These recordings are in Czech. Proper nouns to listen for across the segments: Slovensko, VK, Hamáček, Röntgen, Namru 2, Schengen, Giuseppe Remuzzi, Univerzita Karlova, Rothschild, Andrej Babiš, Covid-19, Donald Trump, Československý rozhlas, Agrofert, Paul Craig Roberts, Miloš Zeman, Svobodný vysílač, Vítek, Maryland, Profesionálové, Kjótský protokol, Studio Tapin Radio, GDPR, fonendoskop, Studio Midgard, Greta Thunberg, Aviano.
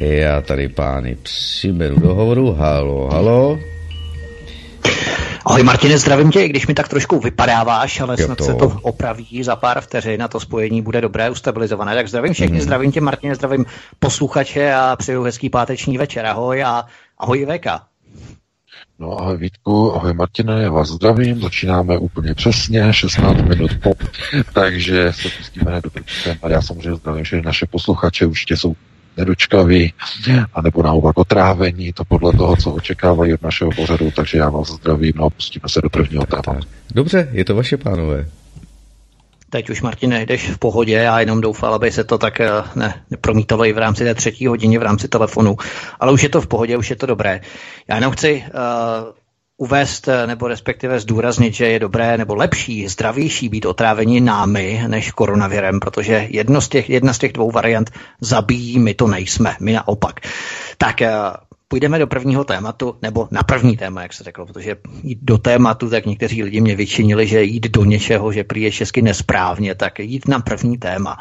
Já tady pány přiberu do hovoru. Haló, haló. Ahoj Martine, zdravím tě, i když mi tak trošku vypadáváš, ale snad se to opraví za pár vteřin a to spojení bude dobré, ustabilizované. Tak zdravím všechny, zdravím tě Martine, zdravím posluchače a přeju hezký páteční večer. Ahoj a ahoj VK. No ahoj Vítku, ahoj Martine, já vás zdravím, začínáme úplně přesně, 16 minut po, takže se pustíme do první. A já samozřejmě zdravím, že naše posluchače určitě jsou nedočkaví, anebo naopak otrávení, to podle toho, co očekávají od našeho pořadu, takže já vás zdravím, no a pustíme se do prvního tématu. Dobře, je to vaše, pánové. Teď už, Martine, jdeš v pohodě, já jenom doufal, aby se to tak nepromítalo i v rámci té třetí hodiny v rámci telefonu, ale už je to v pohodě, už je to dobré. Já jenom chci uvést nebo respektive zdůraznit, že je dobré nebo lepší, zdravější být otráveni námi než koronavirem, protože jedna z těch dvou variant zabíjí, my to nejsme, my naopak. Tak půjdeme do prvního tématu, nebo na první téma, jak se řeklo, protože jít do tématu, tak někteří lidi mě vyčinili, že jít do něčeho, že prý je česky nesprávně, tak jít na první téma.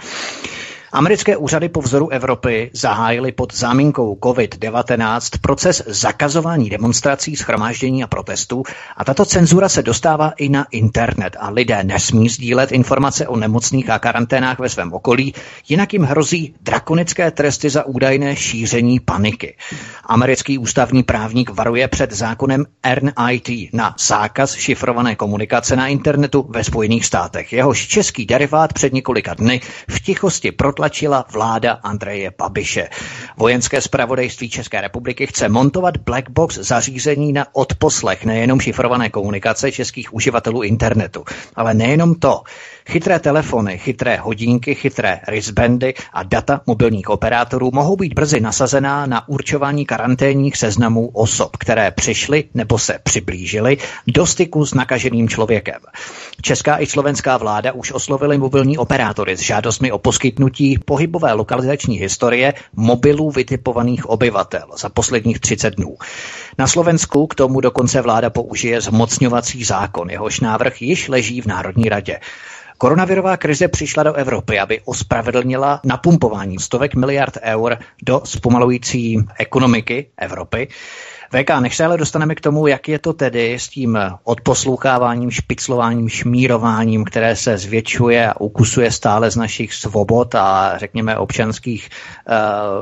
Americké úřady po vzoru Evropy zahájily pod záminkou COVID-19 proces zakazování demonstrací, shromáždění a protestů a tato cenzura se dostává i na internet a lidé nesmí sdílet informace o nemocných a karanténách ve svém okolí, jinak jim hrozí drakonické tresty za údajné šíření paniky. Americký ústavní právník varuje před zákonem EARN IT na zákaz šifrované komunikace na internetu ve Spojených státech. Jehož český derivát před několika dny v tichosti protlačila vláda Andreje Babiše. Vojenské zpravodajství České republiky chce montovat Black Box zařízení na odposlech nejenom šifrované komunikace českých uživatelů internetu, ale nejenom to. Chytré telefony, chytré hodinky, chytré wristbandy a data mobilních operátorů mohou být brzy nasazená na určování karanténních seznamů osob, které přišly nebo se přiblížily do styku s nakaženým člověkem. Česká i slovenská vláda už oslovily mobilní operátory s žádostmi o poskytnutí pohybové lokalizační historie mobilů vytipovaných obyvatel za posledních 30 dnů. Na Slovensku k tomu dokonce vláda použije zmocňovací zákon, jehož návrh již leží v Národní radě. Koronavirová krize přišla do Evropy, aby ospravedlnila napumpování stovek miliard eur do zpomalující ekonomiky Evropy. VK, než se ale dostaneme k tomu, jak je to tedy s tím odposloucháváním, špiclováním, šmírováním, které se zvětšuje a ukusuje stále z našich svobod a řekněme občanských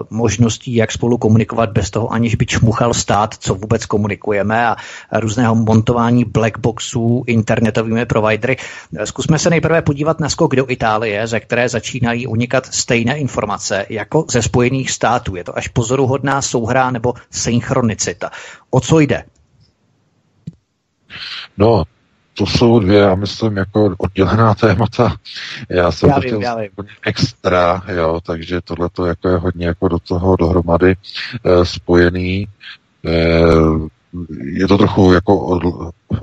možností, jak spolu komunikovat bez toho, aniž by čmuchal stát, co vůbec komunikujeme a různého montování blackboxů internetovými providery. Zkusme se nejprve podívat na skok do Itálie, ze které začínají unikat stejné informace jako ze Spojených států. Je to až pozoruhodná souhra nebo synchronicita. O co jde? No, to jsou dvě, já myslím, jako oddělená témata. Já jsem to chtěl extra, jo, takže tohle to jako je hodně jako do toho dohromady spojený. Je to trochu jako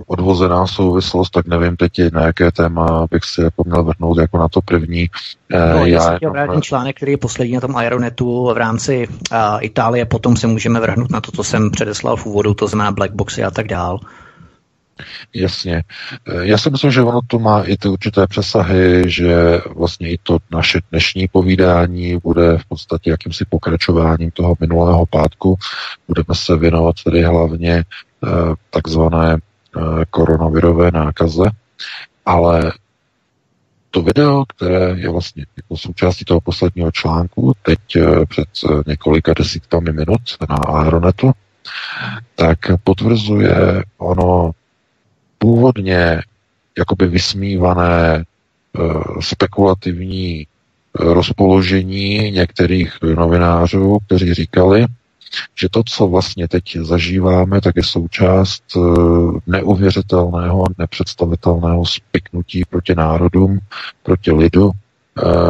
odvozená souvislost, tak nevím teď, na jaké téma bych si jako měl vrhnout jako na to první. No, já jsem chtěl vrátný článek, který je poslední na tom Aeronetu v rámci Itálie, potom se můžeme vrhnout na to, co jsem předeslal v úvodu, to znamená blackboxy a tak dál. Jasně. Já si myslím, že ono to má i ty určité přesahy, že vlastně i to naše dnešní povídání bude v podstatě jakýmsi pokračováním toho minulého pátku. Budeme se věnovat tedy hlavně takzvané koronavirové nákaze, ale to video, které je vlastně jako součástí toho posledního článku, teď před několika desítkami minut na Aeronetu, tak potvrzuje ono původně jakoby vysmívané spekulativní rozpoložení některých novinářů, kteří říkali, že to, co vlastně teď zažíváme, tak je součást neuvěřitelného, nepředstavitelného spiknutí proti národům, proti lidu,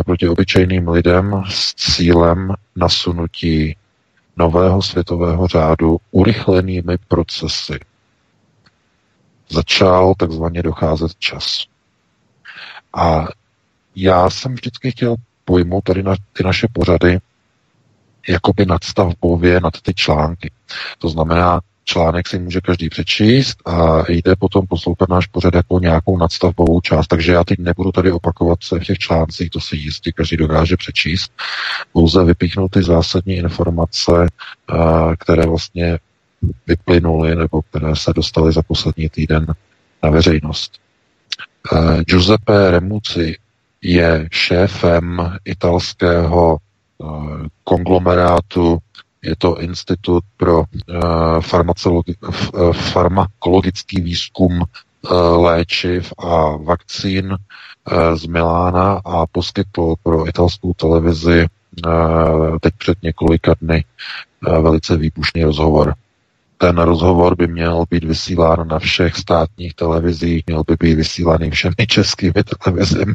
proti obyčejným lidem s cílem nasunutí nového světového řádu urychlenými procesy. Začal takzvaně docházet čas. A já jsem vždycky chtěl pojmout tady ty naše pořady jakoby nadstavbově nad ty články. To znamená, článek si může každý přečíst a jde potom poslouchat náš pořad jako nějakou nadstavbovou část. Takže já teď nebudu tady opakovat se v těch článcích, to si jistě každý dokáže přečíst. Pouze vypíchnu ty zásadní informace, které vlastně vyplynuly nebo které se dostaly za poslední týden na veřejnost. Giuseppe Remuzzi je šéfem italského konglomerátu. Je to Institut pro farmakologický výzkum léčiv a vakcín z Milána a poskytl pro italskou televizi teď před několika dny velice výbušný rozhovor. Ten rozhovor by měl být vysílán na všech státních televizích, měl by být vysílaný všemi českými televizemi,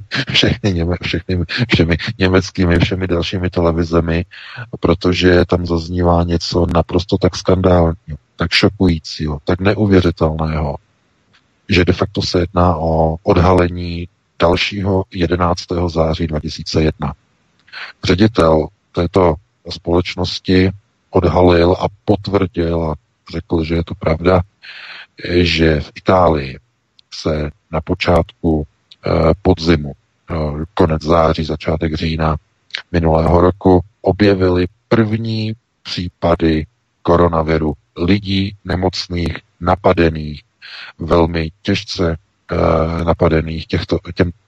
všemi německými, všemi dalšími televizemi, protože tam zaznívá něco naprosto tak skandálního, tak šokujícího, tak neuvěřitelného, že de facto se jedná o odhalení dalšího 11. září 2001. Ředitel této společnosti odhalil a potvrdil a řekl, že je to pravda, že v Itálii se na počátku podzimu, konec září, začátek října minulého roku, objevily první případy koronaviru. Lidí nemocných, napadených, velmi těžce napadených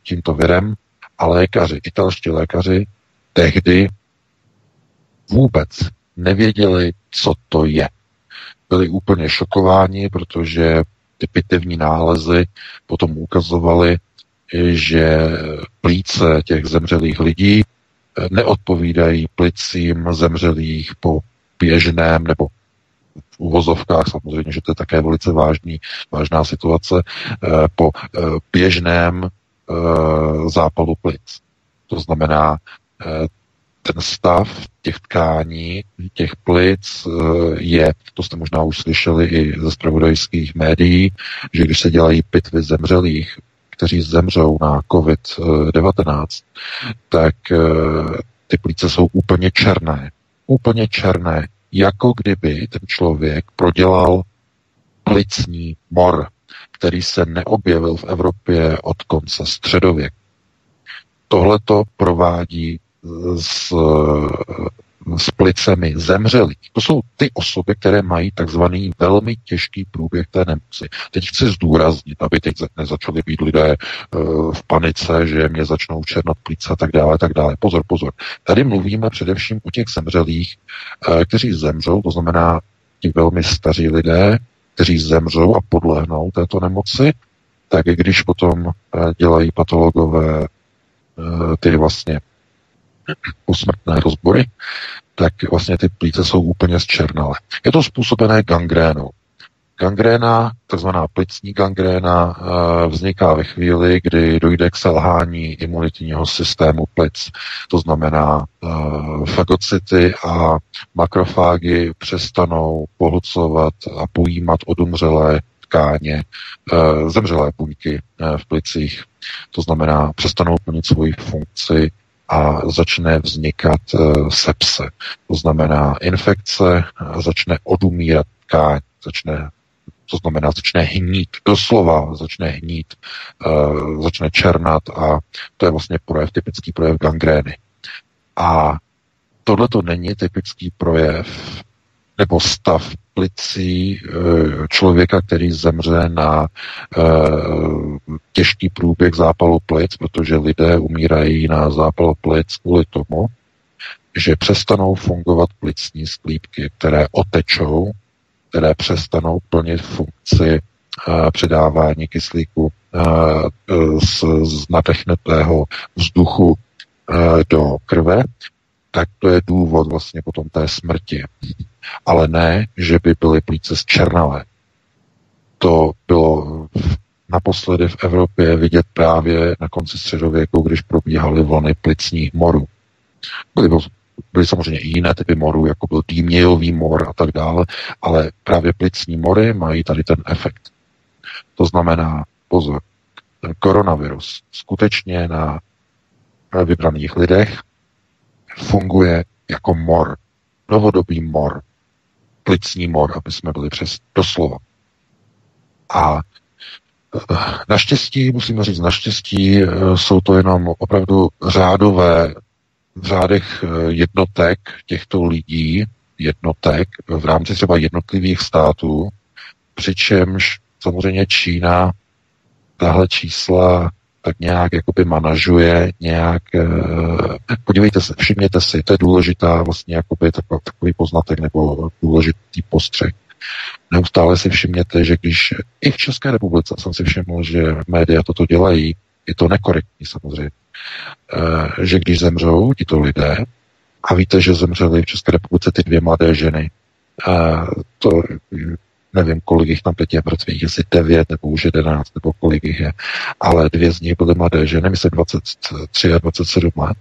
tímto virem a lékaři, italští lékaři tehdy vůbec nevěděli, co to je. Byli úplně šokováni, protože ty pitivní nálezy potom ukazovaly, že plíce těch zemřelých lidí neodpovídají plicím zemřelých po běžném, nebo v uvozovkách, samozřejmě, že to je také velice vážná situace, po běžném zápalu plic. To znamená, ten stav těch tkání, těch plic je, to jste možná už slyšeli i ze zpravodajských médií, že když se dělají pitvy zemřelých, kteří zemřou na COVID-19, tak ty plíce jsou úplně černé. Úplně černé, jako kdyby ten člověk prodělal plicní mor, který se neobjevil v Evropě od konce středověku. Tohleto provádí s plicemi zemřelých. To jsou ty osoby, které mají takzvaný velmi těžký průběh té nemoci. Teď chci zdůraznit, aby teď nezačali být lidé v panice, že mě začnou černat plíce a tak dále, tak dále. Pozor, pozor. Tady mluvíme především o těch zemřelých, kteří zemřou, to znamená ti velmi staří lidé, kteří zemřou a podlehnou této nemoci, tak i když potom dělají patologové ty vlastně posmrtné rozbory, tak vlastně ty plíce jsou úplně zčernalé. Je to způsobené gangrénou. Gangréna, takzvaná plicní gangréna, vzniká ve chvíli, kdy dojde k selhání imunitního systému plic. To znamená, fagocyty a makrofágy přestanou pohlcovat a pojímat odumřelé tkáně, zemřelé buňky v plicích. To znamená, přestanou plnit svoji funkci a začne vznikat sepse. To znamená infekce, začne odumírat tkáň, začne hnít, doslova začne hnít, začne černat a to je vlastně typický projev gangrény. A tohle to není typický projev nebo stav plicí člověka, který zemře na těžký průběh zápalu plic, protože lidé umírají na zápal plic kvůli tomu, že přestanou fungovat plicní sklípky, které otečou, které přestanou plnit funkci předávání kyslíku z nadechnutého vzduchu do krve, tak to je důvod vlastně potom té smrti. Ale ne, že by byly plíce zčernalé. To bylo naposledy v Evropě vidět právě na konci středověku, když probíhaly vlny plicních morů. Byly Byly samozřejmě i jiné typy morů, jako byl dýmějový mor a tak dále, ale právě plicní mory mají tady ten efekt. To znamená, pozor, ten koronavirus skutečně na vybraných lidech funguje jako mor. Dlouhodobý mor. Plicní mor, aby jsme byli přes doslova. A naštěstí, musíme říct, naštěstí jsou to jenom opravdu řádové, v řádech jednotek těchto lidí, jednotek v rámci třeba jednotlivých států, přičemž samozřejmě Čína tahle čísla tak nějak jakoby manažuje, nějak, podívejte se, všimněte si, to je důležitá vlastně jakoby takový poznatek nebo důležitý postřeh. Neustále si všimněte, že když i v České republice jsem si všiml, že média toto dělají, je to nekorektní samozřejmě, že když zemřou tito lidé, a víte, že zemřeli v České republice ty dvě mladé ženy, to nevím, kolik jich tam teď je mrtvých, jestli 9 nebo už 11 nebo kolik jich je, ale dvě z nich byly mladé ženy, myslím 23 a 27 let,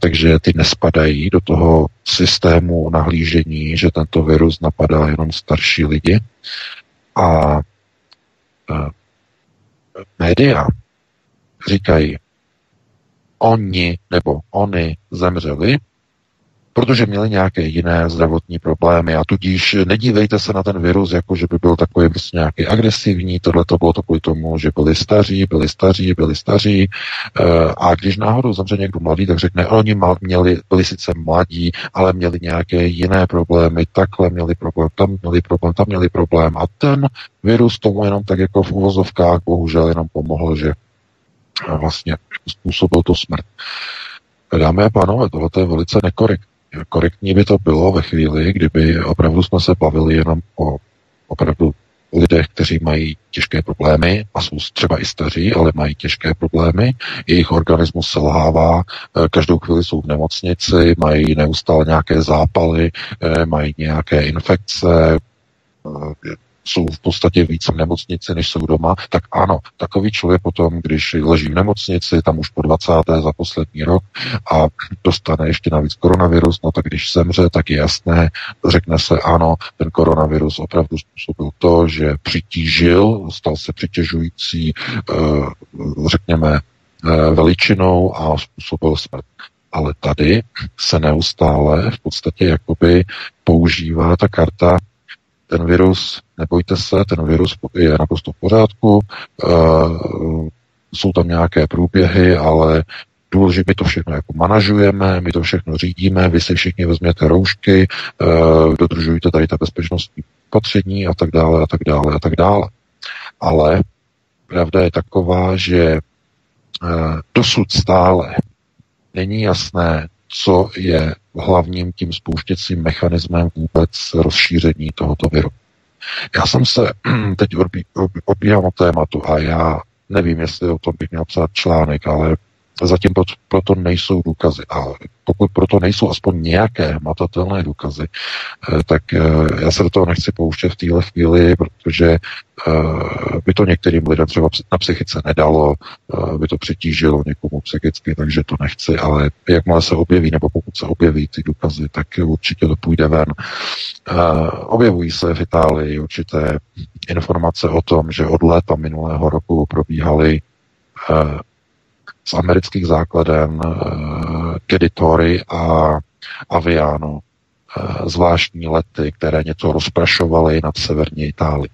takže ty nespadají do toho systému nahlížení, že tento virus napadá jenom starší lidi. A média říkají, oni nebo oni zemřeli, protože měli nějaké jiné zdravotní problémy a tudíž nedívejte se na ten virus, jako že by byl takový prostě nějaký agresivní, tohle to bylo to kvůli tomu, že byli staří a když náhodou zemře někdo mladý, tak řekne, oni byli sice mladí, ale měli nějaké jiné problémy, takhle měli problém, tam měli problém a ten virus tomu jenom tak jako v uvozovkách bohužel jenom pomohl, že vlastně způsobil to smrt. Dámy a pánové, tohle je velice nekorektní. Korektní by to bylo ve chvíli, kdyby opravdu jsme se bavili jenom o opravdu lidech, kteří mají těžké problémy a jsou třeba i staří, ale mají těžké problémy, jejich organismus selhává, každou chvíli jsou v nemocnici, mají neustále nějaké zápaly, mají nějaké infekce, jsou v podstatě víc v nemocnici, než jsou doma, tak ano, takový člověk potom, když leží v nemocnici, tam už po 20. za poslední rok a dostane ještě navíc koronavirus, no tak když zemře, tak je jasné, řekne se ano, ten koronavirus opravdu způsobil to, že stal se přitěžující, řekněme, veličinou a způsobil smrt. Ale tady se neustále v podstatě jakoby používá ta karta ten virus, nebojte se, ten virus je naprosto v pořádku, jsou tam nějaké průběhy, ale důležitě my to všechno jako manažujeme, my to všechno řídíme, vy si všichni vezměte roušky, dodržujte tady ta bezpečnostní opatření a tak dále. Ale pravda je taková, že dosud stále není jasné, co je hlavním tím spouštěcím mechanismem vůbec rozšíření tohoto viru. Já jsem se teď obíhám o tématu a já nevím, jestli o tom bych měl psát článek, ale zatím proto nejsou důkazy. A pokud proto nejsou aspoň nějaké hmatatelné důkazy, tak já se do toho nechci pouštět v téhle chvíli, protože by to některým lidem třeba na psychice nedalo, by to přitížilo někomu psychicky, takže to nechci, ale jakmile se objeví, nebo pokud se objeví ty důkazy, tak určitě to půjde ven. Objevují se v Itálii určité informace o tom, že od léta minulého roku probíhaly z amerických základen Geditory a Aviano zvláštní lety, které něco rozprašovaly nad severní Itálii.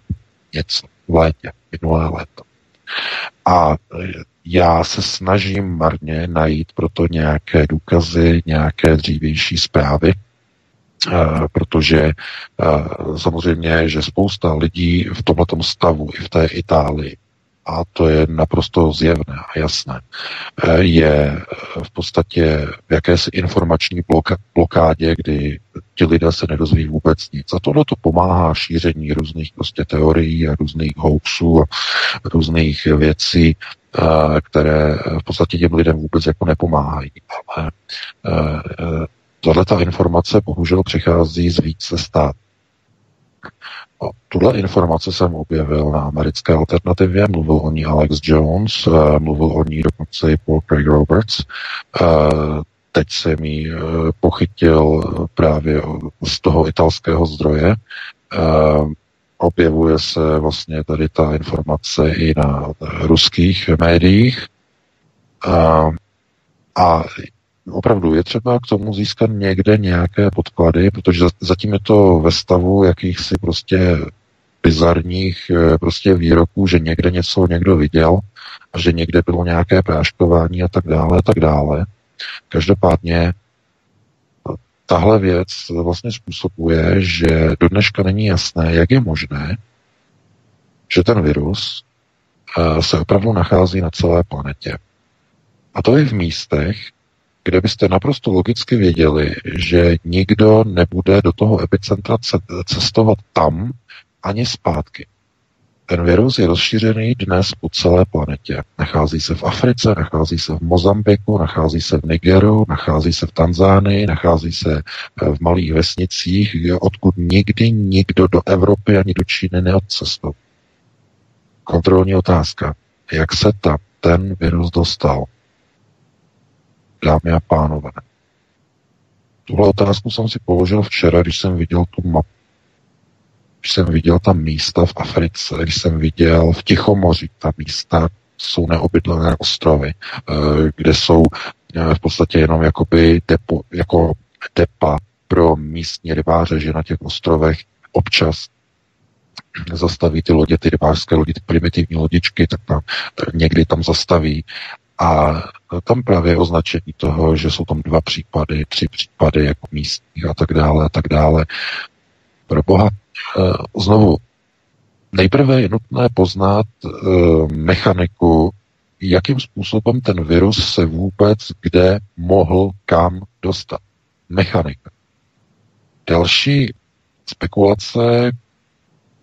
Něco v létě, minulé léto. A já se snažím marně najít proto nějaké důkazy, nějaké dřívější zprávy, protože samozřejmě, že spousta lidí v tomhletom stavu i v té Itálii, a to je naprosto zjevné a jasné, je v podstatě v jakési informační blokádě, kdy ti lidé se nedozví vůbec nic. A tohle to pomáhá šíření různých prostě teorií a různých hoaxů a různých věcí, které v podstatě těm lidem vůbec jako nepomáhají. Ale tato informace bohužel přichází z více států. Tuhle informace jsem objevil na americké alternativě, mluvil o ní Alex Jones, mluvil o ní dokonce i Paul Craig Roberts. Teď jsem ji pochytil právě z toho italského zdroje. Objevuje se vlastně tady ta informace i na ruských médiích. A opravdu je třeba k tomu získat někde nějaké podklady, protože zatím je to ve stavu jakýchsi prostě bizarních prostě výroků, že někde něco někdo viděl a že někde bylo nějaké práškování a tak dále, a tak dále. Každopádně tahle věc vlastně způsobuje, že do dneška není jasné, jak je možné, že ten virus se opravdu nachází na celé planetě. A to je v místech, kde byste naprosto logicky věděli, že nikdo nebude do toho epicentra cestovat tam ani zpátky. Ten virus je rozšířený dnes po celé planetě. Nachází se v Africe, nachází se v Mozambiku, nachází se v Nigeru, nachází se v Tanzánii, nachází se v malých vesnicích, odkud nikdy nikdo do Evropy ani do Číny neodcestoval. Kontrolní otázka. Jak se tam ten virus dostal? Dámy a pánové. Tuhle otázku jsem si položil včera, když jsem viděl tu mapu. Když jsem viděl ta místa v Africe, když jsem viděl v Tichomoří, ta místa jsou neobydlené ostrovy, kde jsou v podstatě jenom jakoby depa pro místní rybáře, že na těch ostrovech občas zastaví ty lodě, ty rybářské lodě, ty primitivní lodičky, tak někdy tam zastaví. A tam právě je označení toho, že jsou tam 2 případy, 3 případy jako místních a tak dále, a tak dále. Pro boha. Znovu, nejprve je nutné poznat mechaniku, jakým způsobem ten virus se vůbec kde mohl kam dostat. Mechanika. Další spekulace,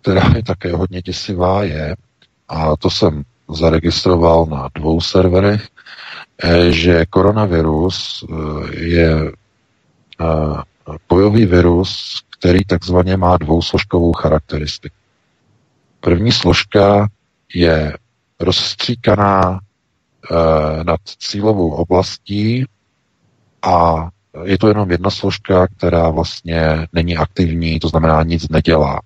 která je také hodně děsivá, je, a to jsem zaregistroval na 2 serverech, že koronavirus je bojový virus, který takzvaně má 2složkovou charakteristiku. První složka je rozstříkaná nad cílovou oblastí a je to jenom 1 složka, která vlastně není aktivní, to znamená nic nedělá.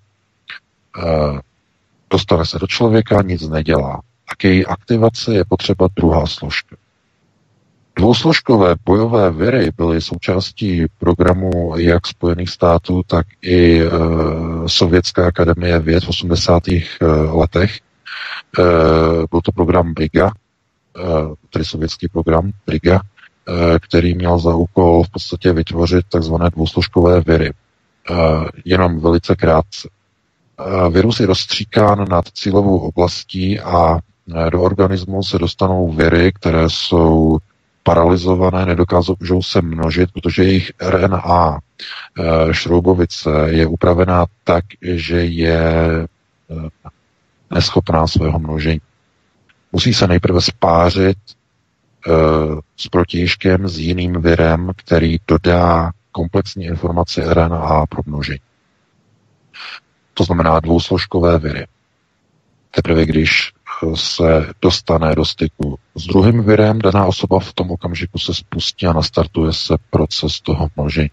Dostane se do člověka, nic nedělá. A k její aktivaci je potřeba 2. složka. 2složkové bojové viry byly součástí programu jak Spojených států, tak i Sovětská akademie věd v 80. letech. Byl to program Briga, tedy sovětský program Briga, který měl za úkol v podstatě vytvořit takzvané 2složkové viry. Jenom velice krátce. Virus je rozstříkán nad cílovou oblastí a do organismu se dostanou viry, které jsou paralyzované, nedokážou se množit, protože jejich RNA šroubovice je upravená tak, že je neschopná svého množení. Musí se nejprve spářit s protějškem, s jiným virem, který dodá komplexní informaci RNA pro množení. To znamená 2složkové viry. Teprve když se dostane do styku s druhým virem, daná osoba v tom okamžiku se spustí a nastartuje se proces toho množení.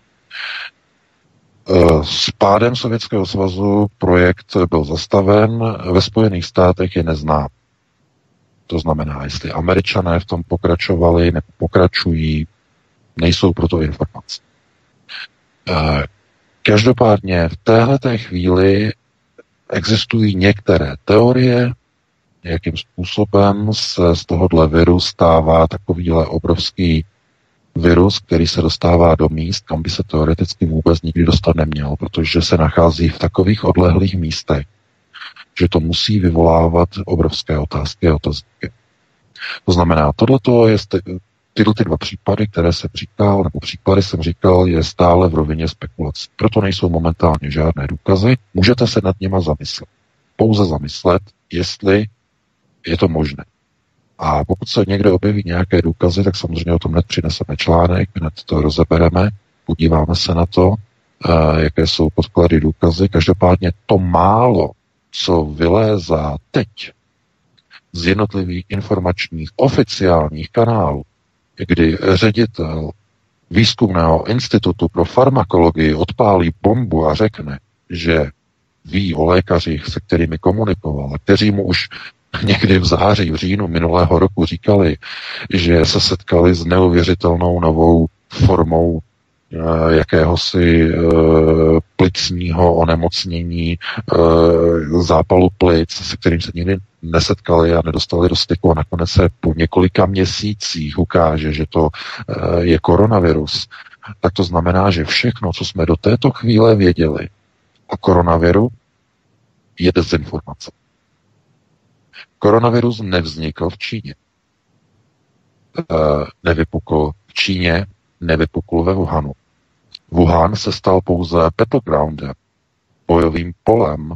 S pádem Sovětského svazu projekt byl zastaven, ve Spojených státech je neznám. To znamená, jestli Američané v tom pokračovali, nepokračují, nejsou proto informace. Každopádně v téhleté chvíli existují některé teorie, jakým způsobem se z tohohle viru stává takovýhle obrovský virus, který se dostává do míst, kam by se teoreticky vůbec nikdy dostat neměl, protože se nachází v takových odlehlých místech, že to musí vyvolávat obrovské otázky a otazníky. To znamená, tohleto je tyhle 2 případy, které jsem říkal, nebo příklady jsem říkal, je stále v rovině spekulací. Proto nejsou momentálně žádné důkazy. Můžete se nad nima zamyslet. Pouze zamyslet, jestli je to možné. A pokud se někde objeví nějaké důkazy, tak samozřejmě o tom hned přineseme článek, hned to rozebereme, podíváme se na to, jaké jsou podklady, důkazy. Každopádně to málo, co vylézá teď z jednotlivých informačních oficiálních kanálů, kdy ředitel výzkumného institutu pro farmakologii odpálí bombu a řekne, že ví o lékařích, se kterými komunikoval, kteří mu už někdy v září, v říjnu minulého roku říkali, že se setkali s neuvěřitelnou novou formou jakéhosi plicního onemocnění, zápalu plic, se kterým se nikdy nesetkali a nedostali do styku a nakonec se po několika měsících ukáže, že to je koronavirus. Tak to znamená, že všechno, co jsme do této chvíle věděli o koronaviru, je dezinformace. Koronavirus nevznikl v Číně. Nevypukl v Číně, nevypukl ve Wuhanu. Wuhan se stal pouze battlegroundem, bojovým polem,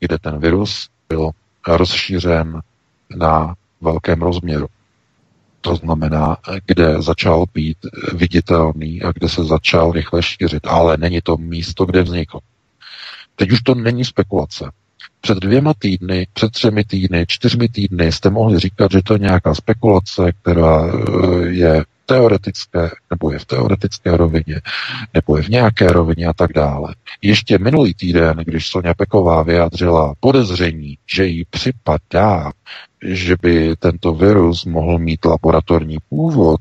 kde ten virus byl rozšířen na velkém rozměru. To znamená, kde začal být viditelný a kde se začal rychle šířit. Ale není to místo, kde vznikl. Teď už to není spekulace. Před 2 týdny, před 3 týdny, 4 týdny jste mohli říkat, že to je nějaká spekulace, která je teoretické, nebo je v teoretické rovině, nebo je v nějaké rovině a tak dále. Ještě minulý týden, když Soňa Peková vyjádřila podezření, že jí připadá, že by tento virus mohl mít laboratorní původ,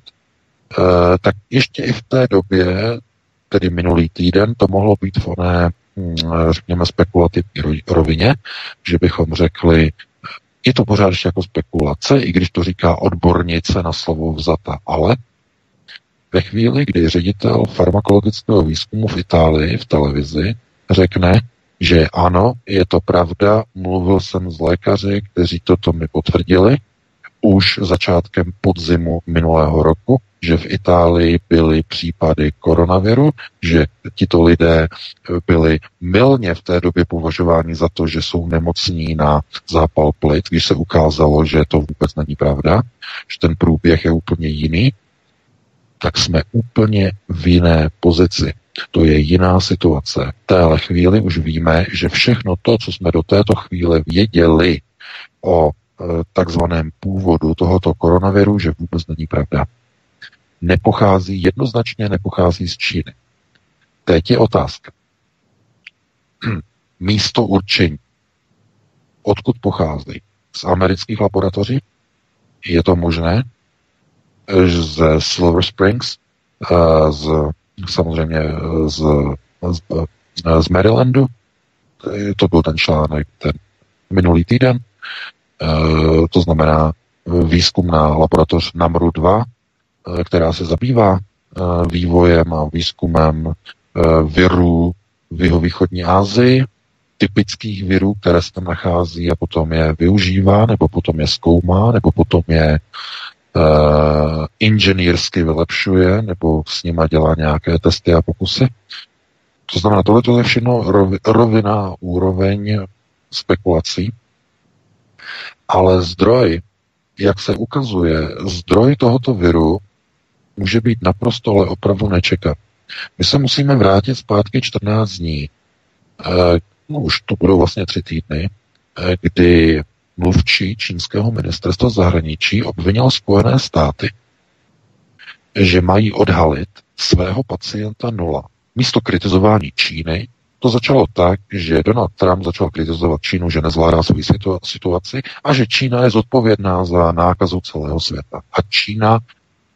tak ještě i v té době, tedy minulý týden, to mohlo být v oné, řekněme, spekulativní rovině, že bychom řekli, je to pořád ještě jako spekulace, i když to říká odbornice na slovo vzata, ale ve chvíli, kdy ředitel farmakologického výzkumu v Itálii v televizi řekne, že ano, je to pravda, mluvil jsem s lékaři, kteří toto mi potvrdili, už začátkem podzimu minulého roku, že v Itálii byly případy koronaviru, že tito lidé byli mylně v té době považováni za to, že jsou nemocní na zápal plic, když se ukázalo, že to vůbec není pravda, že ten průběh je úplně jiný, tak jsme úplně v jiné pozici. To je jiná situace. V téhle chvíli už víme, že všechno to, co jsme do této chvíle věděli o takzvaném původu tohoto koronaviru, že vůbec není pravda. Jednoznačně nepochází z Číny. Teď je otázka. Místo určení. Odkud pochází? Z amerických laboratoří? Je to možné? Ze Silver Springs? Samozřejmě z Marylandu? To byl ten článek ten minulý týden. To znamená výzkumná laboratoř Namru 2, která se zabývá vývojem a výzkumem virů v jihovýchodní Asii, typických virů, které se tam nachází a potom je využívá, nebo potom je zkoumá, nebo potom je inženýrsky vylepšuje, nebo s nima dělá nějaké testy a pokusy. To znamená, tohle je všechno rovina, úroveň spekulací. Ale zdroj, jak se ukazuje, zdroj tohoto viru může být naprosto, ale opravdu nečekat. My se musíme vrátit zpátky 14 dní, už to budou vlastně 3 týdny, kdy mluvčí čínského ministerstva zahraničí obvinil Spojené státy, že mají odhalit svého pacienta 0. Místo kritizování Číny, to začalo tak, že Donald Trump začal kritizovat Čínu, že nezvládá svou situaci a že Čína je zodpovědná za nákazu celého světa. A Čína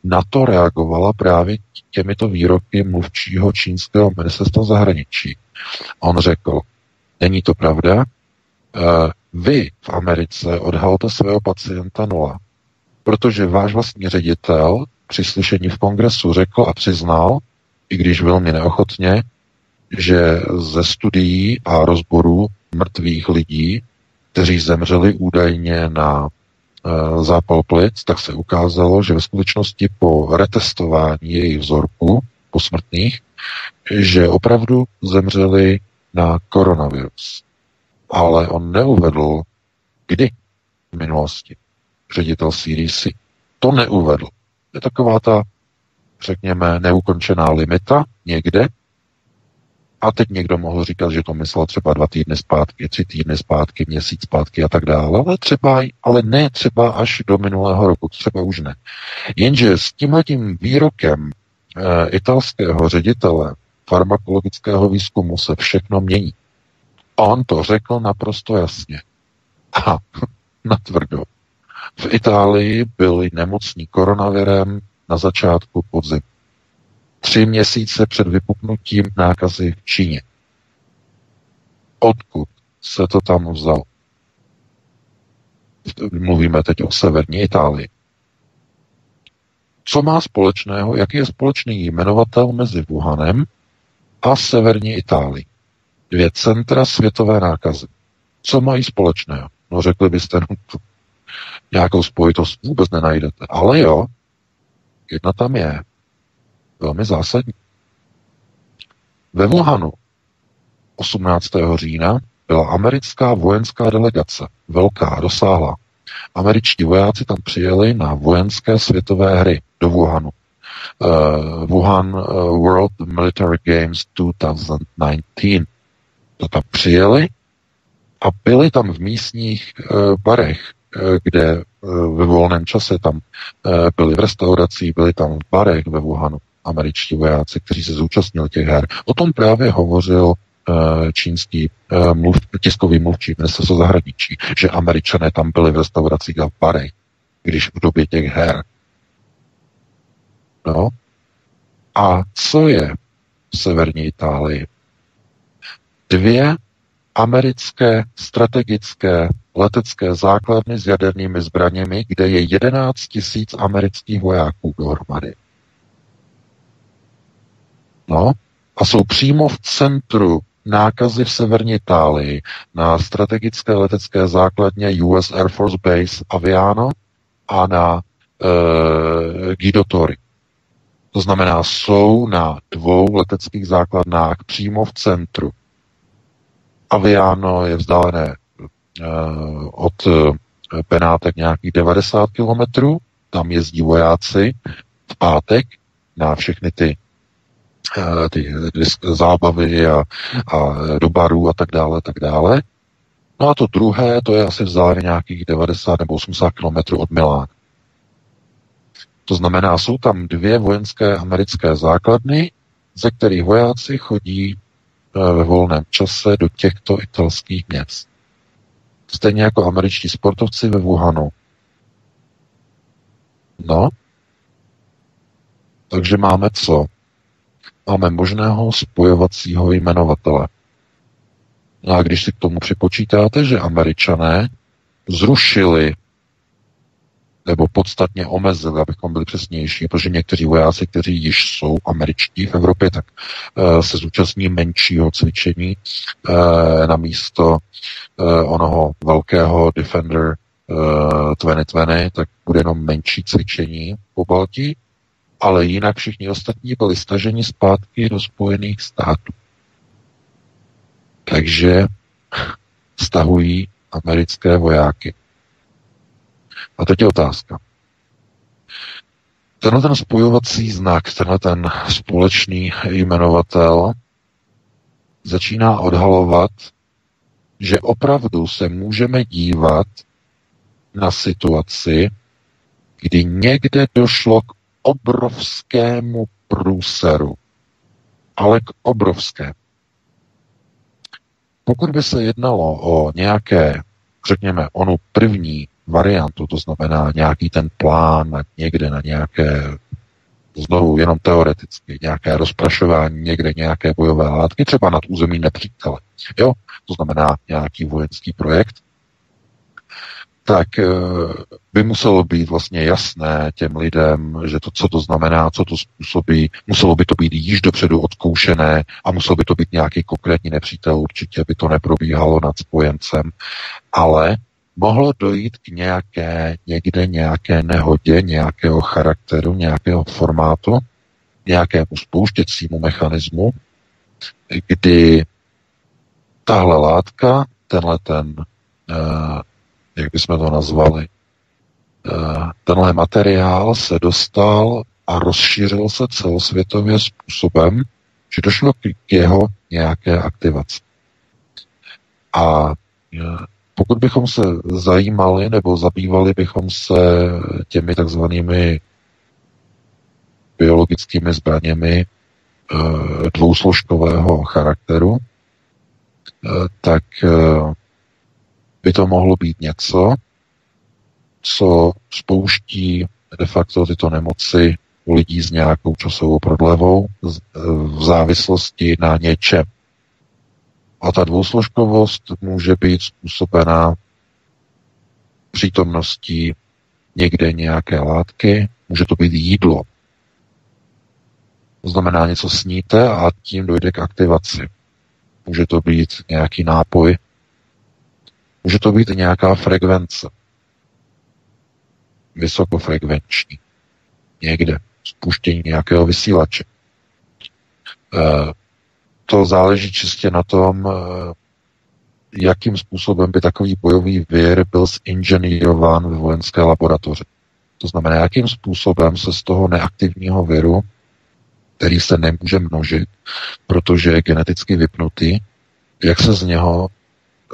na to reagovala právě těmito výroky mluvčího čínského ministerstva zahraničí. On řekl, není to pravda, vy v Americe odhalte svého pacienta 0, protože váš vlastní ředitel při slyšení v kongresu řekl a přiznal, i když velmi neochotně, že ze studií a rozborů mrtvých lidí, kteří zemřeli údajně na zápal plic, tak se ukázalo, že ve skutečnosti po retestování jejich vzorku posmrtných, že opravdu zemřeli na koronavirus. Ale on neuvedl, kdy v minulosti ředitel CDC to neuvedl. Je taková ta, řekněme, neukončená limita někde, a teď někdo mohl říkat, že to myslel třeba 2 týdny zpátky, 3 týdny zpátky, měsíc zpátky a tak dále, ale ne třeba až do minulého roku, třeba už ne. Jenže s tímhletím výrokem italského ředitele farmakologického výzkumu se všechno mění. On to řekl naprosto jasně. A natvrdo. V Itálii byli nemocní koronavirem na začátku podzimu. 3 měsíce před vypuknutím nákazy v Číně. Odkud se to tam vzalo? Mluvíme teď o severní Itálii. Co má společného, jaký je společný jmenovatel mezi Wuhanem a severní Itálií? 2 centra světové nákazy. Co mají společného? No řekli byste, no to nějakou spojitost vůbec nenajdete. Ale jo, jedna tam je. Velmi zásadní. Ve Wuhanu 18. října byla americká vojenská delegace. Velká, rozsáhlá. Američtí vojáci tam přijeli na vojenské světové hry do Wuhanu. Wuhan World Military Games 2019. To tam přijeli a byli tam v místních barech, kde ve volném čase tam byli v restauracích, byli tam v barech ve Wuhanu američtí vojáci, kteří se zúčastnili těch her. O tom právě hovořil čínský tiskový mluvčí ministerstva zahraničí, že Američané tam byli v restauracích a v barech, když v době těch her. No. A co je v severní Itálii? 2 americké strategické letecké základny s jadernými zbraněmi, kde je 11 000 amerických vojáků dohromady. No, a jsou přímo v centru nákazy v severní Itálii na strategické letecké základně US Air Force Base Aviano a na Guido Torri. To znamená, jsou na 2 leteckých základnách přímo v centru. Aviano je vzdálené od Benátek nějakých 90 kilometrů, tam jezdí vojáci v pátek na všechny ty zábavy a do barů a tak dále, tak dále. No a to druhé, to je asi vzdálené nějakých 90 nebo 80 kilometrů od Milána. To znamená, jsou tam 2 vojenské americké základny, ze kterých vojáci chodí ve volném čase do těchto italských měst. Stejně jako američtí sportovci ve Wuhanu. No. Takže máme co? Máme možného spojovacího jmenovatele. No a když si k tomu připočítáte, že Američané zrušili nebo podstatně omezili, abychom byli přesnější, protože někteří vojáci, kteří již jsou američtí v Evropě, tak se zúčastní menšího cvičení na místo onoho velkého Defender 2020, tak bude jenom menší cvičení po Baltii, ale jinak všichni ostatní byli staženi zpátky do Spojených států. Takže stahují americké vojáky. A teď je otázka. Tenhle ten spojovací znak, tenhle ten společný jmenovatel začíná odhalovat, že opravdu se můžeme dívat na situaci, kdy někde došlo k obrovskému průseru. Ale k obrovskému. Pokud by se jednalo o nějaké, řekněme, onu první variantu, to znamená nějaký ten plán někde na nějaké, znovu jenom teoreticky, nějaké rozprašování, někde nějaké bojové látky, třeba nad území nepřítele. Jo? To znamená nějaký vojenský projekt. Tak by muselo být vlastně jasné těm lidem, že to, co to znamená, co to způsobí, muselo by to být již dopředu odzkoušené a muselo by to být nějaký konkrétní nepřítel, určitě by to neprobíhalo nad spojencem, ale mohlo dojít k nějaké nehodě, nějakého charakteru, nějakého formátu, nějakému spouštěcímu mechanismu, kdy tahle látka, tenhleten, jak bychom to nazvali, tenhle materiál se dostal a rozšířil se celosvětově způsobem, že došlo k jeho nějaké aktivaci. A pokud bychom se zabývali bychom se těmi takzvanými biologickými zbraněmi dvousložkového charakteru, tak by to mohlo být něco, co spouští de facto tyto nemoci u lidí s nějakou časovou prodlevou v závislosti na něčem. A ta dvousložkovost může být způsobená přítomností někde nějaké látky, může to být jídlo. To znamená, něco sníte a tím dojde k aktivaci. Může to být nějaký nápoj, může to být nějaká frekvence, vysokofrekvenční, někde, spuštění nějakého vysílače. To záleží čistě na tom, jakým způsobem by takový bojový vir byl zinženýrován ve vojenské laboratoři. To znamená, jakým způsobem se z toho neaktivního viru, který se nemůže množit, protože je geneticky vypnutý, jak se z něho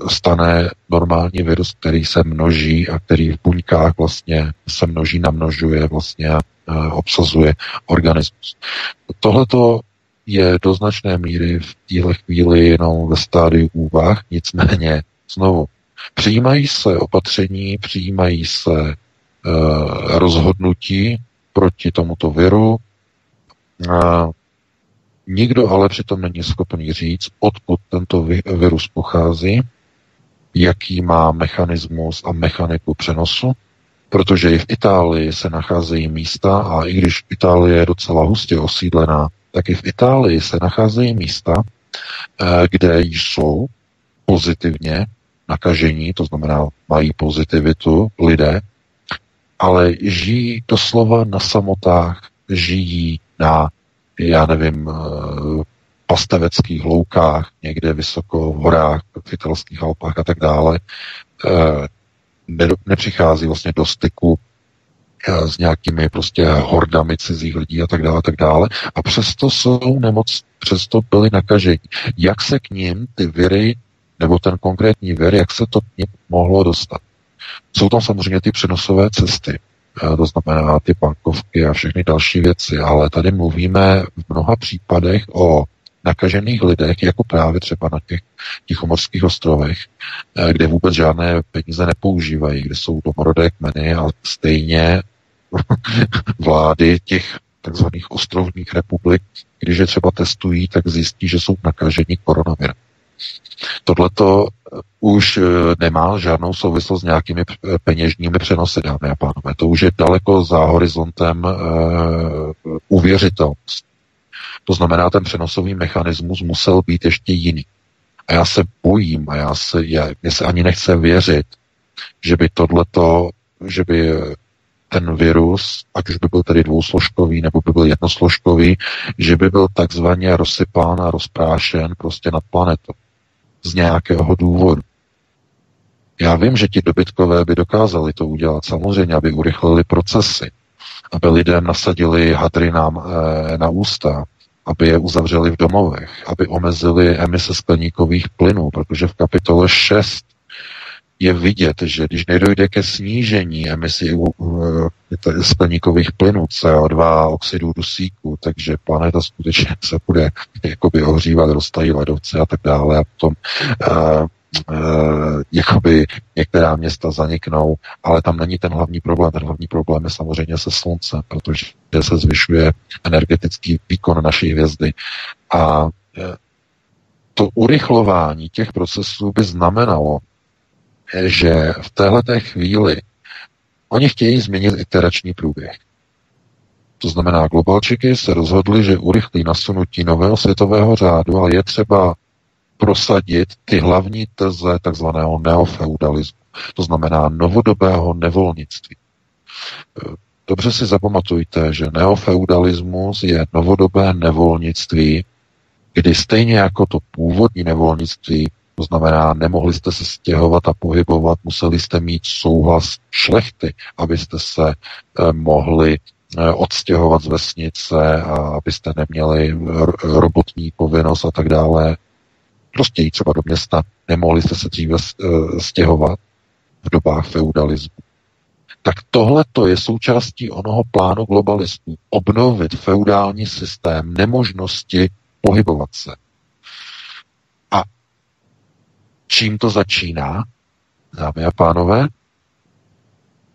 stane normální virus, který se množí a který v buňkách vlastně se množí, namnožuje vlastně a obsazuje organismus. Tohleto je do značné míry v téhle chvíli jenom ve stádiu úvah, nicméně znovu přijímají se opatření, přijímají se rozhodnutí proti tomuto viru. Nikdo ale přitom není schopný říct, odkud tento virus pochází, jaký má mechanismus a mechaniku přenosu, protože i v Itálii se nacházejí místa a i když Itálie je docela hustě osídlená, tak i v Itálii se nacházejí místa, kde jsou pozitivně nakažení, to znamená mají pozitivitu lidé, ale žijí doslova na samotách, žijí na, já nevím, pasteveckých loukách, někde vysoko v horách, v italských Alpách a tak dále. Nepřichází vlastně do styku s nějakými prostě hordami cizích lidí a tak dále, tak dále. A přesto jsou nemocní, přesto byli nakažení. Jak se k ním ty viry, nebo ten konkrétní vir, jak se to k ním mohlo dostat? Jsou tam samozřejmě ty přenosové cesty, to znamená ty bankovky a všechny další věci, ale tady mluvíme v mnoha případech o nakažených lidech, jako právě třeba na těch Tichomorských ostrovech, kde vůbec žádné peníze nepoužívají, kde jsou domorodé kmeny, ale stejně vlády těch takzvaných ostrovních republik, když je třeba testují, tak zjistí, že jsou nakaženi koronavirem. Tohleto už nemá žádnou souvislost s nějakými peněžními přenosy, dámy a pánové. To už je daleko za horizontem uvěřitelnosti. To znamená, ten přenosový mechanismus musel být ještě jiný. A já se bojím, a mě se ani nechce věřit, že by tohleto, že by ten virus, ať už by byl tedy dvousložkový, nebo by byl jednosložkový, že by byl takzvaně rozsypán a rozprášen prostě nad planetou. Z nějakého důvodu. Já vím, že ti dobytkové by dokázali to udělat samozřejmě, aby urychlili procesy, aby lidem nasadili hadry na ústa, aby je uzavřeli v domovech, aby omezili emise skleníkových plynů, protože v kapitole 6 je vidět, že když nedojde ke snížení emisí skleníkových plynů CO2, oxidu dusíku, takže planeta skutečně se bude jakoby ohřívat, roztají ledovce a tak dále a potom jakoby některá města zaniknou, ale tam není ten hlavní problém. Ten hlavní problém je samozřejmě se sluncem, protože se zvyšuje energetický výkon naší hvězdy a to urychlování těch procesů by znamenalo, že v téhleté chvíli oni chtějí změnit iterační průběh. To znamená, globalčiky se rozhodli, že urychlí nasunutí nového světového řádu, ale je třeba prosadit ty hlavní teze takzvaného neofeudalismu. To znamená novodobého nevolnictví. Dobře si zapamatujte, že neofeudalismus je novodobé nevolnictví, kdy stejně jako to původní nevolnictví, to znamená, nemohli jste se stěhovat a pohybovat, museli jste mít souhlas šlechty, abyste se mohli odstěhovat z vesnice a abyste neměli robotní povinnost a tak dále. Prostě jít třeba do města, nemohli jste se dříve stěhovat v dobách feudalismu. tak tohle to je součástí onoho plánu globalistů. Obnovit feudální systém nemožnosti pohybovat se. A čím to začíná, dámy a pánové?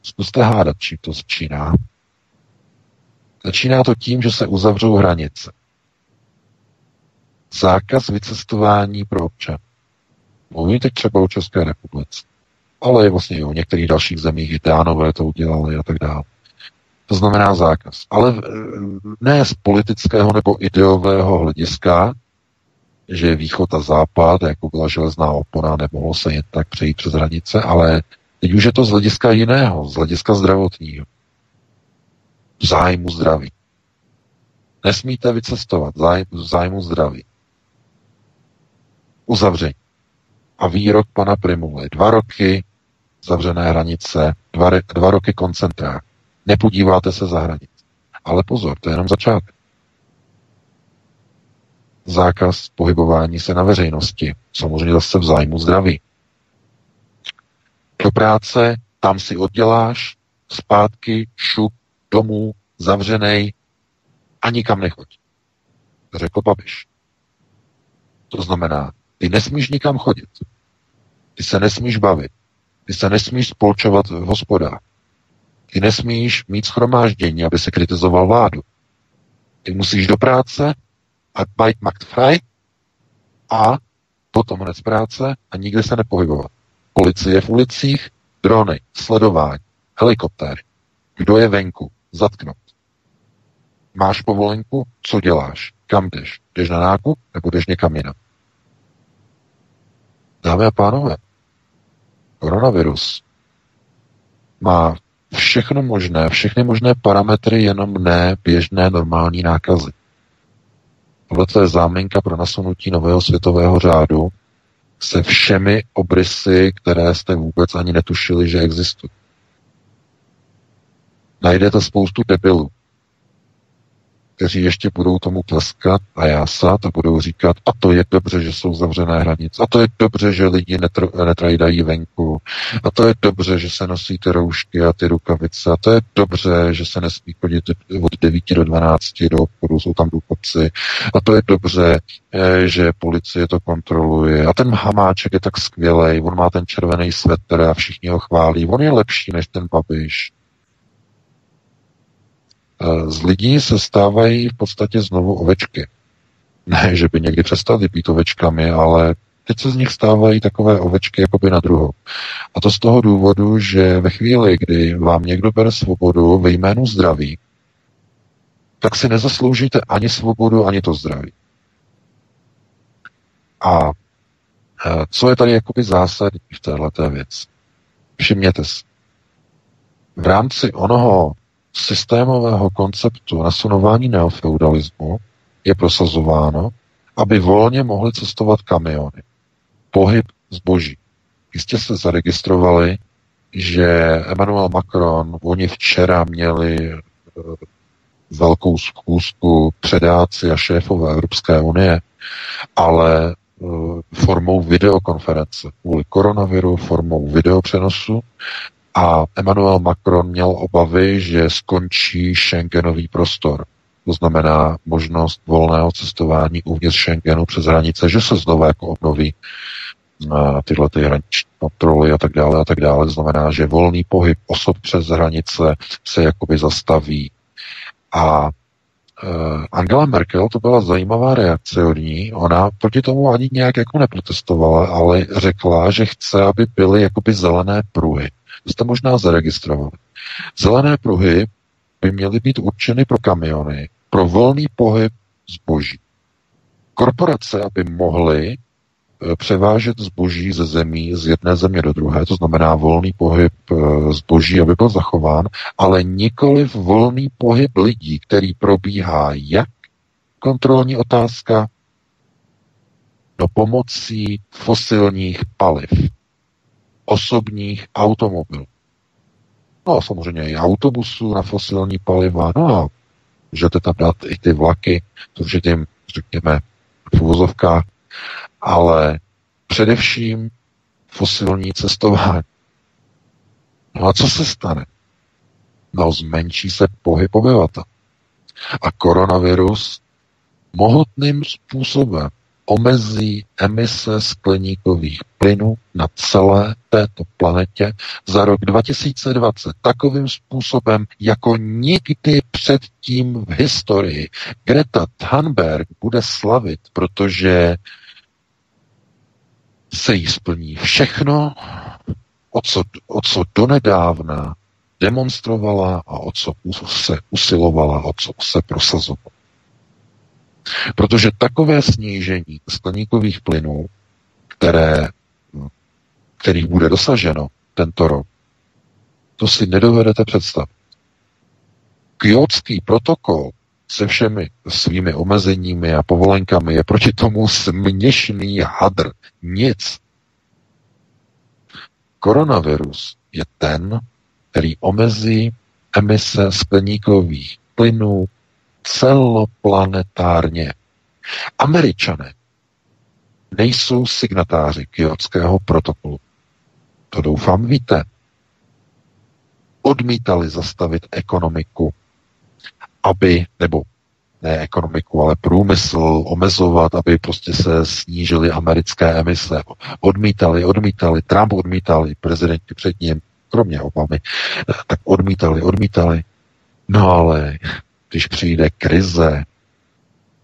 Zkuste hádat, čím to začíná. Začíná to tím, že se uzavřou hranice. Zákaz vycestování pro občany. Mluvím teď třeba o České republice, ale je vlastně i o některých dalších zemích, Dánové to udělali a tak dále. To znamená zákaz. Ale ne z politického nebo ideového hlediska, že východ a západ, jako byla železná opona, nemohlo se jen tak přejít přes hranice, ale teď už je to z hlediska jiného, z hlediska zdravotního. Zájmu zdraví. Nesmíte vycestovat, zájmu zdraví. Uzavření. A výrok pana Primuly. 2 roky zavřené hranice, 2 roky koncentrák. Nepodíváte se za hranic. Ale pozor, to je jenom začátek. Zákaz pohybování se na veřejnosti. Samozřejmě zase v zájmu zdraví. Do práce, tam si odděláš, zpátky, šup, domů, zavřenej a nikam nechoď. Řekl Babiš. To znamená, ty nesmíš nikam chodit. Ty se nesmíš bavit. Ty se nesmíš spolčovat v hospodách. Ty nesmíš mít shromáždění, aby se kritizoval vládu. Ty musíš do práce Arbeit macht frei a potom hned z práce a nikdy se nepohybovat. Policie v ulicích, drony, sledování, helikoptéry. Kdo je venku? Zatknout. Máš povolenku? Co děláš? Kam jdeš? Jdeš na nákup nebo jdeš někam jinam? Dámy a pánové, koronavirus má všechno možné, všechny možné parametry, jenom ne běžné normální nákazy. Tohle je záminka pro nasunutí nového světového řádu se všemi obrysy, které jste vůbec ani netušili, že existují. Najdete spoustu debilů, kteří ještě budou tomu tleskat a jásat a budou říkat, a to je dobře, že jsou zavřené hranice, a to je dobře, že lidi netrajdají venku, a to je dobře, že se nosí ty roušky a ty rukavice, a to je dobře, že se nesmí chodit od 9 do 12 do obchodu, jsou tam důchodci, a to je dobře, že policie to kontroluje, a ten Hamáček je tak skvělej, on má ten červený svetr a všichni ho chválí, on je lepší než ten Babiš. Z lidí se stávají v podstatě znovu ovečky. Ne, že by někdy přestali být ovečkami, ale teď se z nich stávají takové ovečky jakoby na druhou. A to z toho důvodu, že ve chvíli, kdy vám někdo bere svobodu ve jménu zdraví, tak si nezasloužíte ani svobodu, ani to zdraví. A co je tady jakoby zásadní v téhleté věci? Všimněte si. V rámci onoho systémového konceptu nasunování neofeudalismu je prosazováno, aby volně mohly cestovat kamiony. Pohyb zboží. Jistě se zaregistrovali, že Emmanuel Macron, oni včera měli velkou schůzku předáci a šéfové Evropské unie, ale formou videokonference. Kvůli koronaviru, formou videopřenosu. A Emmanuel Macron měl obavy, že skončí Schengenový prostor. To znamená možnost volného cestování uvnitř Schengenu přes hranice, že se znovu jako obnoví tyhle ty hraniční kontroly a tak dále a tak dále. To znamená, že volný pohyb osob přes hranice se jakoby zastaví. A Angela Merkel, to byla zajímavá reakce od ní, ona proti tomu ani nějak jako neprotestovala, ale řekla, že chce, aby byly jakoby zelené pruhy. To jste možná zaregistrovali. Zelené pruhy by měly být určeny pro kamiony, pro volný pohyb zboží. Korporace, aby mohly převážet zboží ze zemí, z jedné země do druhé, to znamená volný pohyb zboží, aby byl zachován, ale nikoliv volný pohyb lidí, který probíhá jak? Kontrolní otázka, no pomocí fosilních paliv. Osobních automobilů. No a samozřejmě i autobusů na fosilní paliva, no a můžete tam dát i ty vlaky, to už je tím, řekněme, v uvozovkách, ale především fosilní cestování. No a co se stane? No, zmenší se pohyb obyvatel. A koronavirus mohutným způsobem omezí emise skleníkových plynů na celé této planetě za rok 2020 takovým způsobem, jako nikdy předtím v historii. Greta Thunberg bude slavit, protože se jí splní všechno, o co donedávna demonstrovala a o co se usilovala, o co se prosazovala. Protože takové snížení skleníkových plynů, kterých bude dosaženo tento rok, to si nedovedete představit. Kjótský protokol se všemi svými omezeními a povolenkami je proti tomu směšný hadr. Nic. Koronavirus je ten, který omezí emise skleníkových plynů celoplanetárně. Američané nejsou signatáři Kjótského protokolu. To doufám víte. Odmítali zastavit ekonomiku, ale průmysl omezovat, aby prostě se snížily americké emise. Odmítali, Trump odmítali, prezidenti před ním, kromě Obamy, tak odmítali. No ale když přijde krize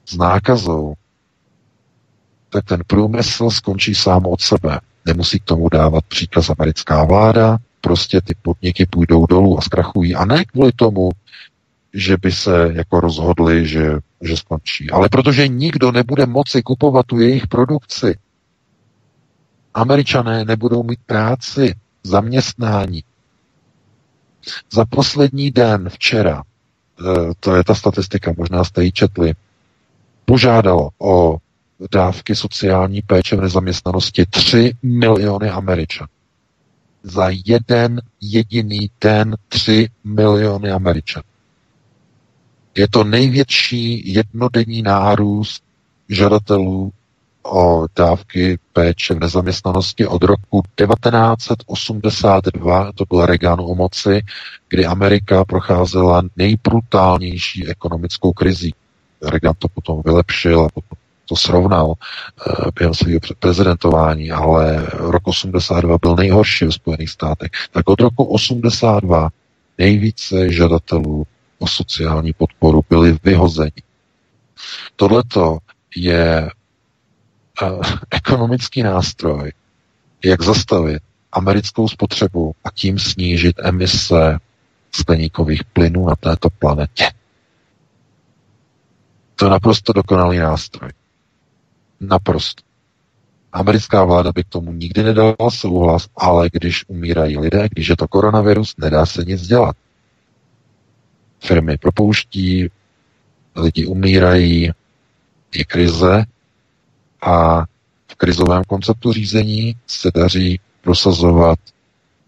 s nákazou, tak ten průmysl skončí sám od sebe. Nemusí k tomu dávat příkaz americká vláda, prostě ty podniky půjdou dolů a zkrachují. A ne kvůli tomu, že by se jako rozhodli, že skončí. Ale protože nikdo nebude moci kupovat tu jejich produkci. Američané nebudou mít práci, zaměstnání. Za poslední den včera, to je ta statistika, možná jste ji četli, požádalo o dávky sociální péče v nezaměstnanosti 3 miliony Američanů. Za jeden jediný den 3 miliony Američanů. Je to největší jednodenní nárůst žadatelů o dávky péče v nezaměstnanosti od roku 1982, to byl Reagan u moci, kdy Amerika procházela nejbrutálnější ekonomickou krizí. Reagan to potom vylepšil a potom to srovnal během svého prezidentování, ale rok 82 byl nejhorší ve Spojených státech. Tak od roku 82 nejvíce žadatelů o sociální podporu byli vyhozeni. Tohleto je ekonomický nástroj, jak zastavit americkou spotřebu a tím snížit emise skleníkových plynů na této planetě. To je naprosto dokonalý nástroj. Naprosto. Americká vláda by k tomu nikdy nedala souhlas, ale když umírají lidé, když je to koronavirus, nedá se nic dělat. Firmy propouští, lidi umírají, je krize a v krizovém konceptu řízení se daří prosazovat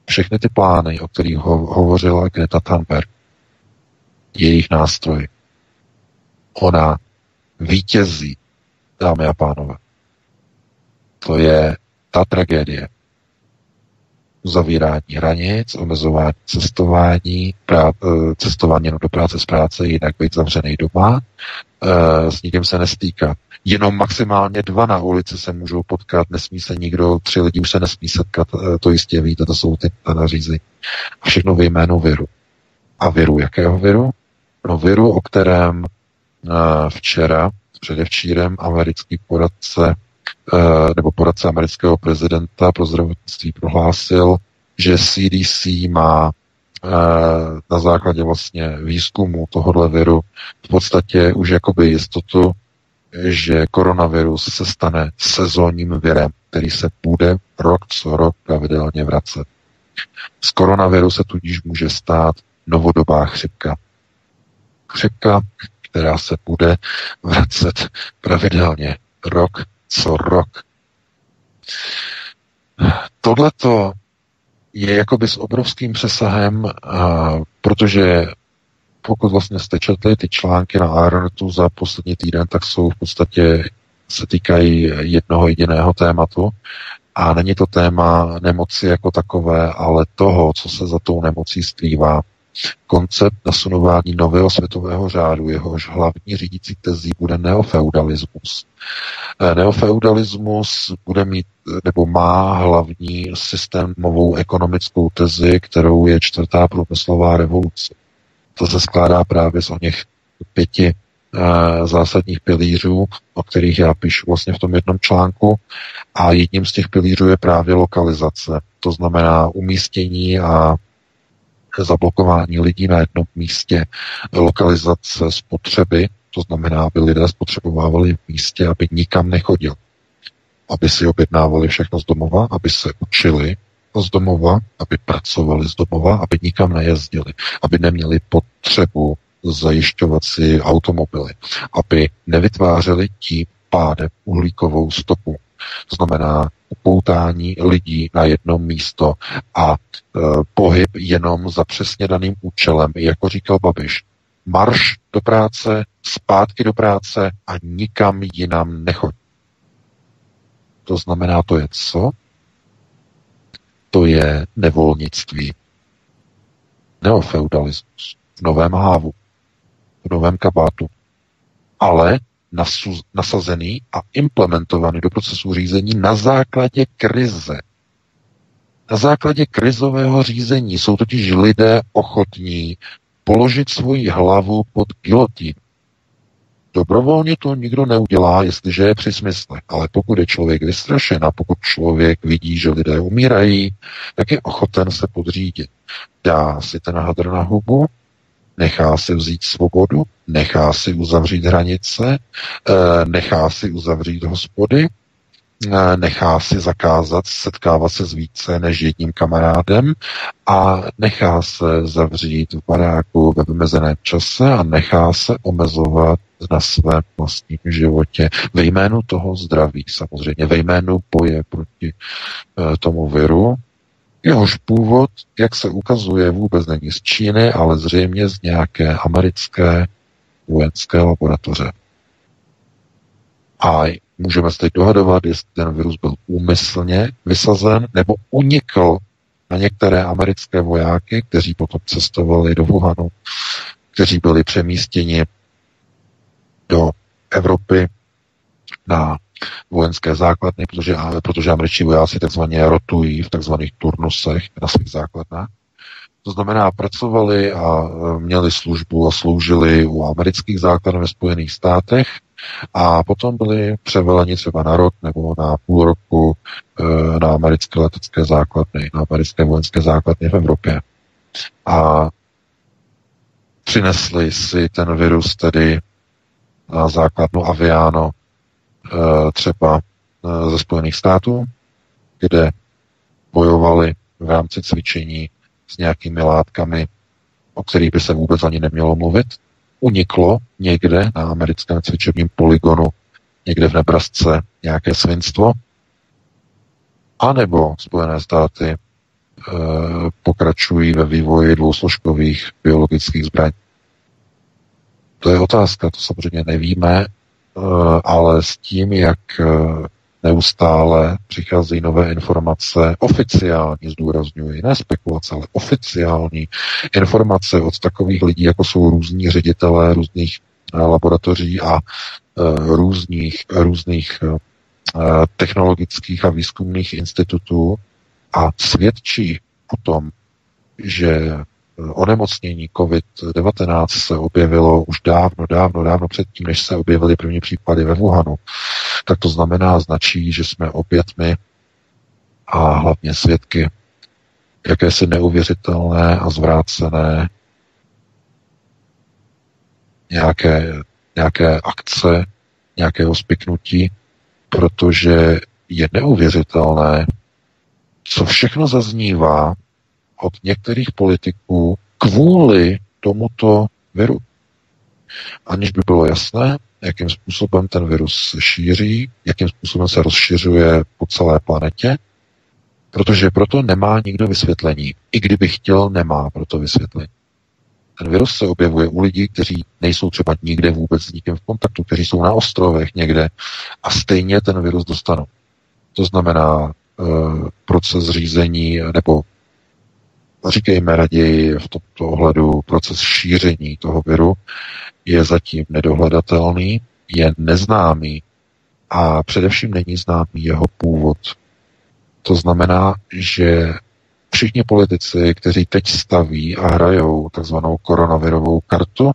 všechny ty plány, o kterých hovořila Greta Thunberg. Jejich nástroj. Ona vítězí, dámy a pánové. To je ta tragédie. Uzavírání hranic, omezování cestování, cestování do práce z práce, jinak být zavřený doma, s nikým se nestýkat. Jenom maximálně 2 na ulici se můžou potkat, nesmí se nikdo, 3 lidi už se nesmí setkat, to jistě víte, to jsou ty nařízení. A všechno ve jménu viru. A viru, jakého viru? No viru, o kterém předevčírem americký poradce amerického prezidenta pro zdravotnictví prohlásil, že CDC má na základě vlastně výzkumu tohohle viru v podstatě už jakoby jistotu, že koronavirus se stane sezónním virem, který se bude rok co rok pravidelně vracet. Z koronaviru se tudíž může stát novodobá chřipka. Chřipka, která se bude vracet pravidelně rok co rok. Tohleto je jakoby s obrovským přesahem, protože pokud vlastně jste četli ty články na Aeronetu za poslední týden, tak jsou v podstatě, se týkají jednoho jediného tématu a není to téma nemoci jako takové, ale toho, co se za tou nemocí skrývá. Koncept nasunování nového světového řádu, jehož hlavní řídící tezí bude neofeudalismus. Neofeudalismus bude mít nebo má hlavní systémovou ekonomickou tezi, kterou je čtvrtá průmyslová revoluce. To se skládá právě z oněch 5 zásadních pilířů, o kterých já píšu vlastně v tom jednom článku, a jedním z těch pilířů je právě lokalizace, to znamená umístění a zablokování lidí na jednom místě, lokalizace spotřeby, to znamená, aby lidé spotřebovávali v místě, aby nikam nechodili, aby si objednávali všechno z domova, aby se učili z domova, aby pracovali z domova, aby nikam nejezdili, aby neměli potřebu zajišťovat si automobily, aby nevytvářeli tím pádem uhlíkovou stopu. To znamená upoutání lidí na jedno místo a pohyb jenom za přesně daným účelem, jako říkal Babiš. Marš do práce, zpátky do práce a nikam jinam nechoď. To znamená, to je co? To je nevolnictví. Neofeudalismus v novém hávu, v novém kabátu, ale nasazený a implementovaný do procesu řízení na základě krize. Na základě krizového řízení jsou totiž lidé ochotní položit svoji hlavu pod gilotínu. Dobrovolně to nikdo neudělá, jestliže je při smyslech, ale pokud je člověk vystrašen a pokud člověk vidí, že lidé umírají, tak je ochoten se podřídit. Dá si ten hadr na hubu, nechá si vzít svobodu, nechá si uzavřít hranice, nechá si uzavřít hospody, nechá si zakázat setkávat se s více než jedním kamarádem a nechá se zavřít v baráku ve vymezeném čase a nechá se omezovat na svém vlastním životě ve jménu toho zdraví, samozřejmě ve jménu boje proti tomu viru. Jehož původ, jak se ukazuje, vůbec není z Číny, ale zřejmě z nějaké americké vojenské laboratoře. A můžeme se teď dohadovat, jestli ten virus byl úmyslně vysazen nebo unikl na některé americké vojáky, kteří potom cestovali do Wuhanu, kteří byli přemístěni do Evropy na vojenské základny, protože američtí vojáci takzvaně rotují v takzvaných turnusech na svých základnách. To znamená, pracovali a měli službu a sloužili u amerických základen ve Spojených státech a potom byli převeleni třeba na rok nebo na půl roku na americké letecké základny, na americké vojenské základny v Evropě. A přinesli si ten virus tedy na základnu Aviano třeba ze Spojených států, kde bojovali v rámci cvičení s nějakými látkami, o kterých by se vůbec ani nemělo mluvit, uniklo někde na americkém cvičebním polygonu, někde v Nebrasce, nějaké svinstvo, anebo Spojené státy pokračují ve vývoji dvousložkových biologických zbraní. To je otázka, to samozřejmě nevíme, ale s tím, jak neustále přicházejí nové informace, oficiální, zdůrazňuji, ne spekulace, ale oficiální informace od takových lidí, jako jsou různí ředitelé různých laboratoří a různých technologických a výzkumných institutů a svědčí o tom, že onemocnění COVID-19 se objevilo už dávno předtím, než se objevily první případy ve Wuhanu. Tak to znamená, značí, že jsme obětmi a hlavně svědky jakési neuvěřitelné a zvrácené nějaké akce, nějakého spiknutí, protože je neuvěřitelné, co všechno zaznívá od některých politiků kvůli tomuto viru. Aniž by bylo jasné, jakým způsobem ten virus se šíří, jakým způsobem se rozšiřuje po celé planetě, protože proto nemá nikdo vysvětlení. I kdyby chtěl, nemá proto vysvětlení. Ten virus se objevuje u lidí, kteří nejsou třeba nikde vůbec s nikým v kontaktu, kteří jsou na ostrovech někde a stejně ten virus dostanou. To znamená proces řízení nebo říkejme raději v tomto ohledu, proces šíření toho viru je zatím nedohledatelný, je neznámý a především není známý jeho původ. To znamená, že všichni politici, kteří teď staví a hrajou takzvanou koronavirovou kartu,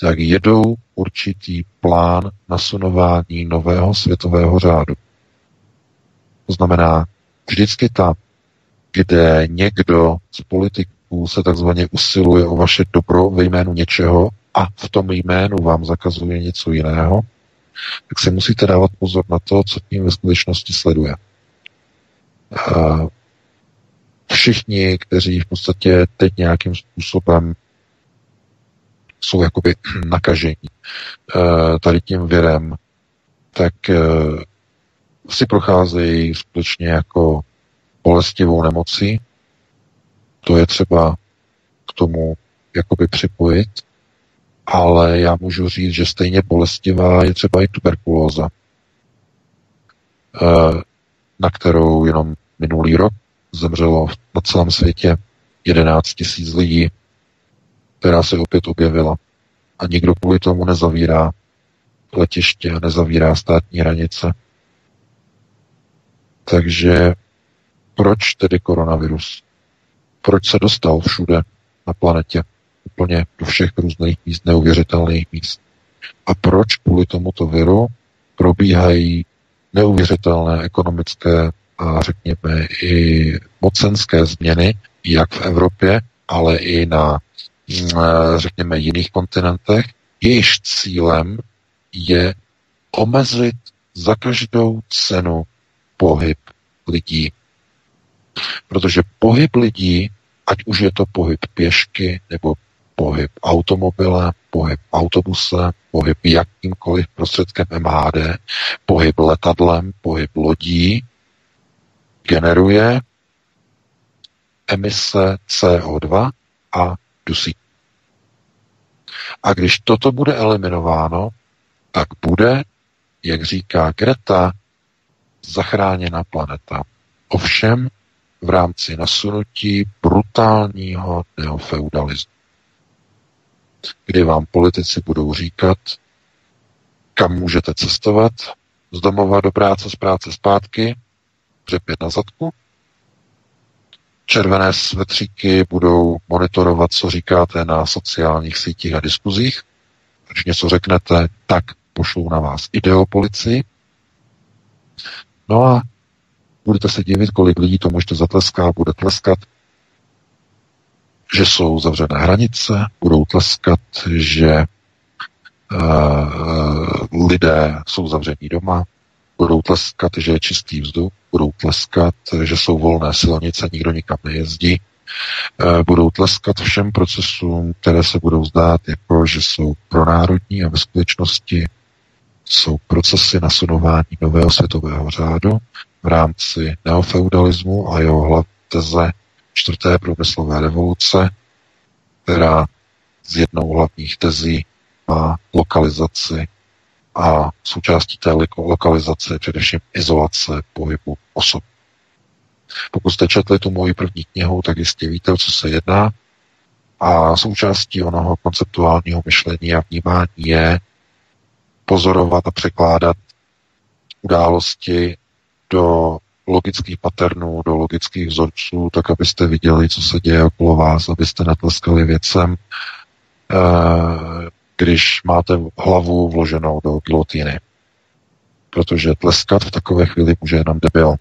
tak jedou určitý plán nasunování nového světového řádu. To znamená, vždycky tam, kde někdo z politiků se takzvaně usiluje o vaše dobro ve jménu něčeho a v tom jménu vám zakazuje něco jiného, tak si musíte dávat pozor na to, co tím ve skutečnosti sleduje. Všichni, kteří v podstatě teď nějakým způsobem jsou jakoby nakažení tady tím virem, tak si procházejí skutečně jako bolestivou nemocí. To je třeba k tomu jakoby připojit, ale já můžu říct, že stejně bolestivá je třeba i tuberkulóza, na kterou jenom minulý rok zemřelo na celém světě 11 000 lidí, která se opět objevila. A nikdo kvůli tomu nezavírá letiště, nezavírá státní hranice. Takže proč tedy koronavirus? Proč se dostal všude na planetě? Úplně do všech různých míst, neuvěřitelných míst. A proč kvůli tomuto viru probíhají neuvěřitelné ekonomické a řekněme i mocenské změny, jak v Evropě, ale i na řekněme jiných kontinentech, jejichž cílem je omezit za každou cenu pohyb lidí. Protože pohyb lidí, ať už je to pohyb pěšky, nebo pohyb automobile, pohyb autobuse, pohyb jakýmkoliv prostředkem MHD, pohyb letadlem, pohyb lodí, generuje emise CO2 a dusí. A když toto bude eliminováno, tak bude, jak říká Greta, zachráněna planeta. Ovšem v rámci nasunutí brutálního neofeudalismu, kdy vám politici budou říkat, kam můžete cestovat, z domova do práce, z práce zpátky, přepět na zadku. Červené svetříky budou monitorovat, co říkáte na sociálních sítích a diskuzích. Když něco řeknete, tak pošlou na vás ideopolicii. No a budete se divit, kolik lidí tomu ještě zatleská, bude tleskat, že jsou zavřené hranice, budou tleskat, že lidé jsou zavření doma, budou tleskat, že je čistý vzduch, budou tleskat, že jsou volné silnice, nikdo nikam nejezdí, budou tleskat všem procesům, které se budou zdát jako, že jsou pronárodní a ve skutečnosti jsou procesy nasunování nového světového řádu v rámci neofeudalismu a jeho hlavní teze čtvrté průmyslové revoluce, která z jednou hlavních tezí má lokalizaci a součástí té lokalizace je především izolace pohybu osob. Pokud jste četli tu moji první knihu, tak jistě víte, o co se jedná. A součástí onoho konceptuálního myšlení a vnímání je pozorovat a překládat události do logických paternů, do logických vzorců, tak abyste viděli, co se děje okolo vás, abyste natleskali věcem, když máte hlavu vloženou do gilotýny. Protože tleskat v takové chvíli může jenom debil.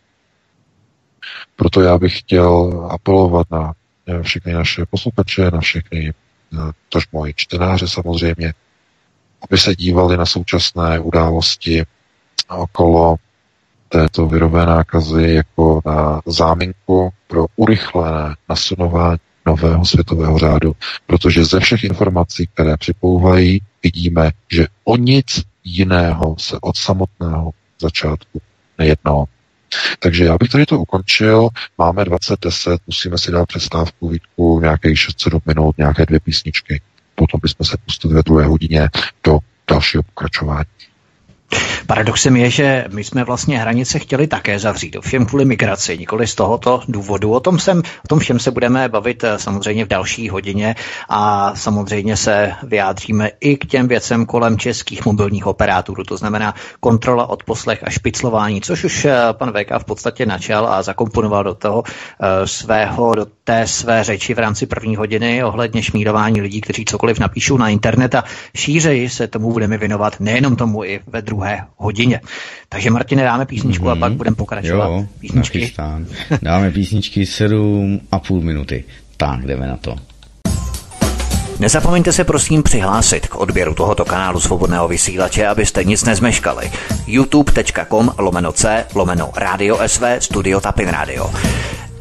Proto já bych chtěl apelovat na všechny naše posluchače, na všechny, tož moji čtenáře samozřejmě, aby se dívali na současné události okolo této virové nákazy jako na záminku pro urychlené nasunování nového světového řádu, protože ze všech informací, které připouvají, vidíme, že o nic jiného se od samotného začátku nejednalo. Takže já bych tady to ukončil, máme 20:10, musíme si dát přestávku, Vítku, nějakých 6-7 minut, nějaké 2 písničky, potom bychom se pustili ve 2. hodině do dalšího pokračování. Paradoxem je, že my jsme vlastně hranice chtěli také zavřít, ovšem kvůli migraci, nikoli z tohoto důvodu. O tom všem se budeme bavit samozřejmě v další hodině a samozřejmě se vyjádříme i k těm věcem kolem českých mobilních operátorů, to znamená kontrola, odposlech a špiclování, což už pan VK v podstatě načal a zakomponoval do té své řeči v rámci první hodiny ohledně šmírování lidí, kteří cokoliv napíšou na internet, a šířeji se tomu budeme věnovat, nejenom tomu, i ve druhé hodině. Takže Martine, dáme písničku a pak budeme pokračovat. Jo, písničky. Dáme písničky 7,5 minuty. Tak, jdeme na to. Nezapomeňte se prosím přihlásit k odběru tohoto kanálu Svobodného vysílače, abyste nic nezmeškali. youtube.com/c/Radio SV Studio Tapin Radio.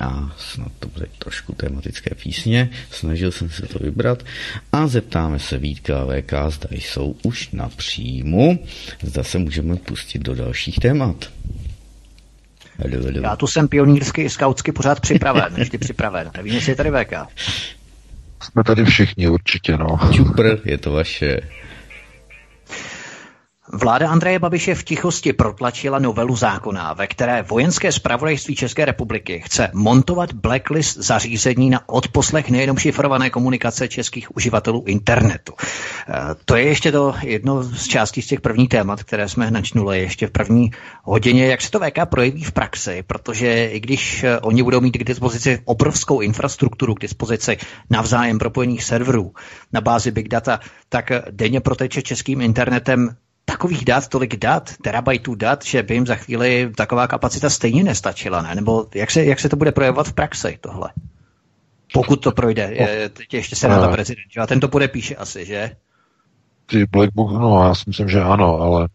A snad to bude trošku tematické písně, snažil jsem se to vybrat a zeptáme se Vítka a VK, zda jsou už na příjmu, zda se můžeme pustit do dalších témat. Já tu jsem pionýrsky i skautsky pořád připraven, vždy připraven, nevím, jestli je tady VK. Jsme tady všichni určitě, no. Čupr, je to vaše... Vláda Andreje Babiše v tichosti protlačila novelu zákona, ve které Vojenské zpravodajství České republiky chce montovat blacklist zařízení na odposlech nejenom šifrované komunikace českých uživatelů internetu. To je ještě to jedno z částí z těch prvních témat, které jsme načnuli ještě v první hodině. Jak se to VK projeví v praxi, protože i když oni budou mít k dispozici obrovskou infrastrukturu, k dispozici navzájem propojených serverů na bázi big data, tak denně proteče českým internetem takových dat, tolik dat, terabajtů dat, že by jim za chvíli taková kapacita stejně nestačila, ne? Nebo jak se to bude projevovat v praxi tohle? Pokud to projde, teď ještě se na prezident, a ten to podepíše asi, že? Ty Black Box, no, já si myslím, že ano, ale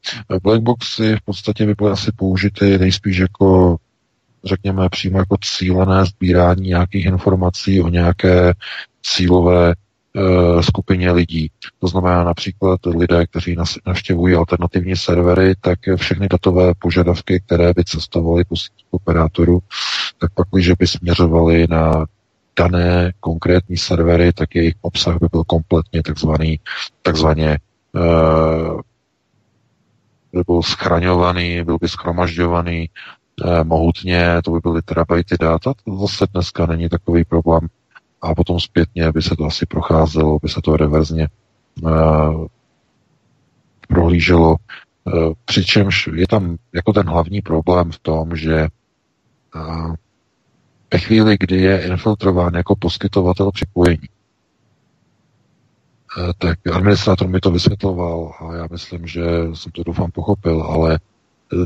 Black Box je v podstatě by byly asi použity nejspíš jako, řekněme, přímo jako cílené sbírání nějakých informací o nějaké cílové skupině lidí. To znamená například lidé, kteří navštěvují alternativní servery, tak všechny datové požadavky, které by cestovaly po sítích operátorů, tak pak, když by směřovaly na dané konkrétní servery, tak jejich obsah by byl kompletně takzvaně schraňovaný, byl by schromažďovaný mohutně, to by byly terabajty data, to zase dneska není takový problém. A potom zpětně by se to asi procházelo, by se to reverzně prohlíželo. Přičemž je tam jako ten hlavní problém v tom, že ve chvíli, kdy je infiltrován jako poskytovatel připojení, tak administrátor mi to vysvětloval a já myslím, že jsem to doufám pochopil, ale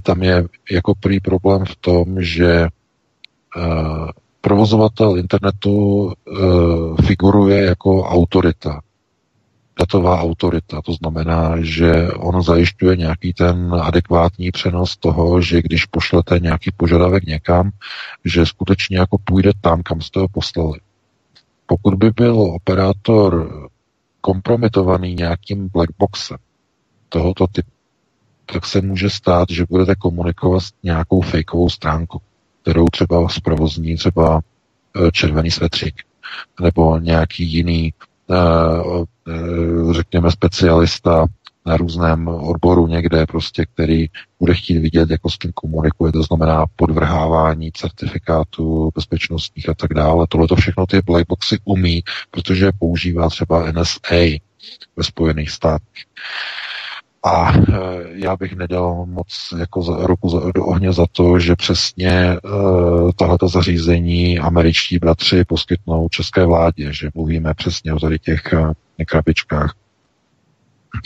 tam je jako prý problém v tom, že provozovatel internetu figuruje jako autorita, datová autorita. To znamená, že on zajišťuje nějaký ten adekvátní přenos toho, že když pošlete nějaký požadavek někam, že skutečně jako půjde tam, kam jste ho poslali. Pokud by byl operátor kompromitovaný nějakým blackboxem tohoto typu, tak se může stát, že budete komunikovat s nějakou fejkovou stránkou, kterou třeba zprovozní třeba červený svetřík nebo nějaký jiný, řekněme, specialista na různém odboru někde prostě, který bude chtít vidět, jako s tím komunikuje, to znamená podvrhávání certifikátů bezpečnostních a tak dále. Tohle to všechno ty blackboxy umí, protože používá třeba NSA ve Spojených státech. A já bych nedal moc jako ruku do ohně za to, že přesně tahleta zařízení američtí bratři poskytnou české vládě, že mluvíme přesně o tady těch krabičkách.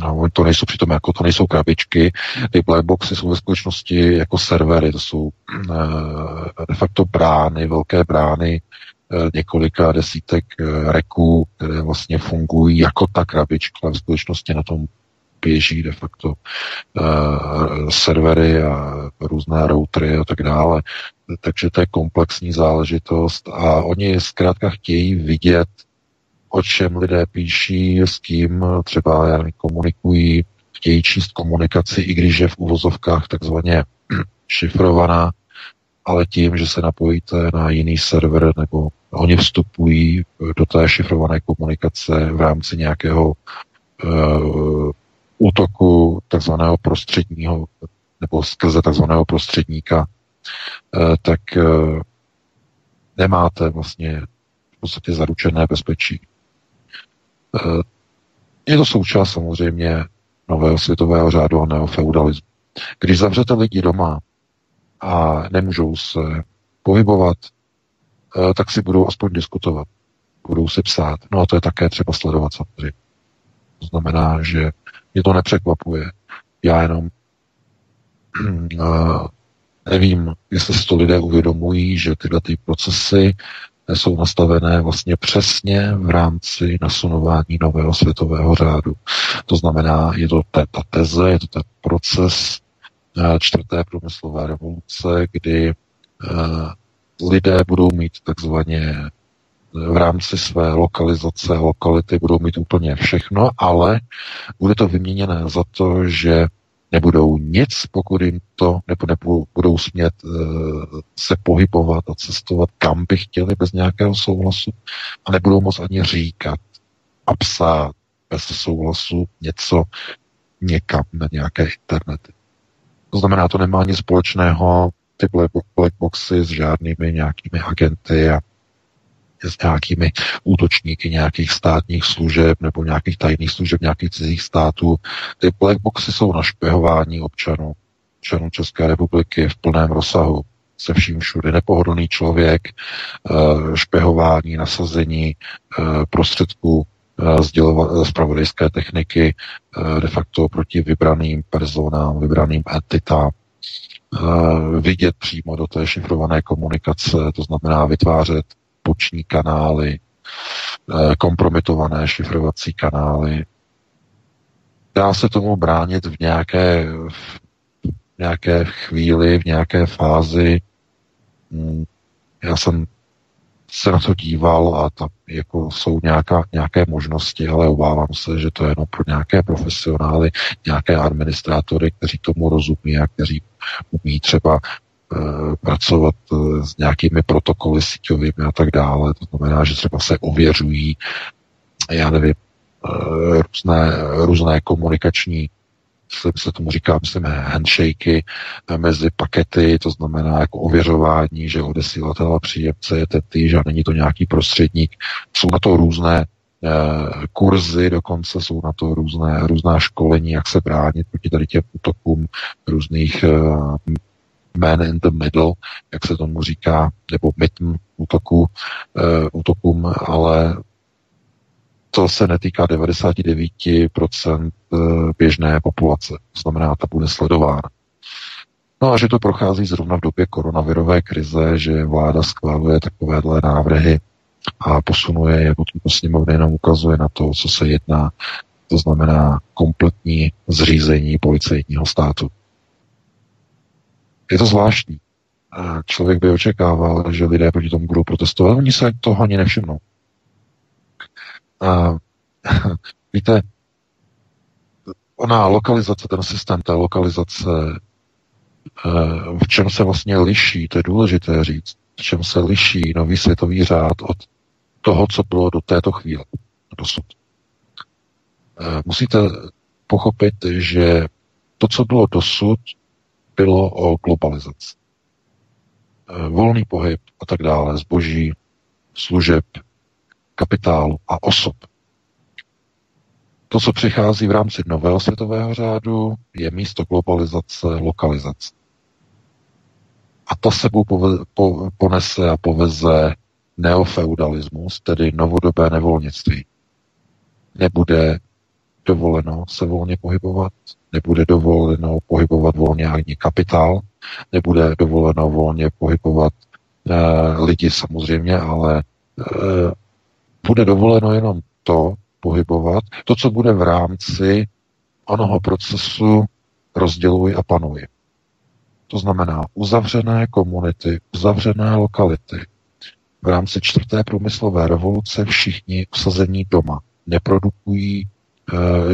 No, to nejsou přitom jako, to nejsou krabičky, ty blackboxy jsou ve skutečnosti jako servery, to jsou de facto brány, velké brány, několika desítek reků, které vlastně fungují jako ta krabička, ale v skutečnosti na tom běží de facto servery a různé routery a tak dále. Takže to je komplexní záležitost a oni zkrátka chtějí vidět, o čem lidé píší, s kým třeba komunikují, chtějí číst komunikaci, i když je v uvozovkách takzvaně šifrovaná, ale tím, že se napojíte na jiný server, nebo oni vstupují do té šifrované komunikace v rámci nějakého útoku takzvaného prostředního, nebo skrze takzvaného prostředníka, tak nemáte vlastně v podstatě zaručené bezpečí. Je to součást samozřejmě nového světového řádu a neofeudalismu. Když zavřete lidi doma a nemůžou se pohybovat, tak si budou aspoň diskutovat, budou si psát. No a to je také třeba sledovat samozřejmě. To znamená, že mě to nepřekvapuje. Já jenom nevím, jestli si to lidé uvědomují, že tyhle ty procesy jsou nastavené vlastně přesně v rámci nasunování nového světového řádu. To znamená, je to ta teze, je to ten proces čtvrté průmyslové revoluce, kdy lidé budou mít takzvaně v rámci své lokalizace, lokality budou mít úplně všechno, ale bude to vyměněné za to, že nebudou nic, pokud jim to nebudou smět se pohybovat a cestovat, kam by chtěli bez nějakého souhlasu a nebudou moc ani říkat a psát bez souhlasu něco někam na nějaké internety. To znamená, to nemá nic společného ty blackboxy s žádnými nějakými agenty a s nějakými útočníky nějakých státních služeb nebo nějakých tajných služeb nějakých cizích států. Ty blackboxy jsou na špehování občanů České republiky v plném rozsahu. Se vším všude nepohodlný člověk, špehování, nasazení prostředků zpravodajské techniky de facto proti vybraným personám, vybraným entitám. Vidět přímo do té šifrované komunikace, to znamená vytvářet boční kanály, kompromitované šifrovací kanály. Dá se tomu bránit v nějaké chvíli, v nějaké fázi. Já jsem se na to díval a tam jako jsou nějaké možnosti, ale obávám se, že to je jenom pro nějaké profesionály, nějaké administrátory, kteří tomu rozumí a kteří umí třeba pracovat s nějakými protokoly síťovými a tak dále. To znamená, že třeba se ověřují, já nevím, různé komunikační, se tomu říká, myslím, handshakey mezi pakety, to znamená jako ověřování, že odesílatel a příjemce je tetý, že není to nějaký prostředník. Jsou na to různé kurzy, dokonce jsou na to různá školení, jak se bránit proti tady těm útokům různých man in the middle, jak se tomu říká, nebo midm útokům, ale to se netýká 99% běžné populace. To znamená, ta bude sledována. No a že to prochází zrovna v době koronavirové krize, že vláda schvaluje takovéhle návrhy a posunuje je potom sněmovny, jenom ukazuje na to, co se jedná. To znamená kompletní zřízení policejního státu. Je to zvláštní. Člověk by očekával, že lidé proti tomu budou protestovat. Oni se toho ani nevšimnou. A víte, ona lokalizace, ten systém té lokalizace, v čem se vlastně liší, to je důležité říct, v čem se liší nový světový řád od toho, co bylo do této chvíle, dosud. Musíte pochopit, že to, co bylo dosud, bylo o globalizaci. Volný pohyb a tak dále, zboží, služeb, kapitálu a osob. To, co přichází v rámci nového světového řádu, je místo globalizace, lokalizace. A ta sebou ponese a poveze neofeudalismus, tedy novodobé nevolnictví. Nebude dovoleno se volně pohybovat, nebude dovoleno pohybovat volně ani kapitál, nebude dovoleno volně pohybovat lidi samozřejmě, ale bude dovoleno jenom to, co bude v rámci onoho procesu rozděluj a panuj. To znamená uzavřené komunity, uzavřené lokality. V rámci čtvrté průmyslové revoluce všichni usazení doma neprodukují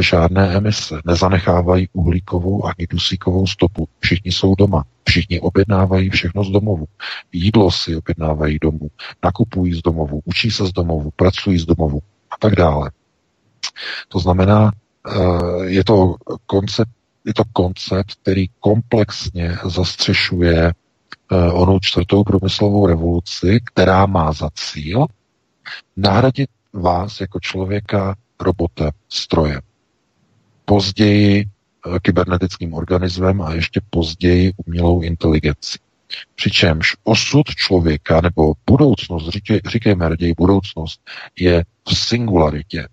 žádné emise, nezanechávají uhlíkovou ani dusíkovou stopu. Všichni jsou doma, všichni objednávají všechno z domovu. Jídlo si objednávají domů, nakupují z domovu, učí se z domovu, pracují z domovu a tak dále. To znamená, je to koncept, který komplexně zastřešuje onou čtvrtou průmyslovou revoluci, která má za cíl nahradit vás jako člověka robotem, strojem. Později kybernetickým organismem a ještě později umělou inteligenci. Přičemž osud člověka nebo budoucnost, říkejme raději budoucnost, je v singularitě.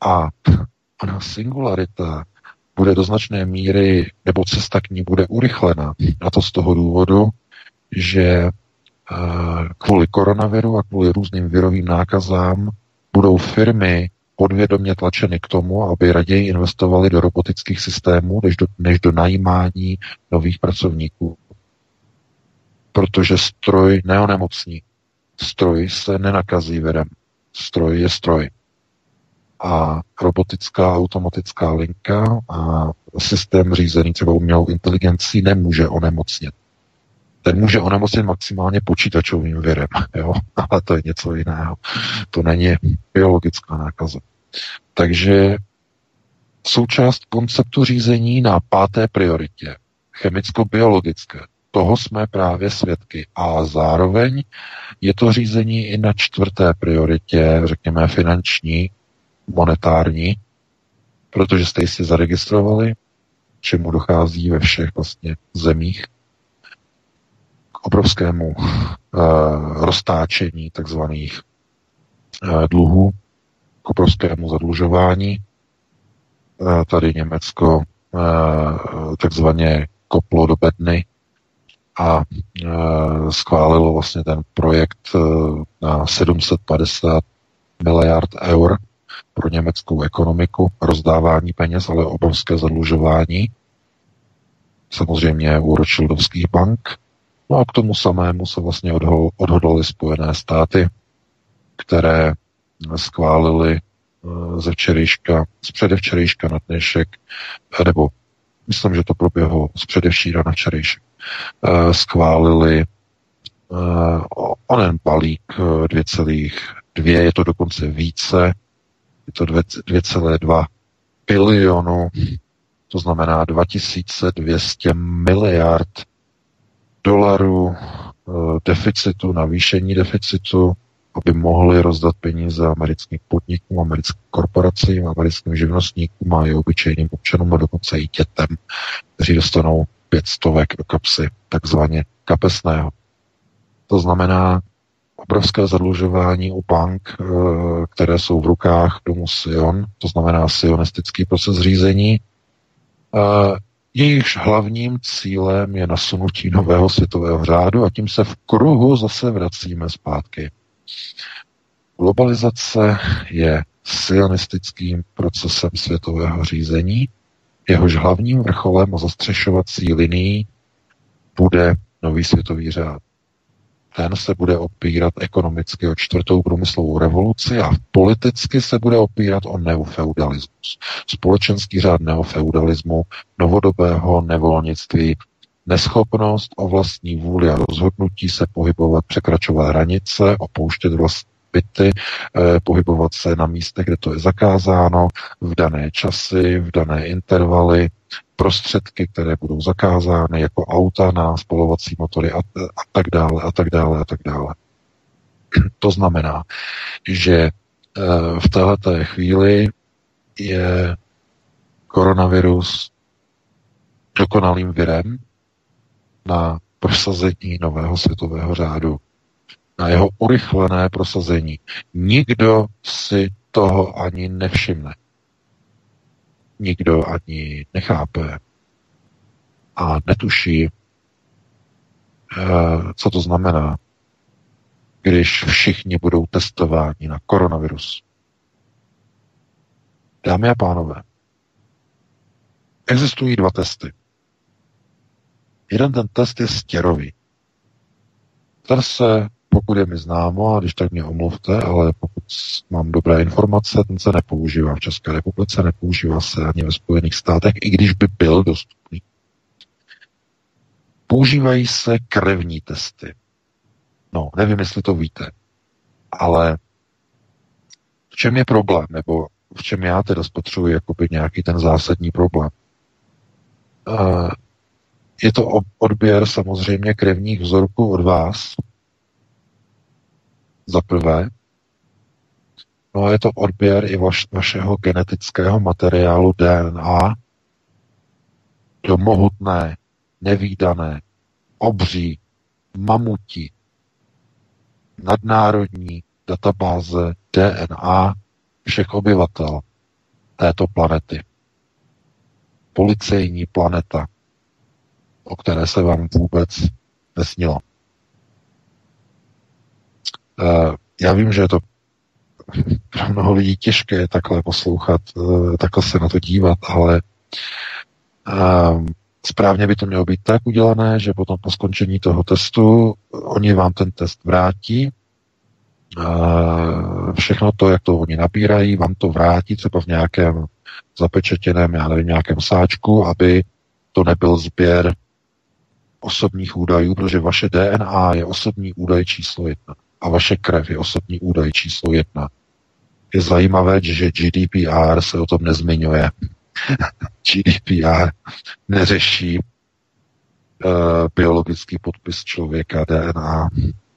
A ona singularita bude do značné míry, nebo cesta k ní bude urychlena. A to z toho důvodu, že kvůli koronaviru a kvůli různým virovým nákazám budou firmy podvědomě tlačeny k tomu, aby raději investovali do robotických systémů, než do najímání nových pracovníků. Protože stroj neonemocní. Stroj se nenakazí virem. Stroj je stroj. A robotická automatická linka a systém řízený třeba umělou inteligencí nemůže onemocnit. Ten může onemocnit maximálně počítačovým virem, jo? Ale to je něco jiného. To není biologická nákaza. Takže součást konceptu řízení na páté prioritě, chemicko-biologické, toho jsme právě svědky. A zároveň je to řízení i na čtvrté prioritě, řekněme finanční, monetární, protože jste jistě zaregistrovali, čemu dochází ve všech vlastně zemích, k obrovskému roztáčení takzvaných dluhů, k obrovskému zadlužování. Tady Německo takzvaně koplo do bedny a schválilo vlastně ten projekt na 750 miliard eur pro německou ekonomiku, rozdávání peněz, ale obrovské zadlužování, samozřejmě u Rothschildovských bank. No a k tomu samému se vlastně odhodlaly Spojené státy, které schválily z předevčerejška na dnešek, nebo myslím, že to proběhlo z předevčíra na včerejšek, schválili onen balík 2,2, je to dokonce více, je to 2,2 bilionu, to znamená 2200 miliard dolarů deficitu, navýšení deficitu, aby mohli rozdat peníze americkým podnikům, americkým korporacím, americkým živnostníkům a i obyčejným občanům a dokonce i dětem, kteří dostanou 500 do kapsy, takzvaně kapesného. To znamená obrovské zadlužování u bank, které jsou v rukách domu Sion, to znamená sionistický proces řízení. Jejichž hlavním cílem je nasunutí nového světového řádu a tím se v kruhu zase vracíme zpátky. Globalizace je sionistickým procesem světového řízení, jehož hlavním vrcholem a zastřešovací linií bude nový světový řád. Ten se bude opírat ekonomicky o čtvrtou průmyslovou revoluci a politicky se bude opírat o neofeudalismus. Společenský řád neofeudalismu, novodobého nevolnictví, neschopnost o vlastní vůli a rozhodnutí se pohybovat, překračovat hranice, opouštět vlastní byty, pohybovat se na místech, kde to je zakázáno, v dané časy, v dané intervaly, prostředky, které budou zakázány jako auta na spalovací motory a tak dále. To znamená, že v této chvíli je koronavirus dokonalým virem na prosazení nového světového řádu, na jeho urychlené prosazení. Nikdo si toho ani nevšimne. Nikdo ani nechápe a netuší, co to znamená, když všichni budou testováni na koronavirus. Dámy a pánové, Existují dva testy. Jeden ten test je stěrový. Ten se, pokud je mi známo, a když tak mě omluvte, ale pokud mám dobré informace, ten se nepoužívá v České republice, nepoužívá se ani ve Spojených státech, i když by byl dostupný. Používají se krevní testy. No, nevím, jestli to víte, ale v čem je problém, nebo v čem já teda spatřuji jakoby nějaký ten zásadní problém. Je to odběr samozřejmě krevních vzorků od vás, za prvé, no a je to odběr i vašeho genetického materiálu DNA do mohutné, nevídané, obří, mamutí, nadnárodní databáze DNA všech obyvatel této planety. Policejní planeta, o které se vám vůbec nesnilo. Já vím, že je to pro mnoho lidí těžké takhle poslouchat, takhle se na to dívat, ale správně by to mělo být tak udělané, že potom po skončení toho testu oni vám ten test vrátí. Všechno to, jak to oni nabírají, vám to vrátí třeba v nějakém zapečetěném, já nevím, nějakém sáčku, aby to nebyl sběr osobních údajů, protože vaše DNA je osobní údaj číslo 1 a vaše krev je osobní údaj číslo 1. Je zajímavé, že GDPR se o tom nezmiňuje. GDPR neřeší biologický podpis člověka, DNA.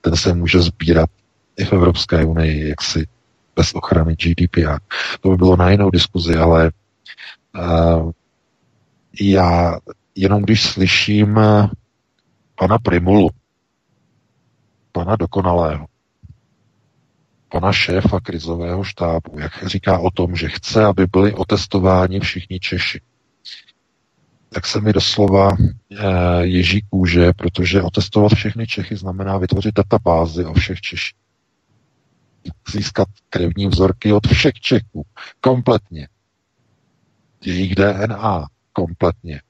Ten se může sbírat i v Evropské unii, jaksi bez ochrany GDPR. To by bylo na jinou diskuzi, ale já jenom když slyším pana Primulu, pana Dokonalého, pana šéfa krizového štábu, jak říká o tom, že chce, aby byli otestováni všichni Češi, tak se mi doslova ježí kůže, protože otestovat všechny Čechy znamená vytvořit databázy o všech Češích. Získat krevní vzorky od všech Čechů. Kompletně. Jejich DNA. Kompletně.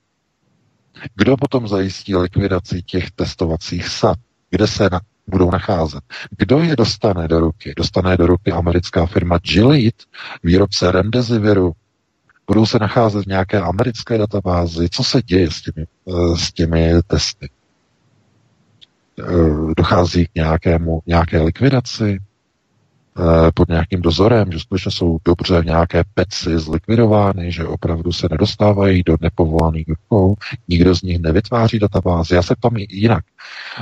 Kdo potom zajistí likvidaci těch testovacích sad? Kde se budou nacházet? Kdo je dostane do ruky? Dostane do ruky americká firma Gilead, výrobce Remdesiviru. Budou se nacházet v nějaké americké databázi? Co se děje s těmi testy? Dochází k nějaké likvidaci? Pod nějakým dozorem, že skutečně jsou dobře nějaké peci zlikvidovány, že opravdu se nedostávají do nepovolaných rukou, nikdo z nich nevytváří databázy. Já se ptám jinak.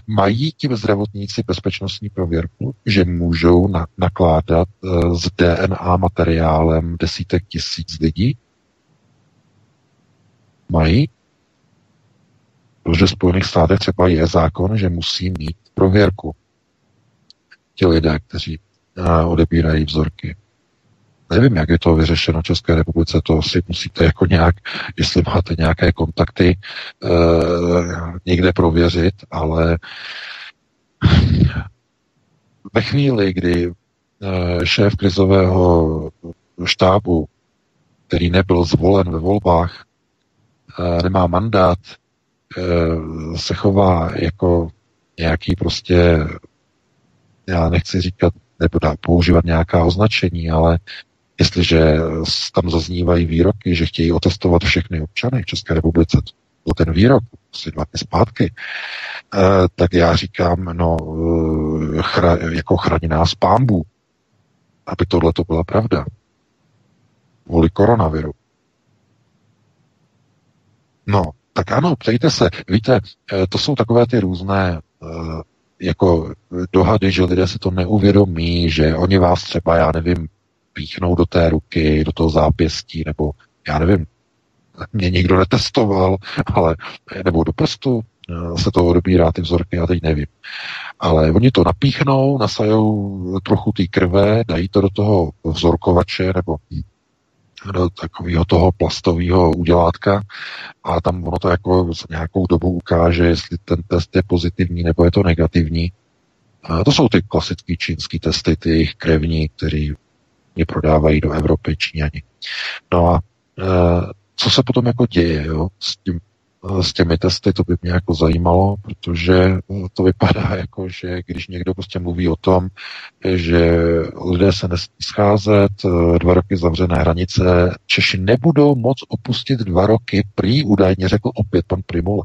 Mají ti zdravotníci bezpečnostní prověrku, že můžou nakládat s DNA materiálem desítek tisíc lidí? Mají? Protože v Spojených státech třeba je zákon, že musí mít prověrku. Ti lidé, kteří odebírají vzorky. Nevím, jak je to vyřešeno v České republice, to si musíte jako nějak, jestli máte nějaké kontakty, někde prověřit, ale ve chvíli, kdy šéf krizového štábu, který nebyl zvolen ve volbách, nemá mandát, se chová jako nějaký prostě, já nechci říkat, nebo dá používat nějaká označení, ale jestliže tam zaznívají výroky, že chtějí otestovat všechny občany v České republice, to ten výrok, asi 2 dny zpátky, tak já říkám, no, jako chraň nás pámbu, aby tohle to byla pravda. Vůli koronaviru. No, tak ano, ptejte se. Víte, to jsou takové ty různé jako dohady, že lidé se to neuvědomí, že oni vás třeba, já nevím, píchnou do té ruky, do toho zápěstí, nebo já nevím, mě nikdo netestoval, ale nebo do prstu se to odbírá ty vzorky, já teď nevím. Ale oni to napíchnou, nasajou trochu té krve, dají to do toho vzorkovače, nebo do takového toho plastového udělátka a tam ono to jako nějakou dobu ukáže, jestli ten test je pozitivní nebo je to negativní. A to jsou ty klasické čínský testy, ty jejich krevní, který mě prodávají do Evropy Číňani. No a co co se potom jako děje, jo, s těmi testy, to by mě jako zajímalo, protože to vypadá jako, že když někdo prostě mluví o tom, že lidé se nesmí scházet, 2 roky zavřené hranice, Češi nebudou moc opustit 2 roky, prý údajně řekl opět pan Primula,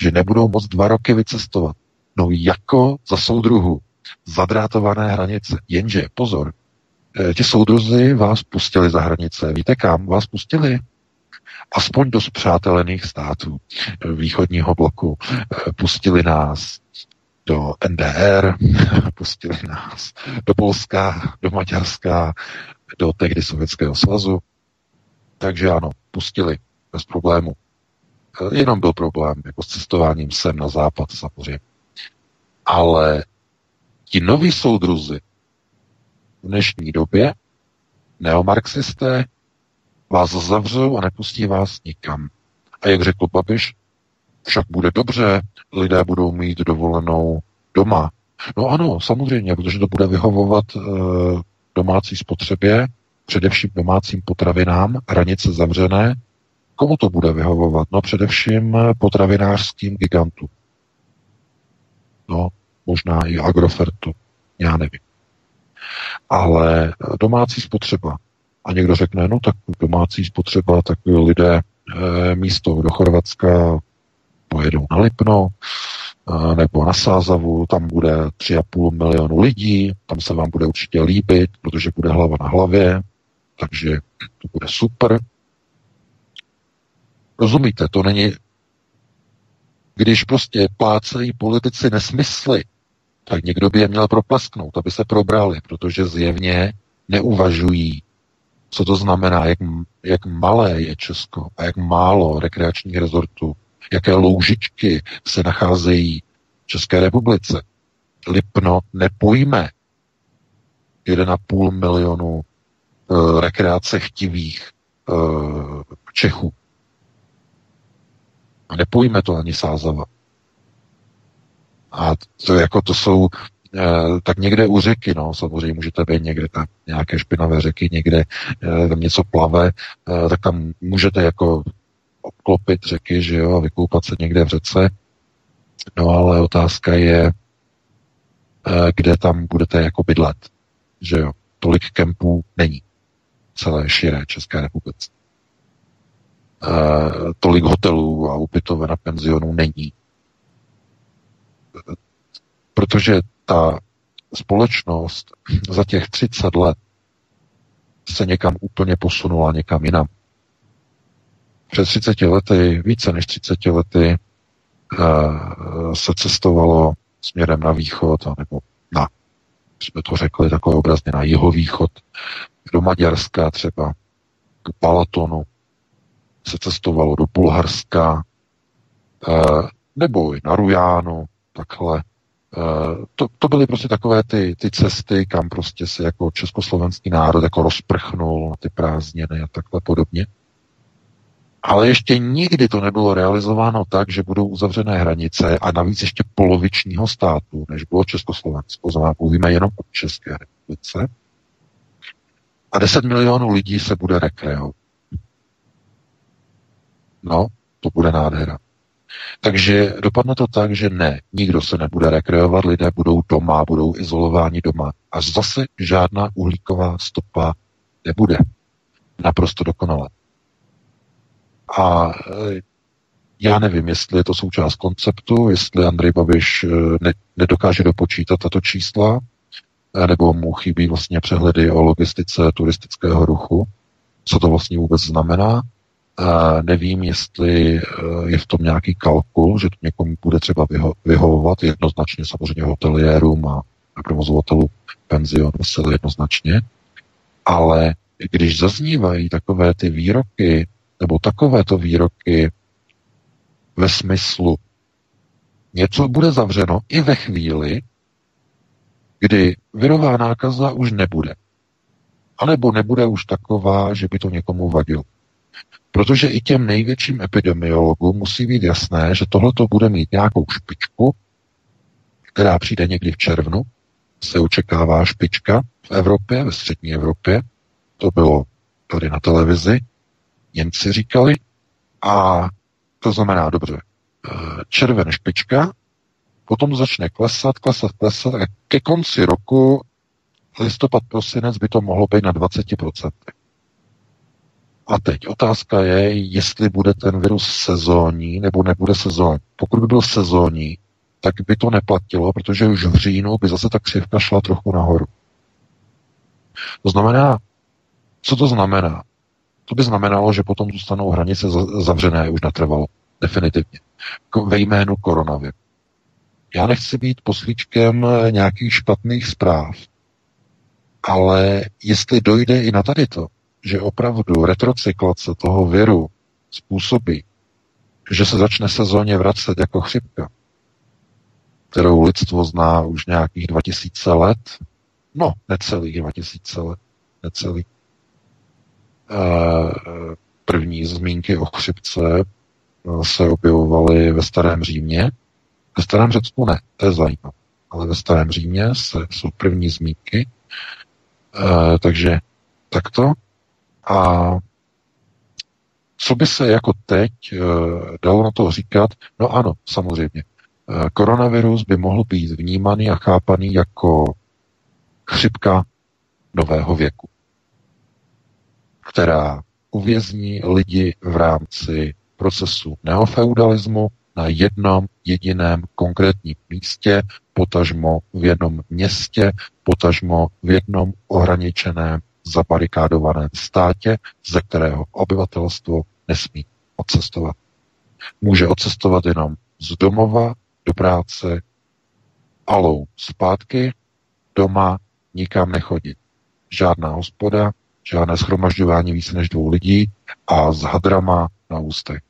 že nebudou moc 2 roky vycestovat. No jako za soudruhu, zadrátované hranice, jenže pozor, ti soudruzi vás pustili za hranice. Víte kam? Vás pustili aspoň do spřátelených států východního bloku. Pustili nás do NDR, pustili nás do Polska, do Maďarska, do tehdy Sovětského svazu. Takže ano, pustili bez problému. Jenom byl problém jako s cestováním sem na západ samozřejmě. Ale ti noví soudruzi v dnešní době, neomarxisté, vás zavřou a nepustí vás nikam. A jak řekl Babiš, však bude dobře, lidé budou mít dovolenou doma. No ano, samozřejmě, protože to bude vyhovovat domácí spotřebě, především domácím potravinám, hranice zavřené. Komu to bude vyhovovat? No především potravinářským gigantům. No, možná i Agrofertu, já nevím. Ale domácí spotřeba. A někdo řekne, no tak domácí spotřeba, tak lidé místo do Chorvatska pojedou na Lipno nebo na Sázavu, tam bude 3,5 milionu lidí, tam se vám bude určitě líbit, protože bude hlava na hlavě, takže to bude super. Rozumíte, to není, když prostě plácejí politici nesmysly, tak někdo by je měl proplasknout, aby se probrali, protože zjevně neuvažují, co to znamená, jak malé je Česko a jak málo rekreačních rezortů, jaké loužičky se nacházejí v České republice. Lipno nepojme 1,5 milionu rekreace chtivých Čechů. A nepojme to ani Sázava. A to, jako to jsou... tak někde u řeky, no, samozřejmě můžete být někde tam nějaké špinavé řeky, někde tam něco plave, tak tam můžete jako obklopit řeky, že jo, a vykoupat se někde v řece, no ale otázka je, kde tam budete jako bydlet, že jo, tolik kempů není v celé širé České republice. Tolik hotelů a ubytoven a penzionů není. Protože ta společnost za těch 30 let se někam úplně posunula, někam jinam. Před 30 lety, více než 30 lety se cestovalo směrem na východ, anebo na, jsme to řekli takové obrazně, na jihovýchod, do Maďarska třeba, k Balatonu, se cestovalo do Bulharska, nebo i na Rujánu, takhle. To byly prostě takové ty cesty, kam prostě se jako československý národ jako rozprchnul na ty prázdniny a takhle podobně. Ale ještě nikdy to nebylo realizováno tak, že budou uzavřené hranice a navíc ještě polovičního státu, než bylo Československo. Znamená, mluvíme jenom o České republice. A 10 milionů lidí se bude rekreovat. No, to bude nádhera. Takže dopadne to tak, že ne, nikdo se nebude rekreovat, lidé budou doma, budou izolováni doma. A zase žádná uhlíková stopa nebude. Naprosto dokonale. A já nevím, jestli je to součást konceptu, jestli Andrej Babiš nedokáže dopočítat tato čísla, nebo mu chybí vlastně přehledy o logistice turistického ruchu, co to vlastně vůbec znamená. Nevím, jestli je v tom nějaký kalkul, že to někomu bude třeba vyhovovat, jednoznačně samozřejmě hoteliérům a provozovatelům penzionu se jednoznačně, ale když zaznívají takové ty výroky, nebo takovéto výroky ve smyslu něco bude zavřeno i ve chvíli, kdy virová nákaza už nebude, anebo nebude už taková, že by to někomu vadilo. Protože i těm největším epidemiologům musí být jasné, že tohleto bude mít nějakou špičku, která přijde někdy v červnu, se očekává špička v Evropě, ve střední Evropě, to bylo tady na televizi, Němci říkali, A to znamená, dobře, červen špička, potom začne klesat a ke konci roku listopad, prosinec by to mohlo být na 20%. A teď otázka je, jestli bude ten virus sezónní nebo nebude sezónní. Pokud by byl sezónní, tak by to neplatilo, protože už v říjnu by zase ta křivka šla trochu nahoru. To znamená, co to znamená? To by znamenalo, že potom zůstanou hranice zavřené už natrvalo. Definitivně. Ve jménu koronaviru. Já nechci být poslíčkem nějakých špatných zpráv, ale jestli dojde i na tady to, že opravdu retrocyklace toho viru způsobí, že se začne sezóně vracet jako chřipka, kterou lidstvo zná už nějakých 2000 let, no, necelých 2000 let, necelých. První zmínky o chřipce se objevovaly ve Starém Římě. Ve Starém Řecku ne, to je zajímavé. Ale ve Starém Římě jsou první zmínky. Takže takto. A co by se jako teď dalo na to říkat? No ano, samozřejmě. Koronavirus by mohl být vnímaný a chápaný jako chřipka nového věku, která uvězní lidi v rámci procesu neofeudalismu na jednom jediném konkrétním místě, potažmo v jednom městě, potažmo v jednom ohraničeném zabarikádovaném státě, ze kterého obyvatelstvo nesmí odcestovat. Může odcestovat jenom z domova do práce, alou zpátky, doma nikam nechodit. Žádná hospoda, žádné shromažďování více než 2 lidí a s hadrama na ústech.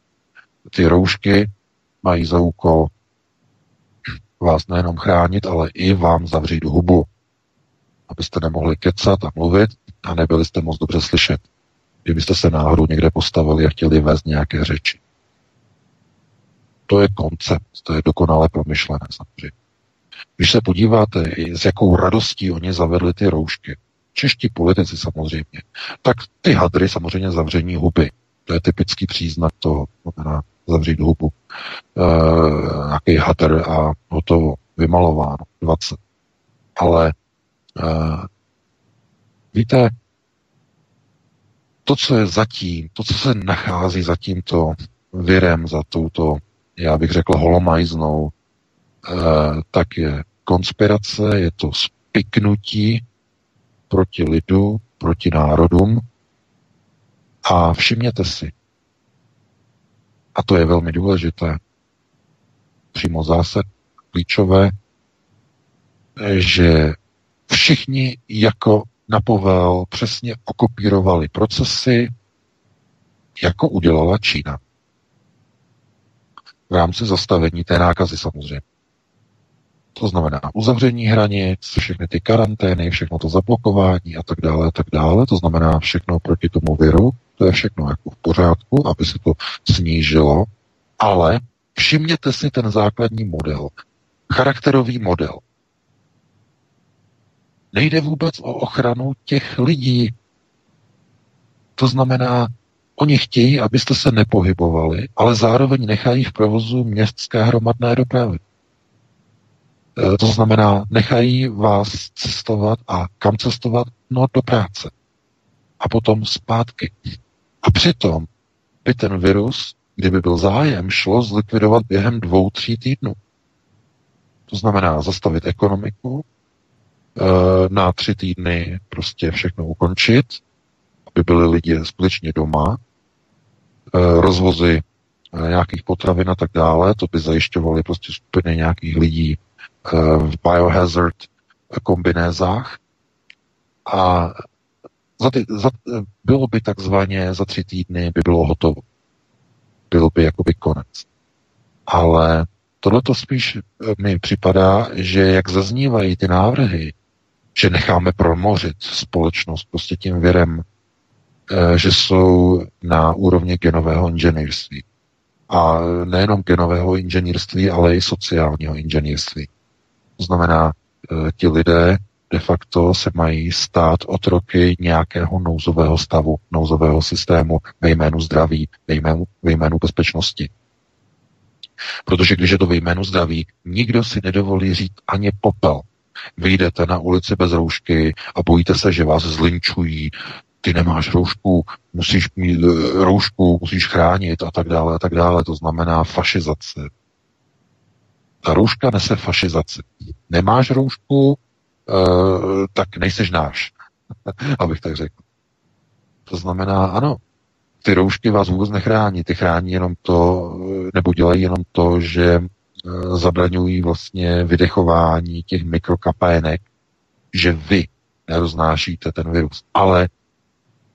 Ty roušky mají za úkol vás nejenom chránit, ale i vám zavřít hubu, abyste nemohli kecat a mluvit a nebyli jste moc dobře slyšet, kdybyste se náhodou někde postavili a chtěli vést nějaké řeči. To je koncept, to je dokonale promyšlené samozřejmě. Když se podíváte, s jakou radostí oni zavedli ty roušky, čeští politici samozřejmě, tak ty hadry samozřejmě zavření huby. To je typický příznak toho, znamená zavřít hubu. Nějaký hadr a hotovo, vymalováno, 20. Ale víte, to, co je zatím, to, co se nachází za tímto virem, za touto, já bych řekl, holomajznou, tak je konspirace, je to spiknutí proti lidu, proti národům. A všimněte si, a to je velmi důležité, přímo zase klíčové, že všichni jako napovel přesně okopírovali procesy, jako udělala Čína. V rámci zastavení té nákazy samozřejmě. To znamená uzavření hranic, všechny ty karantény, všechno to zablokování a tak dále, a tak dále. To znamená všechno proti tomu viru. To je všechno jako v pořádku, aby se to snížilo. Ale všimněte si ten základní model. Charakterový model. Nejde vůbec o ochranu těch lidí. To znamená, oni chtějí, abyste se nepohybovali, ale zároveň nechají v provozu městské hromadné dopravy. To znamená, nechají vás cestovat a kam cestovat? No do práce. A potom zpátky. A přitom by ten virus, kdyby byl zájem, šlo zlikvidovat během 2-3 týdnů. To znamená zastavit ekonomiku, na 3 týdny prostě všechno ukončit, aby byli lidi skutečně doma, rozvozy nějakých potravin a tak dále, to by zajišťovaly prostě skupiny nějakých lidí v biohazard kombinézách a bylo by takzvaně za 3 týdny by bylo hotovo. Bylo by jakoby konec. Ale tohleto spíš mi připadá, že jak zaznívají ty návrhy, že necháme promořit společnost prostě tím virem, že jsou na úrovni genového inženýrství. A nejenom genového inženýrství, ale i sociálního inženýrství. To znamená, ti lidé de facto se mají stát otroky nějakého nouzového stavu, nouzového systému ve jménu zdraví, ve jménu bezpečnosti. Protože když je to ve jménu zdraví, nikdo si nedovolí říct ani popel. Vyjdete na ulici bez roušky a bojíte se, že vás zlinčují, ty nemáš roušku, musíš mít roušku, musíš chránit a tak dále, a tak dále. To znamená fašizace. Ta rouška nese fašizaci. Nemáš roušku, tak nejseš náš, abych tak řekl. To znamená, ano, ty roušky vás vůbec nechrání, ty chrání jenom to, nebo dělají jenom to, že zabraňují vlastně vydechování těch mikrokapének, že vy neroznášíte ten virus. Ale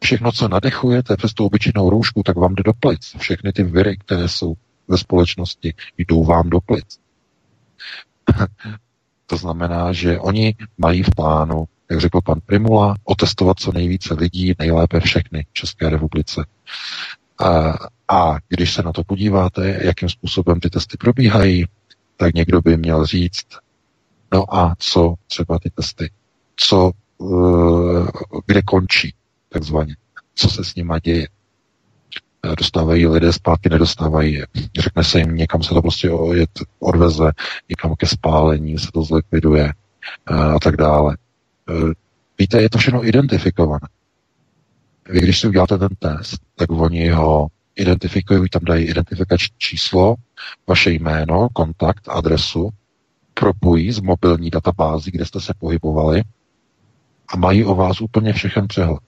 všechno, co nadechujete přes tu obyčejnou roušku, tak vám jde do plic. Všechny ty viry, které jsou ve společnosti, jdou vám do plic. To znamená, že oni mají v plánu, jak řekl pan Primula, otestovat co nejvíce lidí, nejlépe všechny v České republice. A když se na to podíváte, jakým způsobem ty testy probíhají, tak někdo by měl říct, no a co třeba ty testy, co, kde končí, takzvaně, co se s nima děje. Dostávají lidé zpátky, nedostávají je. Řekne se jim, někam se to prostě odveze, někam ke spálení se to zlikviduje a tak dále. Víte, je to všechno identifikované. Vy, když si uděláte ten test, tak oni ho identifikují, tam dají identifikační číslo, vaše jméno, kontakt, adresu, propojí z mobilní databází, kde jste se pohybovali a mají o vás úplně všechen přehled.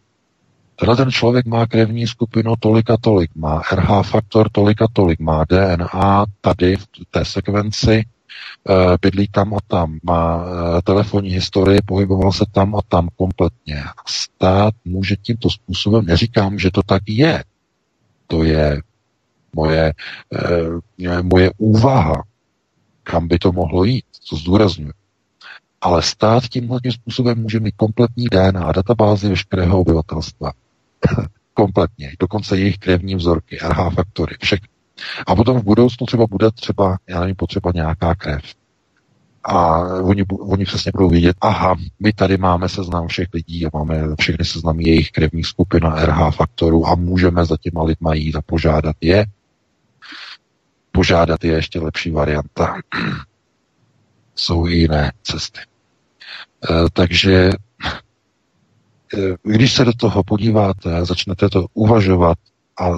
Tenhle ten člověk má krevní skupinu tolik a tolik, má RH faktor tolik a tolik, má DNA tady v té sekvenci, bydlí tam a tam, má telefonní historii, pohyboval se tam a tam kompletně. Stát může tímto způsobem, neříkám, že to tak je, to je moje úvaha, kam by to mohlo jít, to zdůrazňuji. Ale stát tímhle způsobem může mít kompletní DNA, databázi veškerého obyvatelstva. Kompletně. Dokonce jejich krevní vzorky, RH faktory, všechno. A potom v budoucnu třeba bude třeba, já nevím, potřeba nějaká krev. A oni přesně budou vědět, aha, my tady máme seznam všech lidí a máme všechny seznamy jejich krevních skupin a RH faktorů a můžeme za těma lidma jít a požádat je. Požádat je ještě lepší varianta. Jsou i jiné cesty. Takže když se do toho podíváte, začnete to uvažovat a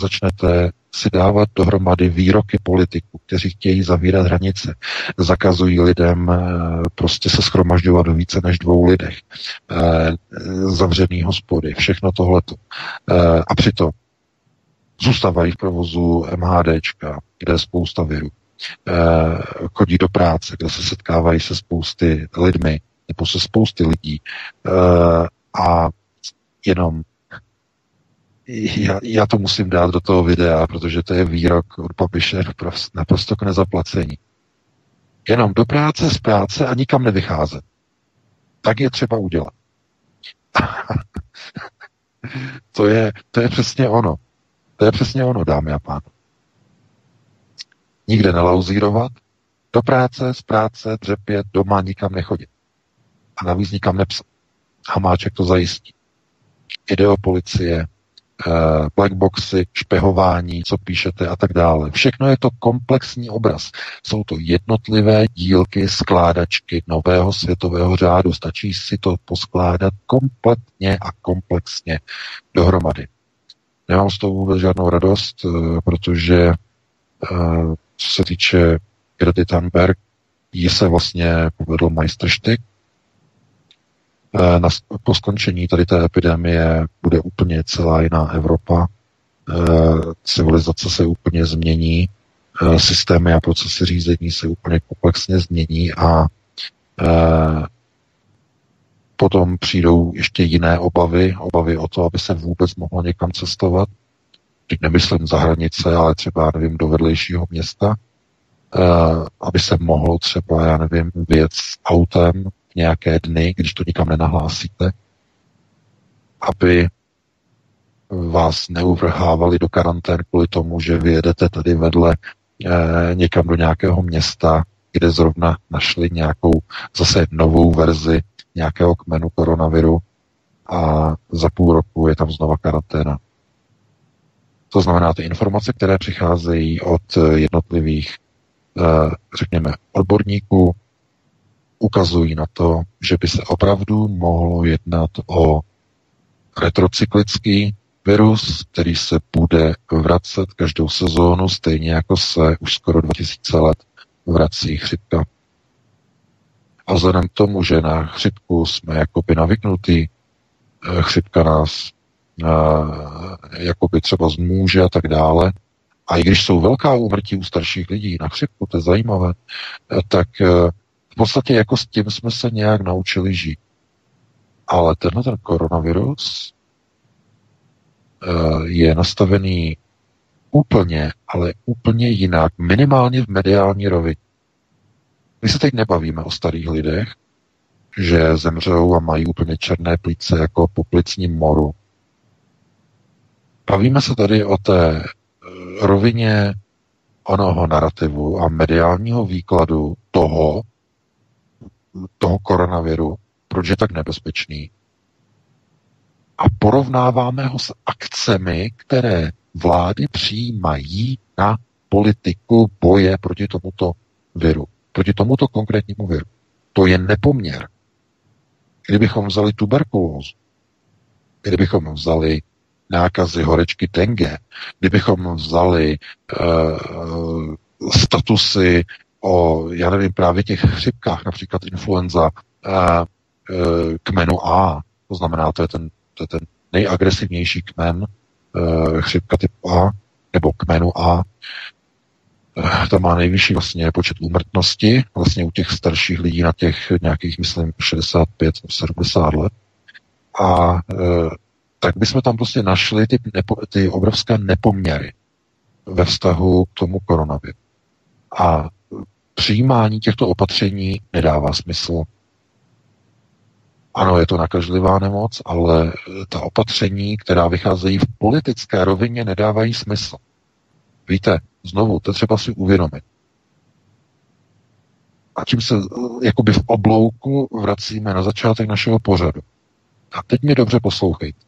začnete si dávat dohromady výroky politiků, kteří chtějí zavírat hranice, zakazují lidem prostě se shromažďovat do více než 2 lidech, zavřený hospody, všechno tohleto. A přitom zůstávají v provozu MHDčka, kde je spousta virů. Chodí do práce, kde se setkávají se spousty lidmi, nebo se spousty lidí. A jenom já to musím dát do toho videa, protože to je výrok od Babiše naprosto k nezaplacení. Jenom do práce, z práce a nikam nevycházet. Tak je třeba udělat. To je přesně ono. To je přesně ono, dámy a pánové. Nikde nelauzírovat, do práce, z práce, dřepět, doma, nikam nechodit. A navíc nikam nepsat. Hamáček to zajistí. Ideopolicie, black boxy, špehování, co píšete a tak dále. Všechno je to komplexní obraz. Jsou to jednotlivé dílky, skládačky nového světového řádu. Stačí si to poskládat kompletně a komplexně dohromady. Nemám z toho vůbec žádnou radost, protože co se týče Grety Thunberg, jí se vlastně povedl majstrštyk. Po skončení tady té epidemie bude úplně celá jiná Evropa. Civilizace se úplně změní, systémy a procesy řízení se úplně komplexně změní a potom přijdou ještě jiné obavy o to, aby se vůbec mohlo někam cestovat. Teď nemyslím za hranice, ale třeba, nevím, do vedlejšího města, aby se mohlo třeba, já nevím, vyjet s autem v nějaké dny, když to nikam nenahlásíte, aby vás neuvrhávali do karantén kvůli tomu, že vyjedete tady vedle někam do nějakého města, kde zrovna našli nějakou zase novou verzi nějakého kmenu koronaviru a za půl roku je tam znova karanténa. To znamená, ty informace, které přicházejí od jednotlivých, řekněme, odborníků, ukazují na to, že by se opravdu mohlo jednat o retrocyklický virus, který se bude vracet každou sezónu, stejně jako se už skoro 2000 let vrací chřipka. A vzhledem k tomu, že na chřipku jsme jakoby navyknutí, chřipka nás jakoby třeba zmůže a tak dále. A i když jsou velká úmrtí u starších lidí na chřipku, to je zajímavé, tak v podstatě jako s tím jsme se nějak naučili žít. Ale tenhle ten koronavirus je nastavený úplně, ale úplně jinak, minimálně v mediální rovině. My se teď nebavíme o starých lidech, že zemřou a mají úplně černé plíce jako po plicním moru. Bavíme se tady o té rovině onoho narrativu a mediálního výkladu toho koronaviru, proč je tak nebezpečný. A porovnáváme ho s akcemi, které vlády přijímají na politiku boje proti tomuto viru, proti tomuto konkrétnímu viru. To je nepoměr. Kdybychom vzali tuberkulózu, kdybychom vzali nákazy horečky dengue, kdybychom vzali statusy o, já nevím, právě těch chřipkách, například influenza kmenu A, to znamená, to je ten nejagresivnější kmen, chřipka typu A, nebo kmenu A, tam má nejvyšší vlastně počet úmrtnosti, vlastně u těch starších lidí na těch nějakých, myslím, 65, 70 let. A tak bychom tam prostě našli ty obrovské nepoměry ve vztahu k tomu koronaviru. A přijímání těchto opatření nedává smysl. Ano, je to nakažlivá nemoc, ale ta opatření, která vycházejí v politické rovině, nedávají smysl. Víte, znovu, to třeba si uvědomit. A tím se jakoby v oblouku vracíme na začátek našeho pořadu. A teď mě dobře poslouchejte.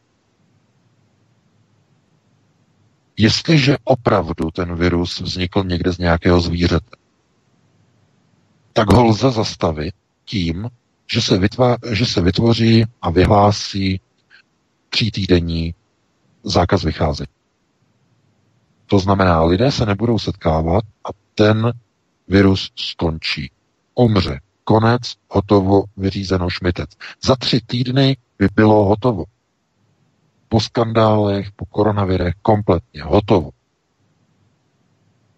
Jestliže opravdu ten virus vznikl někde z nějakého zvířete, tak ho lze zastavit tím, že se vytvoří a vyhlásí 3týdenní zákaz vycházení. To znamená, lidé se nebudou setkávat a ten virus skončí. Umře. Konec, hotovo, vyřízeno, šmitec. Za 3 týdny by bylo hotovo. Po skandálech, po koronavirech, kompletně hotovo.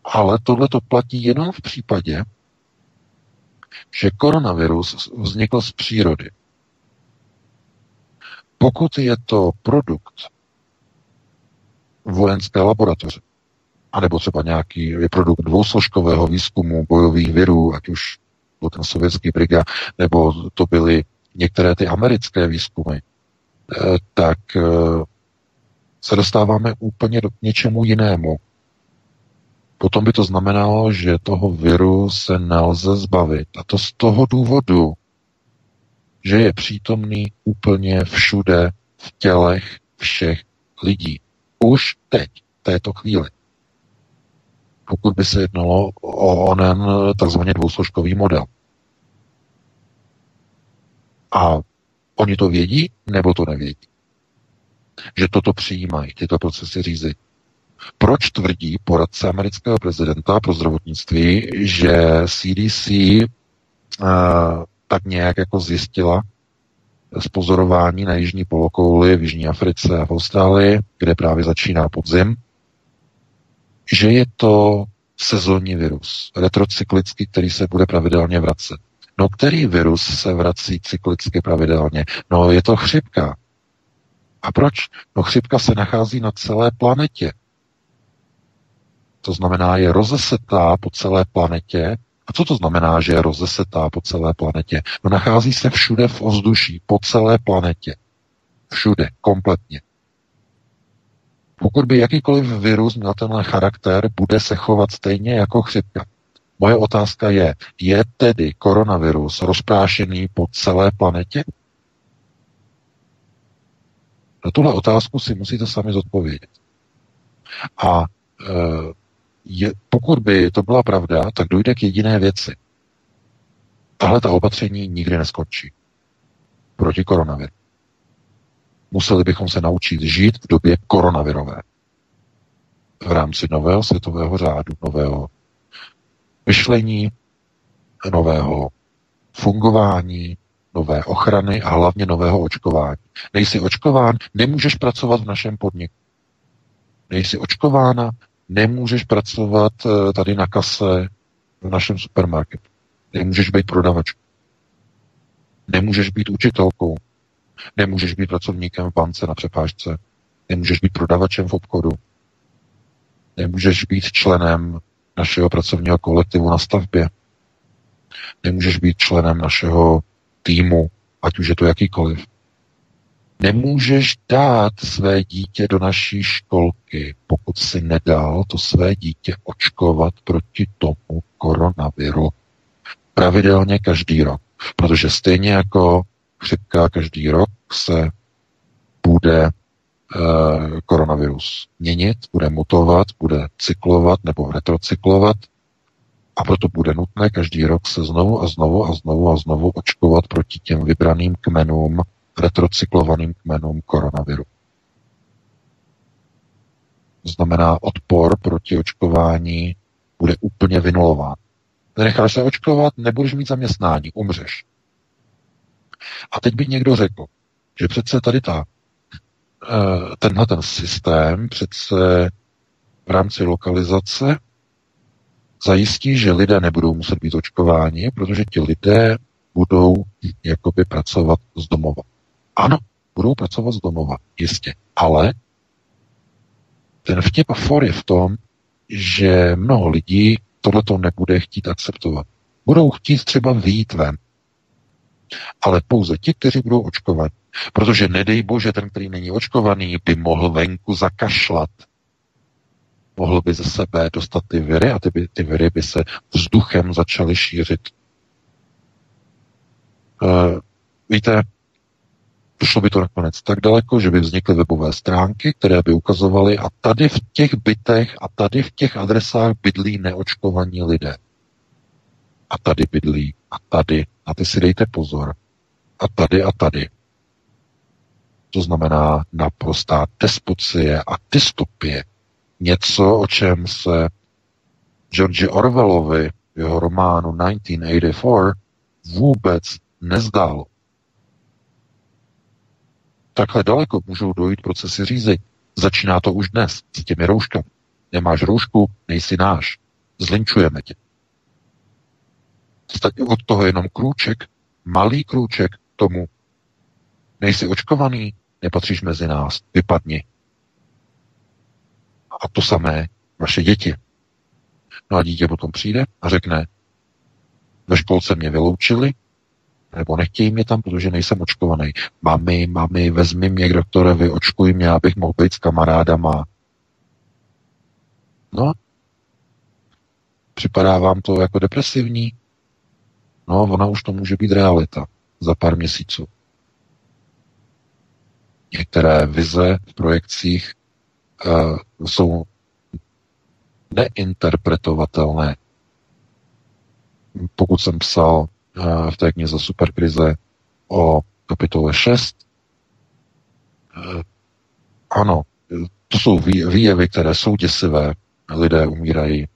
Ale tohle to platí jenom v případě, že koronavirus vznikl z přírody. Pokud je to produkt vojenské laboratoře, anebo třeba nějaký produkt dvousložkového výzkumu bojových virů, ať už byl ten sovětský briga, nebo to byly některé ty americké výzkumy, tak se dostáváme úplně k něčemu jinému. Potom by to znamenalo, že toho viru se nelze zbavit. A to z toho důvodu, že je přítomný úplně všude v tělech všech lidí. Už teď, v této chvíli. Pokud by se jednalo o onen takzvaně dvousložkový model. A oni to vědí, nebo to nevědí? Že toto přijímají, tyto procesy řízí. Proč tvrdí poradce amerického prezidenta pro zdravotnictví, že CDC tak nějak jako zjistila z pozorování na jižní polokouli v Jižní Africe a v Austrálii, kde právě začíná podzim, že je to sezónní virus, retrocyklický, který se bude pravidelně vracet. No, který virus se vrací cyklicky pravidelně? No, je to chřipka. A proč? No, chřipka se nachází na celé planetě. To znamená, je rozesetá po celé planetě. A co to znamená, že je rozesetá po celé planetě? No, nachází se všude v ovzduší, po celé planetě. Všude, kompletně. Pokud by jakýkoliv virus měl tenhle charakter, bude se chovat stejně jako chřipka. Moje otázka je tedy koronavirus rozprášený po celé planetě? Na tuhle otázku si musíte sami zodpovědět. A pokud by to byla pravda, tak dojde k jediné věci. Tahle ta opatření nikdy neskončí. Proti koronaviru. Museli bychom se naučit žít v době koronavirové. V rámci nového světového řádu, nového myšlení, nového fungování, nové ochrany a hlavně nového očkování. Nejsi očkován, nemůžeš pracovat v našem podniku. Nejsi očkována, nemůžeš pracovat tady na kase v našem supermarketu. Nemůžeš být prodavačkou. Nemůžeš být učitelkou. Nemůžeš být pracovníkem v bance na přepážce. Nemůžeš být prodavačem v obchodu. Nemůžeš být členem našeho pracovního kolektivu na stavbě. Nemůžeš být členem našeho týmu, ať už je to jakýkoliv. Nemůžeš dát své dítě do naší školky, pokud si nedal to své dítě očkovat proti tomu koronaviru. Pravidelně každý rok. Protože stejně jako chřipka každý rok se bude koronavirus měnit, bude mutovat, bude cyklovat nebo retrocyklovat a proto bude nutné každý rok se znovu očkovat proti těm vybraným kmenům, retrocyklovaným kmenům koronaviru. To znamená, odpor proti očkování bude úplně vynulován. Necháš se očkovat, nebudeš mít zaměstnání, umřeš. A teď by někdo řekl, že přece tady tenhle ten systém přece v rámci lokalizace zajistí, že lidé nebudou muset být očkováni, protože ti lidé budou jakoby pracovat z domova. Ano, budou pracovat z domova, jistě. Ale ten vtip a for je v tom, že mnoho lidí tohleto nebude chtít akceptovat. Budou chtít třeba vyjít ven. Ale pouze ti, kteří budou očkovat. Protože nedej bože, ten, který není očkovaný, by mohl venku zakašlat. Mohl by ze sebe dostat ty viry a ty viry by se vzduchem začaly šířit. Víte, došlo by to nakonec tak daleko, že by vznikly webové stránky, které by ukazovaly a tady v těch bytech a tady v těch adresách bydlí neočkovaní lidé. A tady bydlí a tady. A ty si dejte pozor. A tady a tady. To znamená naprostá despocie a dystopie. Něco, o čem se George Orwellovi v jeho románu 1984 vůbec nezdálo. Takhle daleko můžou dojít procesy řízení. Začíná to už dnes s těmi rouškami. Nemáš roušku, nejsi náš. Zlinčujeme tě. Od toho jenom krůček, malý krůček tomu. Nejsi očkovaný, nepatříš mezi nás, vypadni. A to samé vaše děti. No a dítě potom přijde a řekne, ve školce mě vyloučili, nebo nechtějí mě tam, protože nejsem očkovaný. Mami, vezmi mě k doktorovi, očkuj mě, abych mohl být s kamarádama. No, připadá vám to jako depresivní? No, ona už to může být realita za pár měsíců. Některé vize v projekcích jsou neinterpretovatelné. Pokud jsem psal v té knize Superkrize o kapitole 6, ano, to jsou výjevy, které jsou děsivé. Lidé umírají,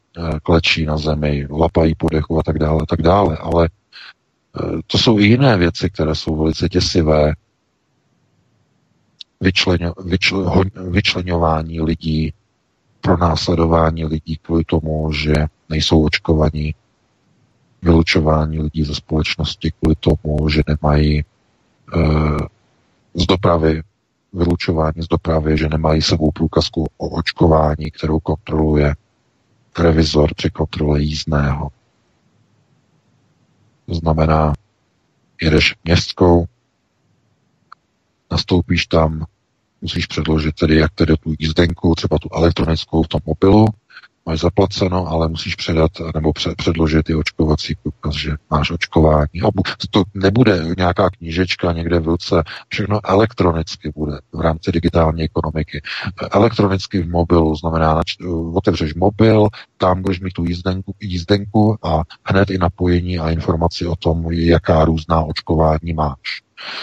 klečí na zemi, lapají po dechu a tak dále, ale to jsou i jiné věci, které jsou velice děsivé. Vyčleňování lidí, pronásledování lidí kvůli tomu, že nejsou očkovaní, vylučování lidí ze společnosti kvůli tomu, že nemají z dopravy, vylučování z dopravy, že nemají sebou průkazku o očkování, kterou kontroluje revizor při kontrole jízdného. To znamená, jedeš městskou, nastoupíš tam, musíš předložit tedy jak tedy tu jízdenku, třeba tu elektronickou v tom mobilu, máš zaplaceno, ale musíš předat nebo předložit i očkovací průkaz, že máš očkování. A to nebude nějaká knížečka někde v ruce, všechno elektronicky bude v rámci digitální ekonomiky. Elektronicky v mobilu znamená, otevřeš mobil, tam budeš mít tu jízdenku a hned i napojení a informaci o tom, jaká různá očkování máš.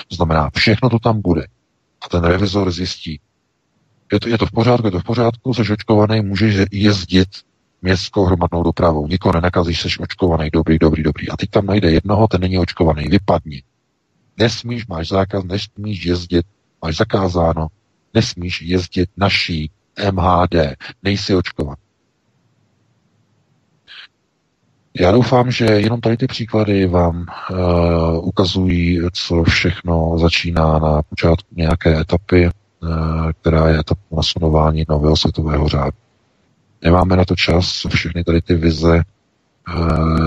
To znamená, všechno to tam bude. A ten revizor zjistí, je to v pořádku, seš očkovaný, můžeš jezdit městskou hromadnou dopravou, nikoho nenakazíš, seš očkovaný, dobrý. A teď tam najde jednoho, ten není očkovaný, vypadni. Nesmíš, máš zákaz, nesmíš jezdit, máš zakázáno, nesmíš jezdit naší MHD, nejsi očkovaný. Já doufám, že jenom tady ty příklady vám ukazují, co všechno začíná na počátku nějaké etapy, která je etapa nasunování nového světového řádu. Nemáme na to čas všechny tady ty vize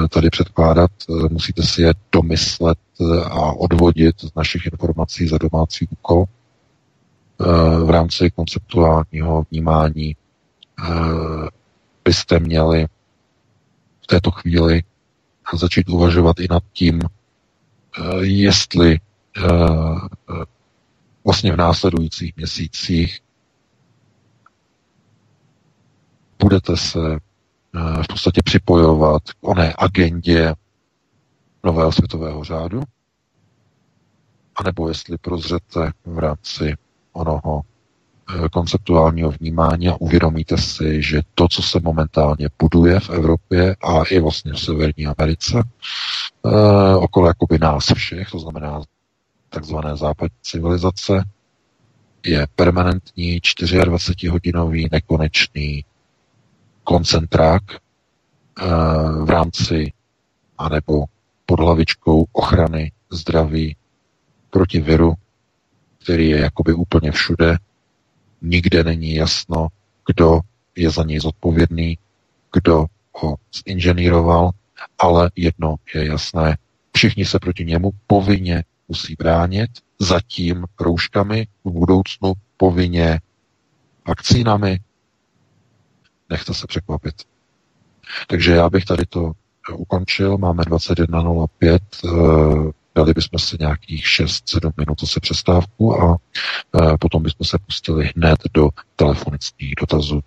tady předkládat, musíte si je domyslet a odvodit z našich informací za domácí úkol v rámci konceptuálního vnímání. Byste měli v této chvíli začít uvažovat i nad tím, jestli vlastně v následujících měsících budete se v podstatě připojovat k oné agendě nového světového řádu, anebo jestli prozřete v rámci onoho konceptuálního vnímání a uvědomíte si, že to, co se momentálně buduje v Evropě a i vlastně v Severní Americe, okolo jakoby nás všech, to znamená takzvané západní civilizace, je permanentní 24-hodinový nekonečný koncentrák v rámci anebo pod hlavičkou ochrany zdraví proti viru, který je jakoby úplně všude. Nikde není jasno, kdo je za něj zodpovědný, kdo ho zinženýroval, ale jedno je jasné. Všichni se proti němu povinně musí bránit, zatím rouškami, v budoucnu povinně vakcínami. Nechte se překvapit. Takže já bych tady to ukončil, máme 21.05, dali bychom si nějakých 6-7 minut zase přestávku a potom bychom se pustili hned do telefonických dotazů.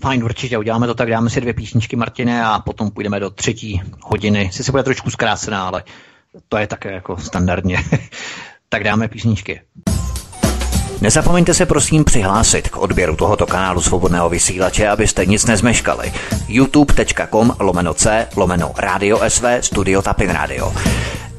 Fajn, určitě uděláme to tak, dáme si 2 písničky, Martine, a potom půjdeme do 3. hodiny. Sice bude trošku zkrácená, ale to je také jako standardně. Tak dáme písničky. Nezapomeňte se prosím přihlásit k odběru tohoto kanálu Svobodného vysílače, abyste nic nezmeškali. youtube.com/c/Radio SV Studio Tapin Radio.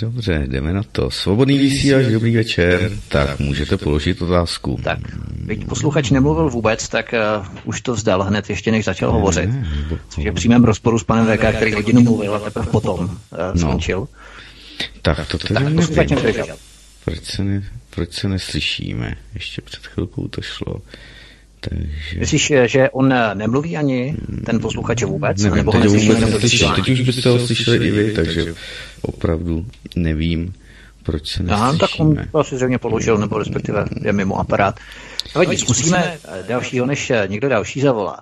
Dobře, jdeme na to. Svobodný vysílač, dobrý večer. Tak, můžete položit otázku. Tak, byť posluchač nemluvil vůbec, tak už to vzdal hned ještě než začal hovořit. Což je v přímém rozporu s panem VK, který hodinu mluvil a teprve potom skončil. No. Tak, to teda nevím. Proč se neslyšíme? Ještě před chvilkou to šlo. Takže... Myslíš, že on nemluví ani ten posluchač vůbec? Nevím, nebo teď už byste ho slyšeli i vy, takže opravdu nevím, proč se neslyšíme. Aha, tak on to asi zřejmě položil, nebo respektive je mimo aparát. Nevadí, zkusíme dalšího, než někdo další zavolá.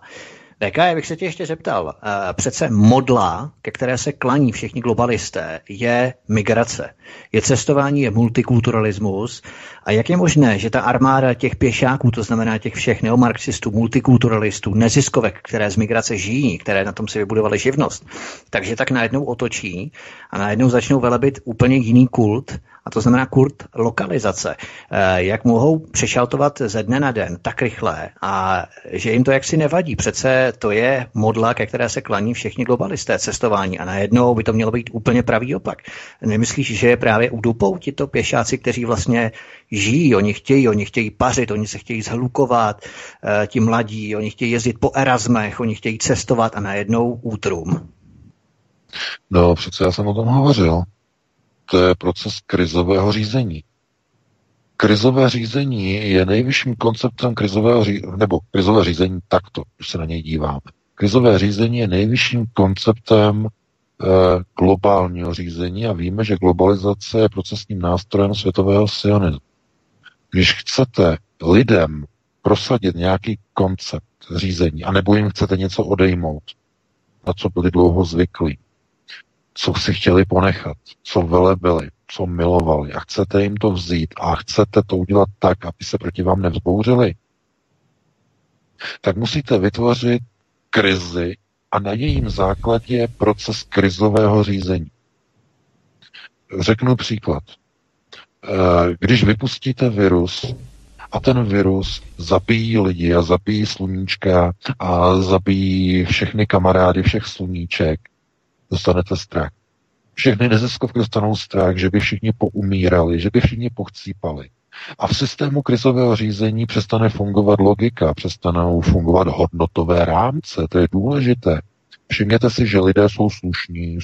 VK, já bych se tě ještě zeptal. Přece modla, ke které se klaní všichni globalisté, je migrace. Je cestování, je multikulturalismus. A jak je možné, že ta armáda těch pěšáků, to znamená těch všech neomarxistů, multikulturalistů, neziskovek, které z migrace žijí, které na tom si vybudovaly živnost, takže tak najednou otočí a najednou začnou velebit úplně jiný kult, a to znamená kult lokalizace. Jak mohou přešaltovat ze dne na den tak rychle a že jim to jaksi nevadí. Přece to je modla, ke které se klaní všichni globalisté, cestování, a najednou by to mělo být úplně pravý opak. Nemyslíš, že je právě udupou tito pěšáci, kteří vlastně žijí, oni chtějí pařit, oni se chtějí zhlukovat, ti mladí, oni chtějí jezdit po Erasmech, oni chtějí cestovat a najednou útrum. No, přece já jsem o tom hovořil. to je proces krizového řízení. Krizové řízení je nejvyšším konceptem krizového řízení, nebo krizové řízení takto, když se na něj díváme. Krizové řízení je nejvyšším konceptem globálního řízení a víme, že globalizace je procesním nástrojem světového sionismu. Když chcete lidem prosadit nějaký koncept řízení, anebo jim chcete něco odejmout, na co byli dlouho zvyklí, co si chtěli ponechat, co velebili, co milovali a chcete jim to vzít a chcete to udělat tak, aby se proti vám nevzbouřili, tak musíte vytvořit krizi a na jejím základě je proces krizového řízení. Řeknu příklad. Když vypustíte virus a ten virus zabíjí lidi a zabíjí sluníčka a zabíjí všechny kamarády, všech sluníček, dostanete strach. Všechny neziskovky dostanou strach, že by všichni poumírali, že by všichni pochcípali. A v systému krizového řízení přestane fungovat logika, přestanou fungovat hodnotové rámce, to je důležité. Všimněte si, že lidé jsou slušní.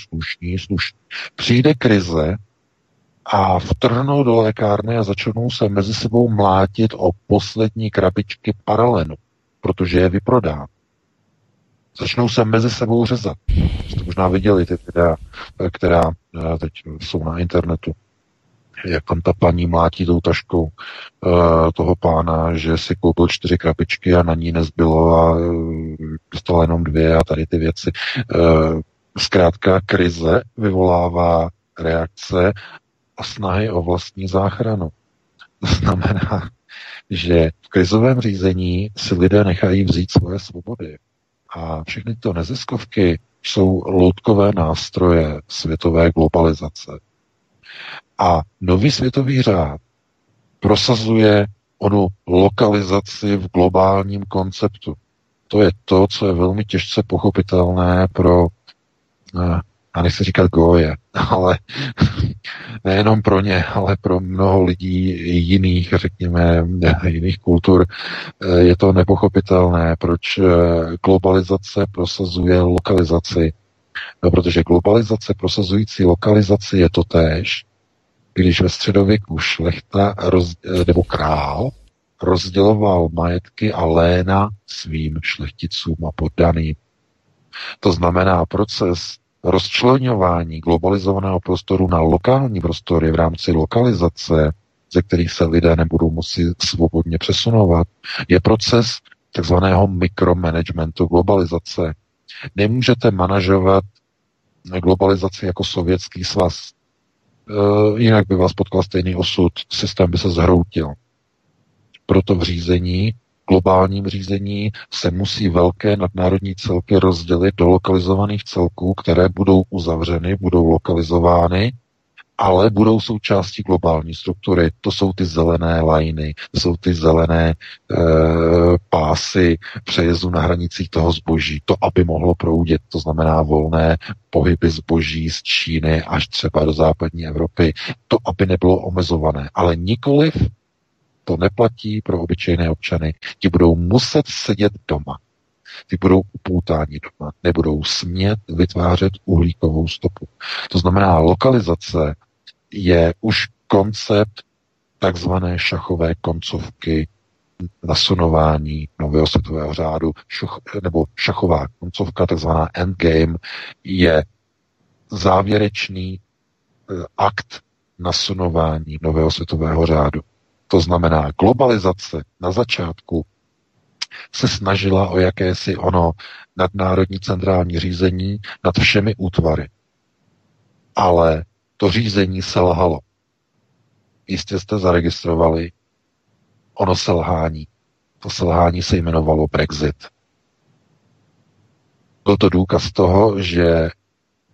Přijde krize a vtrhnou do lékárny a začnou se mezi sebou mlátit o poslední krabičky paralenu, protože je vyprodán. Začnou se mezi sebou řezat. Jste možná viděli ty videa, která teď jsou na internetu. Jak tam ta paní mlátí tou taškou toho pána, že si koupil 4 krabičky a na ní nezbylo a dostala jenom 2 a tady ty věci. Zkrátka krize vyvolává reakce a snahy o vlastní záchranu. To znamená, že v krizovém řízení si lidé nechají vzít svoje svobody. A všechny tyto neziskovky jsou loutkové nástroje světové globalizace. A nový světový řád prosazuje onu lokalizaci v globálním konceptu. To je to, co je velmi těžce pochopitelné pro, a nechci říkat goje, ale nejenom pro ně, ale pro mnoho lidí jiných, řekněme, jiných kultur. Je to nepochopitelné, proč globalizace prosazuje lokalizaci. No, protože globalizace prosazující lokalizaci je to též, když ve středověku šlechta nebo král rozděloval majetky a léna svým šlechticům a poddaným. To znamená, proces rozčleňování globalizovaného prostoru na lokální prostory v rámci lokalizace, ze kterých se lidé nebudou moci svobodně přesunovat, je proces takzvaného mikromanagementu globalizace. Nemůžete manažovat globalizaci jako Sovětský svaz. Jinak by vás potkal stejný osud, systém by se zhroutil. Proto v řízení, globálním řízení, se musí velké nadnárodní celky rozdělit do lokalizovaných celků, které budou uzavřeny, budou lokalizovány, ale budou součástí globální struktury. To jsou ty zelené lajny, jsou ty zelené pásy přejezdu na hranicích toho zboží. To, aby mohlo proudit, to znamená volné pohyby zboží z Číny až třeba do západní Evropy. To, aby nebylo omezované. Ale nikoliv to neplatí pro obyčejné občany. Ti budou muset sedět doma. Ty budou upoutáni doma. Nebudou smět vytvářet uhlíkovou stopu. To znamená, lokalizace je už koncept takzvané šachové koncovky nasunování nového světového řádu, nebo šachová koncovka, takzvaná endgame, je závěrečný akt nasunování nového světového řádu. To znamená, globalizace na začátku se snažila o jakési ono nadnárodní centrální řízení nad všemi útvary. Ale to řízení selhalo. Jistě jste zaregistrovali ono selhání. To selhání se jmenovalo Brexit. Byl to důkaz toho, že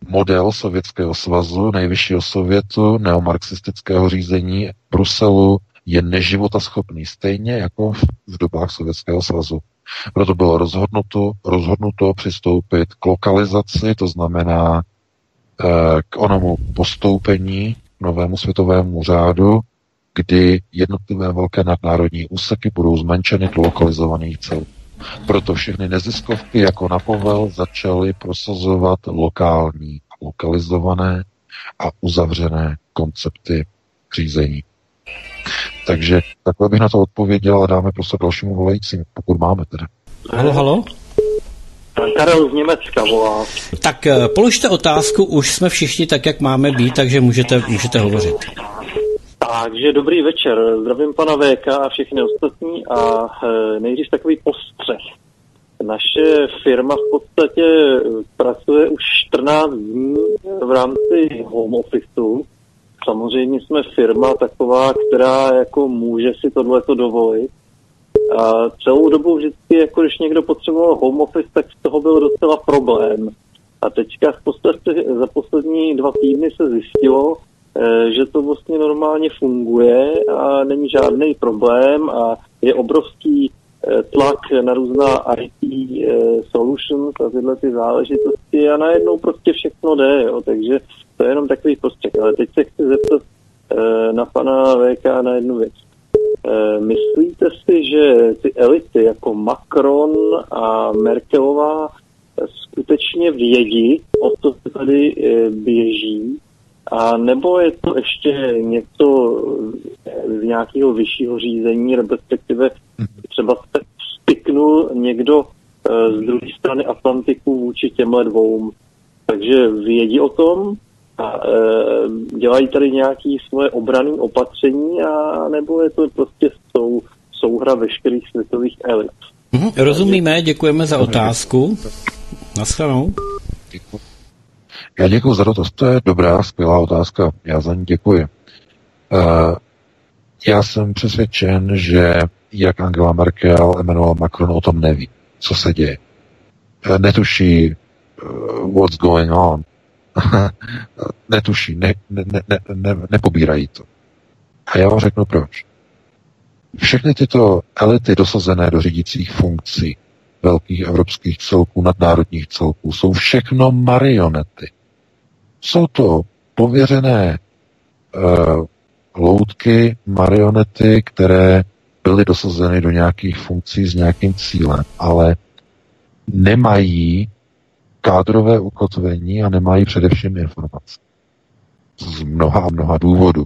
model Sovětského svazu, nejvyššího sovětu, neomarxistického řízení Bruselu je neživotaschopný, stejně jako v dobách Sovětského svazu. Proto bylo rozhodnuto přistoupit k lokalizaci, to znamená k onomu postoupení novému světovému řádu, kdy jednotlivé velké nadnárodní úseky budou zmenšeny do lokalizovaných celů. Proto všechny neziskovky jako na povel začaly prosazovat lokální, lokalizované a uzavřené koncepty řízení. Takže takhle bych na to odpověděl a dáme prostě dalšímu volajícím, pokud máme teda. Halo, halo. Karel z Německa volá. Tak položte otázku, už jsme všichni tak, jak máme být, takže můžete hovořit. Takže dobrý večer, zdravím pana VK a všichni ostatní a nejdřív takový postřeh. Naše firma v podstatě pracuje už 14 dní v rámci home officeu. Samozřejmě jsme firma taková, která jako může si tohleto dovolit. A celou dobu vždycky, jako když někdo potřeboval home office, tak z toho byl docela problém. A teďka v podstatě za poslední 2 týdny se zjistilo, že to vlastně normálně funguje a není žádný problém a je obrovský tlak na různá IT solutions a tyhle ty záležitosti a najednou prostě všechno jde, jo. Takže to je jenom takový postřeh. Ale teď se chci zeptat na pana VK na jednu věc. Myslíte si, že ty elity jako Macron a Merkelová skutečně vědí, o co se tady běží? A nebo je to ještě něco z nějakého vyššího řízení, respektive třeba se vstyknul někdo z druhé strany Atlantiku vůči těmhle dvou. Takže vědí o tom a dělají tady nějaké svoje obranné opatření, a nebo je to prostě souhra veškerých světových elit. Rozumíme, děkujeme za otázku. Naschledanou. Já děkuji za dotaz, to je dobrá, skvělá otázka, já za ní děkuji. Já jsem přesvědčen, že jak Angela Merkel, Emmanuel Macron o tom neví, co se děje. Netuší what's going on. Netuší, nepobírají to. A já vám řeknu proč. Všechny tyto elity dosazené do řídících funkcí velkých evropských celků, nadnárodních celků, jsou všechno marionety. Jsou to pověřené loutky, marionety, které byly dosazeny do nějakých funkcí s nějakým cílem, ale nemají kádrové ukotvení a nemají především informace. Z mnoha a mnoha důvodů.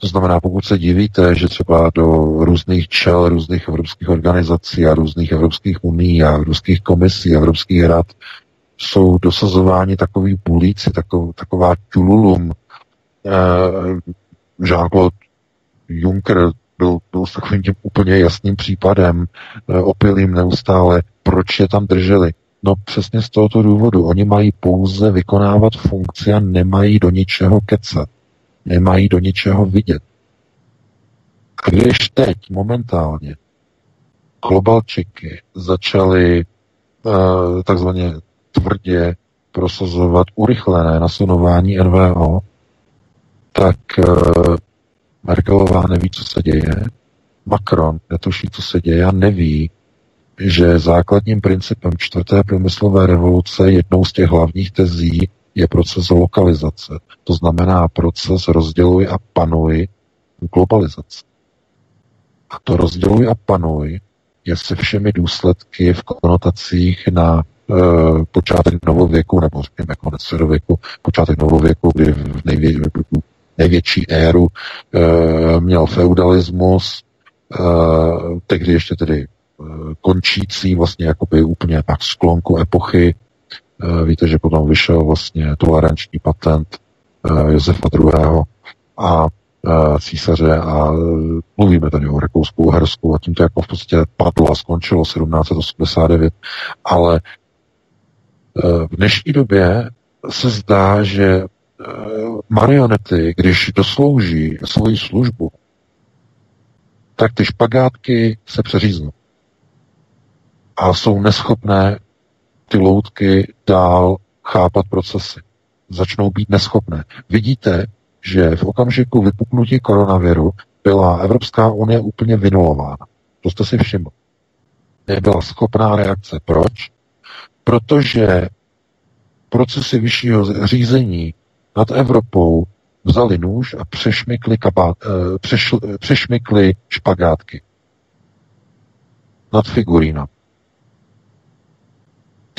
To znamená, pokud se divíte, že třeba do různých čel, různých evropských organizací a různých evropských uní a evropských komisí a evropských rad jsou dosazováni takový bulíci, taková tululum. Jean-Claude Juncker byl s takovým tím úplně jasným případem, opilým neustále, proč je tam drželi. No přesně z tohoto důvodu. Oni mají pouze vykonávat funkci a nemají do ničeho kecat. Nemají do ničeho vidět. A když teď momentálně globalčiky začaly takzvaně tvrdě prosazovat urychlené nasunování NVO, tak Merkelová neví, co se děje, Macron netuší, co se děje a neví, že základním principem 4. průmyslové revoluce jednou z těch hlavních tezí je proces lokalizace. To znamená proces rozděluj a panuj globalizace. A to rozděluj a panuj je se všemi důsledky v konotacích na počátek novověku, nebo řekněme konec středověku, počátek novověku, kdy v největší éru měl feudalismus, tehdy ještě tedy končící vlastně jakoby úplně tak sklonku epochy. Víte, že potom vyšel vlastně toleranční patent Josefa II. A císaře a mluvíme tady o Rakousku, Uhersku a tím to jako v podstatě padlo a skončilo 1789, ale v dnešní době se zdá, že marionety, když doslouží svoji službu, tak ty špagátky se přeříznou a jsou neschopné ty loutky dál chápat procesy. Začnou být neschopné. Vidíte, že v okamžiku vypuknutí koronaviru byla Evropská unie úplně vynulována. To jste si všimli. Nebyla schopná reakce. Proč? Protože procesy vyššího řízení nad Evropou vzali nůž a přešmykli špagátky nad figurínami.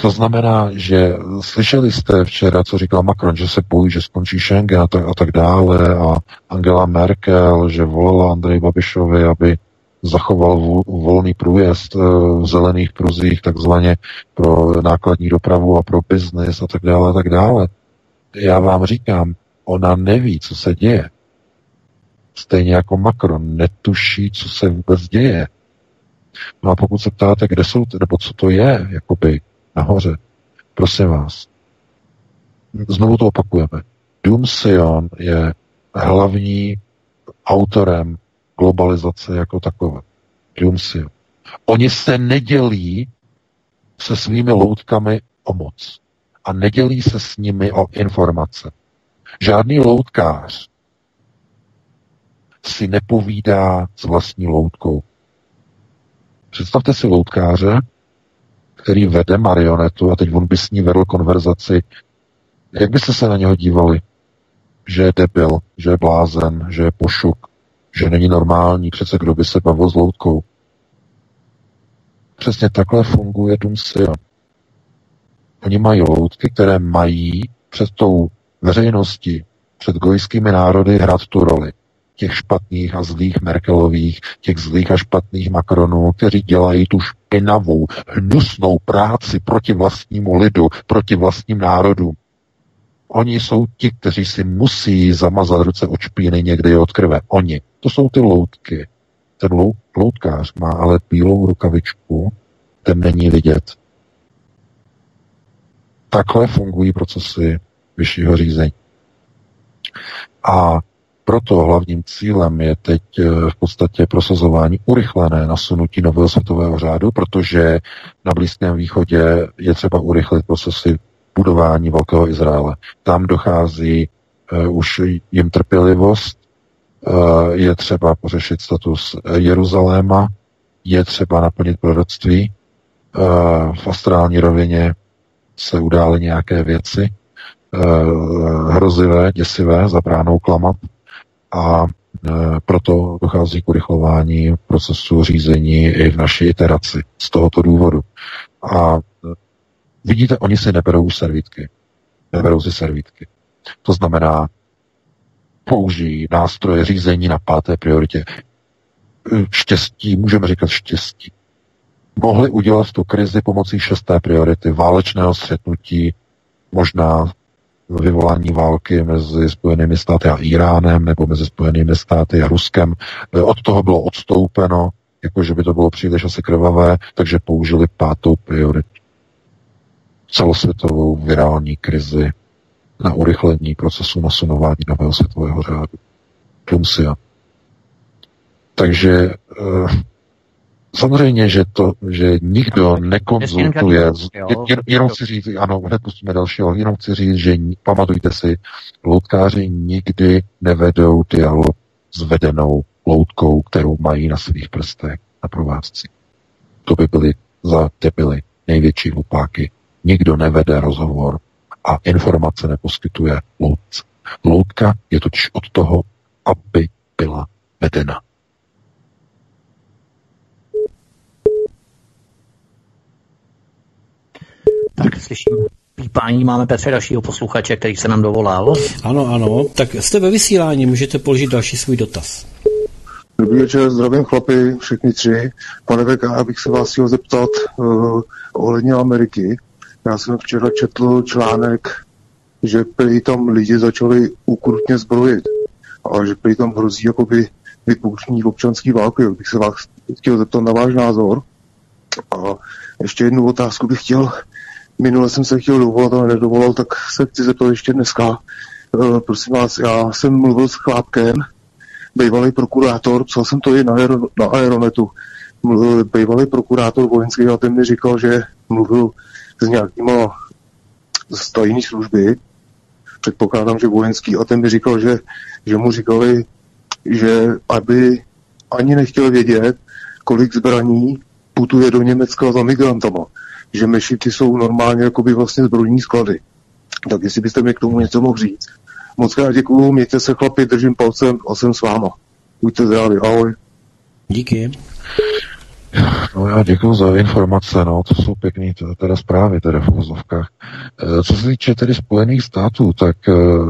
To znamená, že slyšeli jste včera, co říkal Macron, že se bojí, že skončí Schengen a tak dále, a Angela Merkel, že volala Andreji Babišovi, aby zachoval volný průjezd v zelených pruzích, takzvaně pro nákladní dopravu a pro biznis a tak dále, a tak dále. Já vám říkám, ona neví, co se děje. Stejně jako Macron netuší, co se vůbec děje. No a pokud se ptáte, kde jsou, nebo co to je, jakoby nahoře, prosím vás, znovu to opakujeme. Dům Sion je hlavní autorem globalizace jako takové. Dům Sion. Oni se nedělí se svými loutkami o moc. A nedělí se s nimi o informace. Žádný loutkář si nepovídá s vlastní loutkou. Představte si loutkáře, který vede marionetu a teď on by s ní vedl konverzaci. Jak byste se na něho dívali? Že je debil, že je blázen, že je pošuk, že není normální. Přece kdo by se bavil s loutkou? Přesně takhle funguje Dům Sion. Oni mají loutky, které mají před tou veřejností, před gojskými národy hrát tu roli. Těch špatných a zlých Merkelových, těch zlých a špatných Macronů, kteří dělají tu špinavou, hnusnou práci proti vlastnímu lidu, proti vlastním národům. Oni jsou ti, kteří si musí zamazat ruce od špíny někdy od krve. Oni. To jsou ty loutky. Ten loutkář má ale bílou rukavičku, ten není vidět. Takhle fungují procesy vyššího řízení. A proto hlavním cílem je teď v podstatě prosazování urychlené nasunutí nového světového řádu, protože na Blízkém východě je třeba urychlit procesy budování Velkého Izraele. Tam dochází už jim trpělivost, je třeba pořešit status Jeruzaléma, je třeba naplnit proroctví, v astrální rovině se udály nějaké věci hrozivé, děsivé, za bránou klamat, a proto dochází k urychlování procesu řízení i v naší iteraci z tohoto důvodu. A vidíte, oni si neberou servítky. Neberou si servítky. To znamená, použijí nástroje řízení na páté prioritě. Štěstí, můžeme říkat štěstí. Mohli udělat tu krizi pomocí šesté priority válečného střetnutí, možná vyvolání války mezi Spojenými státy a Íránem nebo mezi Spojenými státy a Ruskem. Od toho bylo odstoupeno, jakože by to bylo příliš asi krvavé, takže použili pátou prioritu. Celosvětovou virální krizi na urychlení procesu nasunování nového světového řádu. Plumsia. Takže samozřejmě, že nikdo nekonzultuje, jenom chci říct, ano, hned pustíme dalšího, jenom chci říct, že pamatujte si, loutkáři nikdy nevedou dialog s vedenou loutkou, kterou mají na svých prstech na provázci. To by byly za debily největší hlupáky. Nikdo nevede rozhovor a informace neposkytuje loutce. Loutka je totiž od toho, aby byla vedena. Tak slyším pípání, máme Petře dalšího posluchače, který se nám dovolal. Ano, ano, tak jste ve vysílání, můžete položit další svůj dotaz. Dobrý večer, zdravím chlapi, všichni tři. Pane VK, abych se vás chtěl zeptat ohledně Ameriky. Já jsem včera četl článek, že prý tam lidi začali ukrutně zbrojit a že prý tam hrozí jakoby vypuknutí občanské války. Bych se vás chtěl zeptat na váš názor. A ještě jednu otázku bych chtěl. Minule jsem se chtěl dovolat, ale nedovolal, tak se chci zeptat ještě dneska. Prosím vás, já jsem mluvil s chlápkem, bývalý prokurátor, psal jsem to i na Aeronetu. Bývalý prokurátor vojenský a ten mi říkal, že mluvil s nějakýma z tajné služby. Předpokládám, že vojenský, a ten mi říkal, že mu říkali, že aby ani nechtěl vědět, kolik zbraní putuje do Německa za migrantama. Že mešity jsou normálně jakoby vlastně zbrojní sklady. Tak jestli byste mi k tomu něco mohl říct. Moc krát děkuju, mějte se chlapi, držím palcem a jsem s váma. Buďte zdraví, ahoj. Díky. No já děkuju za informace, no, to jsou pěkný teda zprávy teda v uvozovkách. Co se týče tedy Spojených států, tak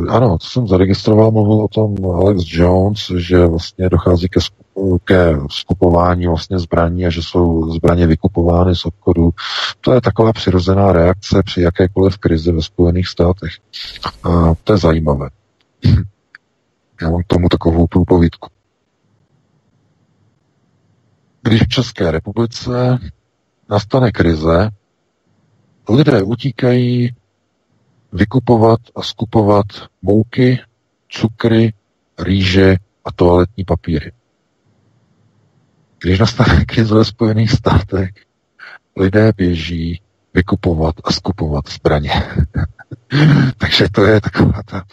ano, co jsem zaregistroval, mluvil o tom Alex Jones, že vlastně dochází ke skupování vlastně zbraní a že jsou zbraně vykupovány z obchodu. To je taková přirozená reakce při jakékoliv krizi ve Spojených státech. A to je zajímavé. Já mám k tomu takovou průpovídku. Když v České republice nastane krize, lidé utíkají vykupovat a skupovat mouky, cukry, rýže a toaletní papíry. Když nastane krize ve Spojených státech, lidé běží vykupovat a skupovat zbraně. Takže to je taková ta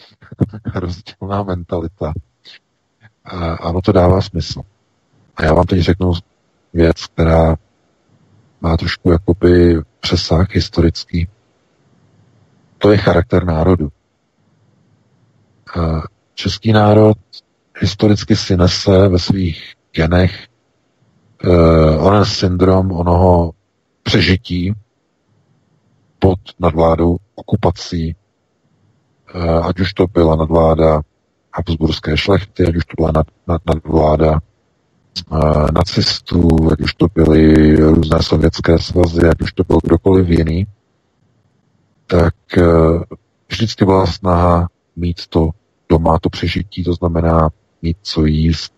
rozdílná mentalita. A ano, to dává smysl. A já vám teď řeknu věc, která má trošku jakoby přesah historický. To je charakter národu. Český národ historicky si nese ve svých genech onen syndrom onoho přežití pod nadvládou okupací, ať už to byla nadvláda habsburské šlechty, ať už to byla nadvláda nacistů, ať už to byly různé sovětské svazy, ať už to byl kdokoliv jiný, tak vždycky byla snaha mít to doma, to přežití, to znamená mít co jíst,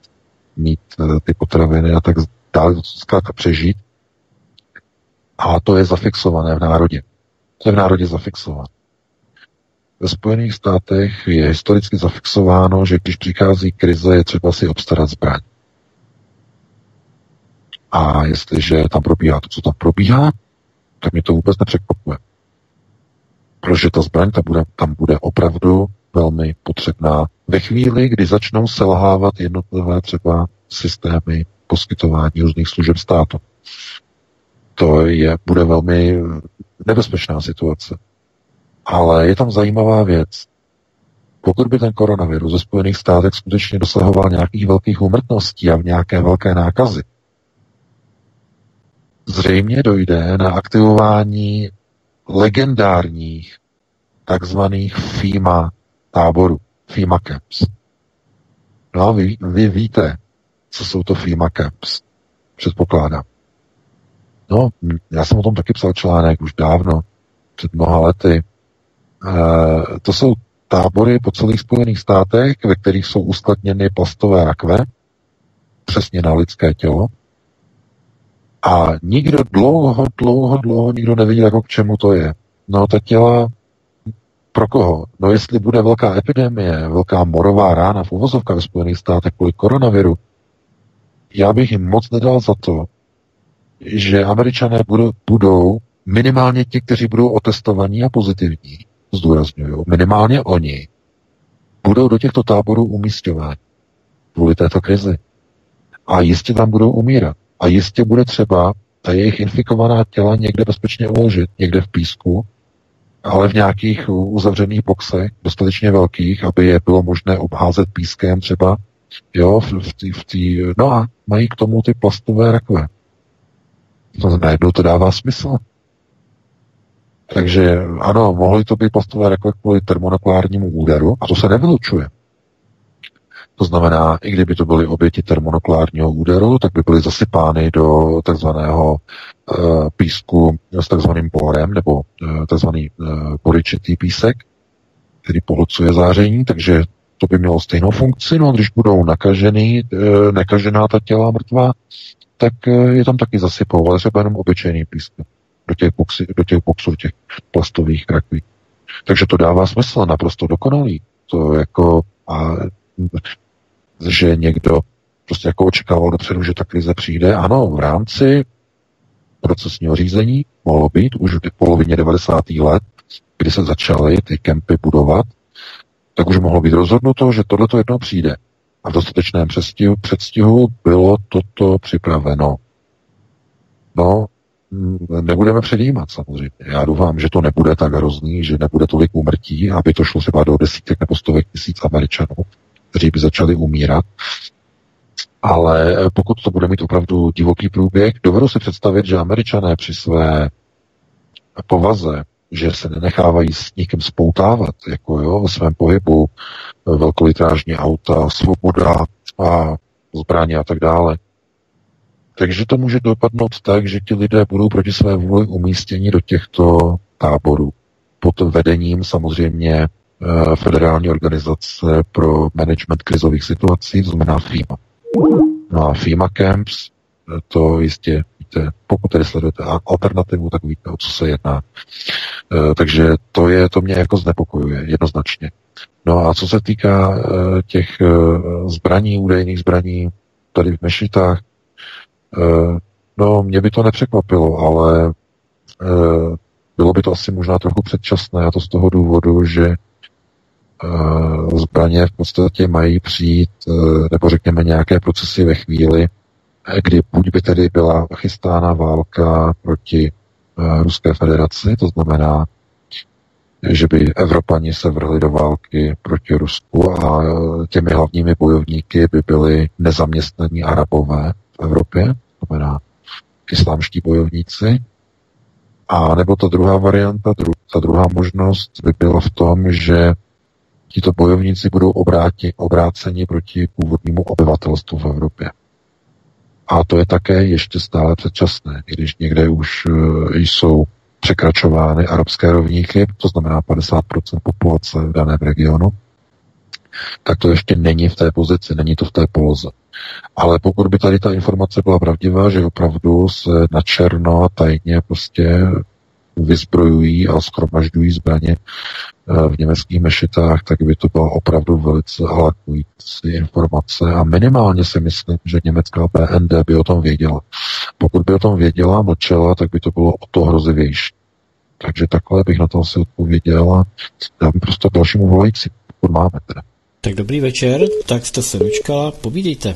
mít ty potraviny a tak dále, to zkrátka přežít. A to je zafixované v národě. To je v národě zafixované. Ve Spojených státech je historicky zafixováno, že když přichází krize, je třeba si obstarat zbraň. A jestliže tam probíhá to, co tam probíhá, tak mě to vůbec nepřekvapuje. Protože ta zbraň tam bude opravdu velmi potřebná. Ve chvíli, kdy začnou selhávat jednotlivé třeba systémy poskytování různých služeb státu. To bude velmi nebezpečná situace. Ale je tam zajímavá věc. Pokud by ten koronavirus ze Spojených státech skutečně dosahoval nějakých velkých úmrtností a v nějaké velké nákazy, zřejmě dojde na aktivování legendárních takzvaných FIMA táborů, FEMA Camps. No a vy víte, co jsou to FEMA Camps, předpokládám. No, já jsem o tom taky psal článek už dávno, před mnoha lety. To jsou tábory po celých Spojených státech, ve kterých jsou uskladněny plastové rakve, přesně na lidské tělo. A nikdo dlouho nikdo nevidí, jako k čemu to je. No ta těla pro koho? No jestli bude velká epidemie, velká morová rána v uvozovkách ve Spojených státech kvůli koronaviru, já bych jim moc nedal za to, že Američané budou minimálně ti, kteří budou otestovaní a pozitivní, zdůrazňuju, minimálně oni budou do těchto táborů umísťováni kvůli této krizi. A jistě tam budou umírat. A jistě bude třeba ta jejich infikovaná těla někde bezpečně uložit, někde v písku, ale v nějakých uzavřených boxech, dostatečně velkých, aby je bylo možné obházet pískem třeba, jo, no a mají k tomu ty plastové rakve. No, najednou to dává smysl. Takže ano, mohly to být plastové rakve kvůli termonukleárnímu úderu, a to se nevylučuje. To znamená, i kdyby to byly oběti termonukleárního úderu, tak by byly zasypány do takzvaného písku s takzvaným borem, nebo takzvaný boričitý písek, který pohlcuje záření, takže to by mělo stejnou funkci. No a když budou nakažená ta těla mrtvá, tak je tam taky zasypou, ale třeba jenom obyčejný písk do těch boxů, těch plastových rakví. Takže to dává smysl, naprosto dokonalý. To jako... že někdo prostě jako očekával dopředu, že ta krize přijde. Ano, v rámci procesního řízení mohlo být už v polovině 90. let, kdy se začaly ty kempy budovat, tak už mohlo být rozhodnuto, že tohle to jednou přijde. A v dostatečném předstihu bylo toto připraveno. No, nebudeme předjímat samozřejmě. Já doufám, že to nebude tak hrozný, že nebude tolik úmrtí, aby to šlo třeba do desítek nebo stovek tisíc Američanů, kteří by začali umírat. Ale pokud to bude mít opravdu divoký průběh, dovedu si představit, že Američané při své povaze, že se nenechávají s nikým spoutávat, jako jo, ve svém pohybu, velkolitrážní auta, svoboda a zbraně a tak dále. Takže to může dopadnout tak, že ti lidé budou proti své vůli umístěni do těchto táborů. Pod vedením samozřejmě Federální organizace pro management krizových situací, to znamená FEMA. No a FIMA Camps, to jistě víte, pokud tedy sledujete alternativu, tak víte, o co se jedná. Takže to mě jako znepokojuje jednoznačně. No a co se týká těch zbraní, údajných zbraní tady v mešitách, no mě by to nepřekvapilo, ale bylo by to asi možná trochu předčasné, a to z toho důvodu, že zbraně v podstatě mají přijít, nebo řekněme nějaké procesy ve chvíli, kdy buď by tedy byla chystána válka proti Ruské federaci, to znamená, že by Evropani se vrhli do války proti Rusku a těmi hlavními bojovníky by byly nezaměstnaní Arabové v Evropě, to znamená islámští bojovníci. A nebo ta druhá varianta, ta druhá možnost by byla v tom, že tito bojovníci budou obráceni proti původnímu obyvatelstvu v Evropě. A to je také ještě stále předčasné, když někde už jsou překračovány arabské rovníky, to znamená 50% populace v daném regionu, tak to ještě není v té pozici, není to v té poloze. Ale pokud by tady ta informace byla pravdivá, že opravdu se načerno a tajně prostě vyzbrojují a shromažďují zbraně v německých mešitách, tak by to byla opravdu velice alarmující informace a minimálně si myslím, že německá BND by o tom věděla. Pokud by o tom věděla, mlčela, tak by to bylo o to hrozivější. Takže takhle bych na to asi odpověděl a dám prostě dalšímu volající, pokud máme teda. Tak dobrý večer, tak jste se dočkala, povídejte.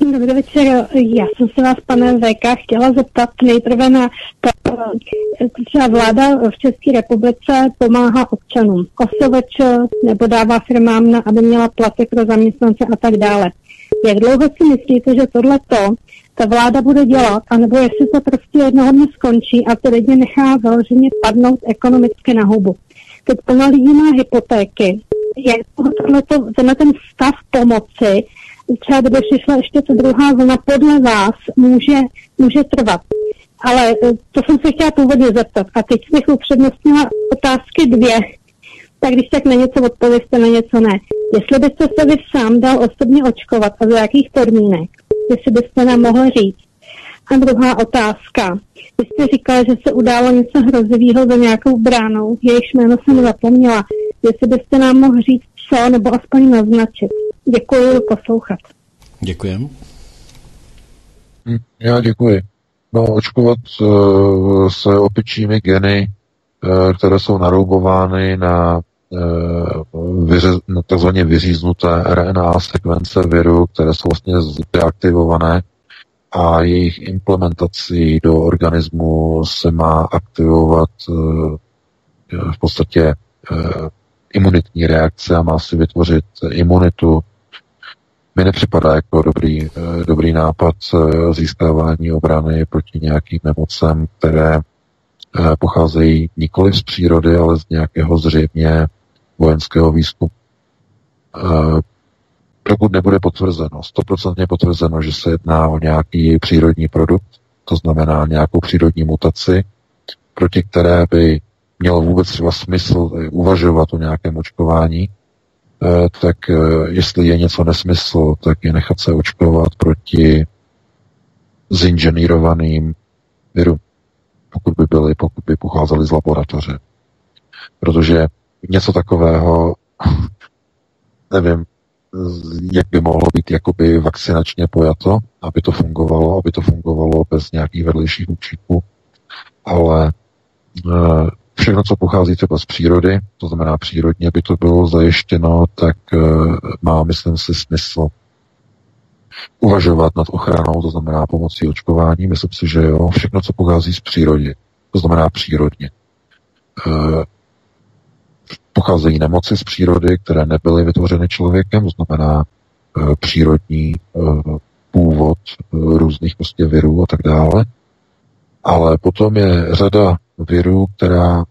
Dobrý večer, já jsem se vás, pane VK, chtěla zeptat nejprve na to, třeba vláda v České republice pomáhá občanům, OSVČ nebo dává firmám, aby měla platy pro zaměstnance a tak dále. Jak dlouho si myslíte, že tohleto ta vláda bude dělat, anebo jestli to prostě jednoho dne skončí a ty lidi nechá vyloženě padnout ekonomicky na hubu? Teď plno lidí má hypotéky. Jak ten stav pomoci, třeba kdyby přišla ještě ta druhá vlna, podle vás může trvat. Ale to jsem se chtěla původně zeptat. A teď bych upřednostnila otázky dvě. Tak když tak na něco odpověste, na něco ne. Jestli byste se vy sám dal osobně očkovat a za jakých podmínek? Jestli byste nám mohli říct. A druhá otázka. Vy jste říkala, že se událo něco hrozivého za nějakou bránou, jejíž jméno jsem zapomněla. Jestli byste nám mohl říct co, nebo aspoň naznačit. Děkuji, poslouchat. Děkujem. Já děkuji. No, očkovat se opičími geny, které jsou naroubovány na takzvaně vyříznuté RNA sekvence viru, které jsou vlastně deaktivované, a jejich implementací do organismu se má aktivovat v podstatě imunitní reakce a má si vytvořit imunitu. Mi nepřipadá jako dobrý nápad získávání obrany proti nějakým nemocem, které pocházejí nikoli z přírody, ale z nějakého zřejmě vojenského výzkumu. Dokud nebude potvrzeno, 100% potvrzeno, že se jedná o nějaký přírodní produkt, to znamená nějakou přírodní mutaci, proti které by mělo vůbec třeba smysl uvažovat o nějakém očkování, tak jestli je něco nesmysl, tak je nechat se očkovat proti zinženýrovaným virům, pokud by pocházeli z laboratoře. Protože něco takového, nevím, jak by mohlo být jakoby vakcinačně pojato, aby to fungovalo bez nějakých vedlejších účinků, ale všechno, co pochází třeba z přírody, to znamená přírodně by to bylo zajištěno, tak má, myslím si, smysl uvažovat nad ochranou, to znamená pomocí očkování. Myslím si, že jo, všechno, co pochází z přírody, to znamená přírodně. Pocházejí nemoci z přírody, které nebyly vytvořeny člověkem, to znamená přírodní původ různých prostě virů a tak dále. Ale potom je řada virů, která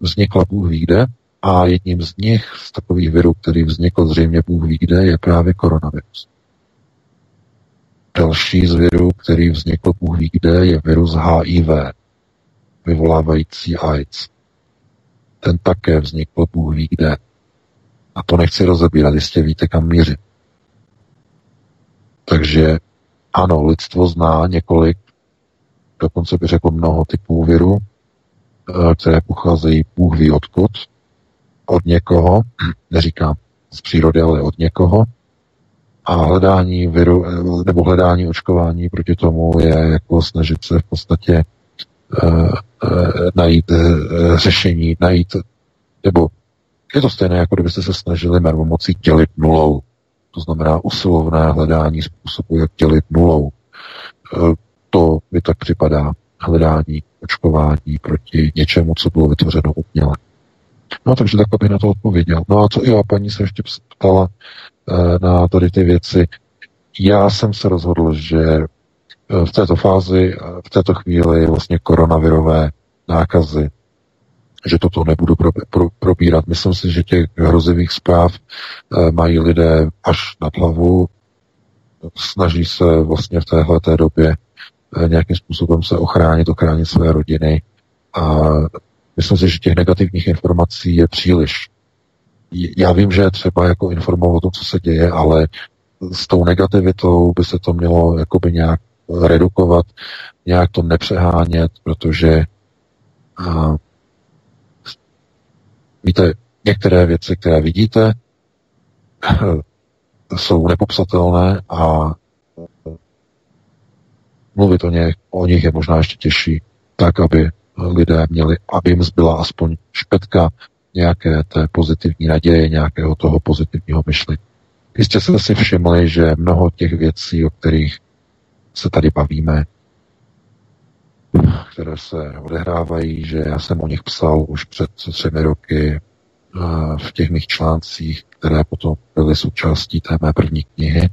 vznikla Bůh ví kde, a jedním z nich, z takových virů, který vznikl zřejmě Bůh ví kde, je právě koronavirus. Další z virů, který vznikl Bůh ví kde, je virus HIV, vyvolávající AIDS. Ten také vznikl Bůh ví kde. A to nechci rozebírat, jistě víte, kam mířit. Takže ano, lidstvo zná několik, dokonce bych řekl mnoho typů virů, které pocházejí Bůh ví odkud, od někoho, neříkám z přírody, ale od někoho, a hledání viru, nebo hledání očkování proti tomu je jako snažit se v podstatě najít řešení, najít, nebo je to stejné, jako kdybyste se snažili mermomocí dělit nulou. To znamená usilovné hledání způsobu, jak dělit nulou. To mi tak připadá hledání očkování proti něčemu, co bylo vytvořeno uměle. No takže tak bych na to odpověděl. No a co jo, paní se ještě ptala na tady ty věci. Já jsem se rozhodl, že v této fázi, v této chvíli vlastně koronavirové nákazy, že toto nebudu probírat. Myslím si, že těch hrozivých zpráv mají lidé až nad hlavu. Snaží se vlastně v téhleté době nějakým způsobem se ochránit své rodiny a myslím si, že těch negativních informací je příliš. Já vím, že třeba jako informovat o tom, co se děje, ale s tou negativitou by se to mělo jakoby nějak redukovat, nějak to nepřehánět, protože víte, některé věci, které vidíte, jsou nepopsatelné a mluvit o nich je možná ještě těžší, tak, aby lidé měli, aby jim zbyla aspoň špetka nějaké té pozitivní naděje, nějakého toho pozitivního myšlení. Jistě jste si všimli, že mnoho těch věcí, o kterých se tady bavíme, které se odehrávají, že já jsem o nich psal už před 3 roky v těch mých článcích, které potom byly součástí té mé první knihy.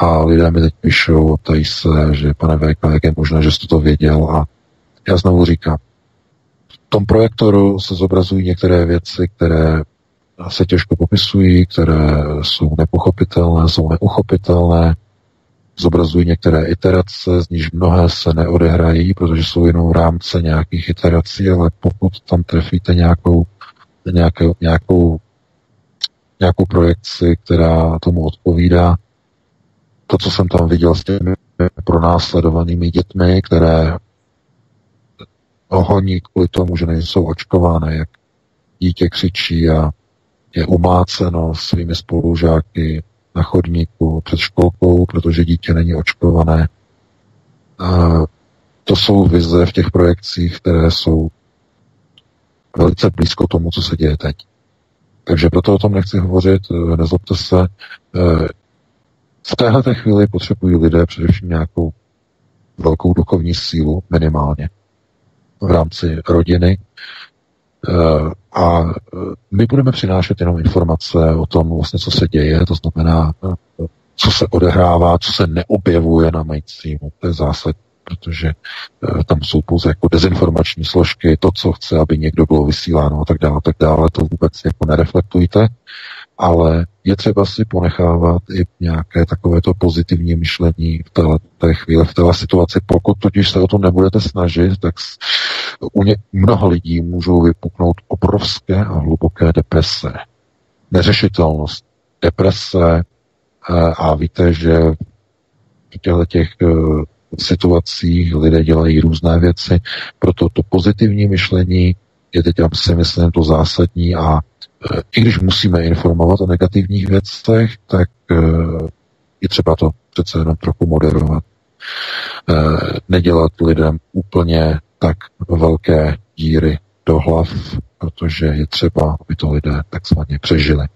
A lidé mi teď píšou, ptají se, že pane VK, jak je možné, že jste to věděl. A já znovu říkám, v tom projektoru se zobrazují některé věci, které se těžko popisují, které jsou nepochopitelné, jsou neuchopitelné. Zobrazují některé iterace, z níž mnohé se neodehrají, protože jsou jenom v rámci nějakých iterací, ale pokud tam trefíte nějakou projekci, která tomu odpovídá, to, co jsem tam viděl s těmi pronásledovanými dětmi, které honí kvůli tomu, že nejsou očkované, jak dítě křičí a je umáceno svými spolužáky na chodníku před školkou, protože dítě není očkované. A to jsou vize v těch projekcích, které jsou velice blízko tomu, co se děje teď. Takže proto o tom nechci hovořit, nezlobte se. V téhleté chvíli potřebují lidé především nějakou velkou duchovní sílu, minimálně v rámci rodiny. A my budeme přinášet jenom informace o tom, vlastně, co se děje, to znamená, co se odehrává, co se neobjevuje na mainstreamu. To je zásadní, protože tam jsou pouze jako dezinformační složky, to, co chce, aby někdo bylo vysíláno a tak dále, to vůbec jako nereflektujte, ale je třeba si ponechávat i nějaké takovéto pozitivní myšlení v té chvíli, v téhle situaci. Pokud totiž se o to nebudete snažit, tak mnoho lidí můžou vypuknout obrovské a hluboké deprese. Neřešitelnost, deprese a víte, že v těchto situacích lidé dělají různé věci, proto to pozitivní myšlení je teď, já si myslím, to zásadní a i když musíme informovat o negativních věcech, tak je třeba to přece jenom trochu moderovat. Nedělat lidem úplně tak velké díry do hlav, protože je třeba, aby to lidé takzvaně přežili.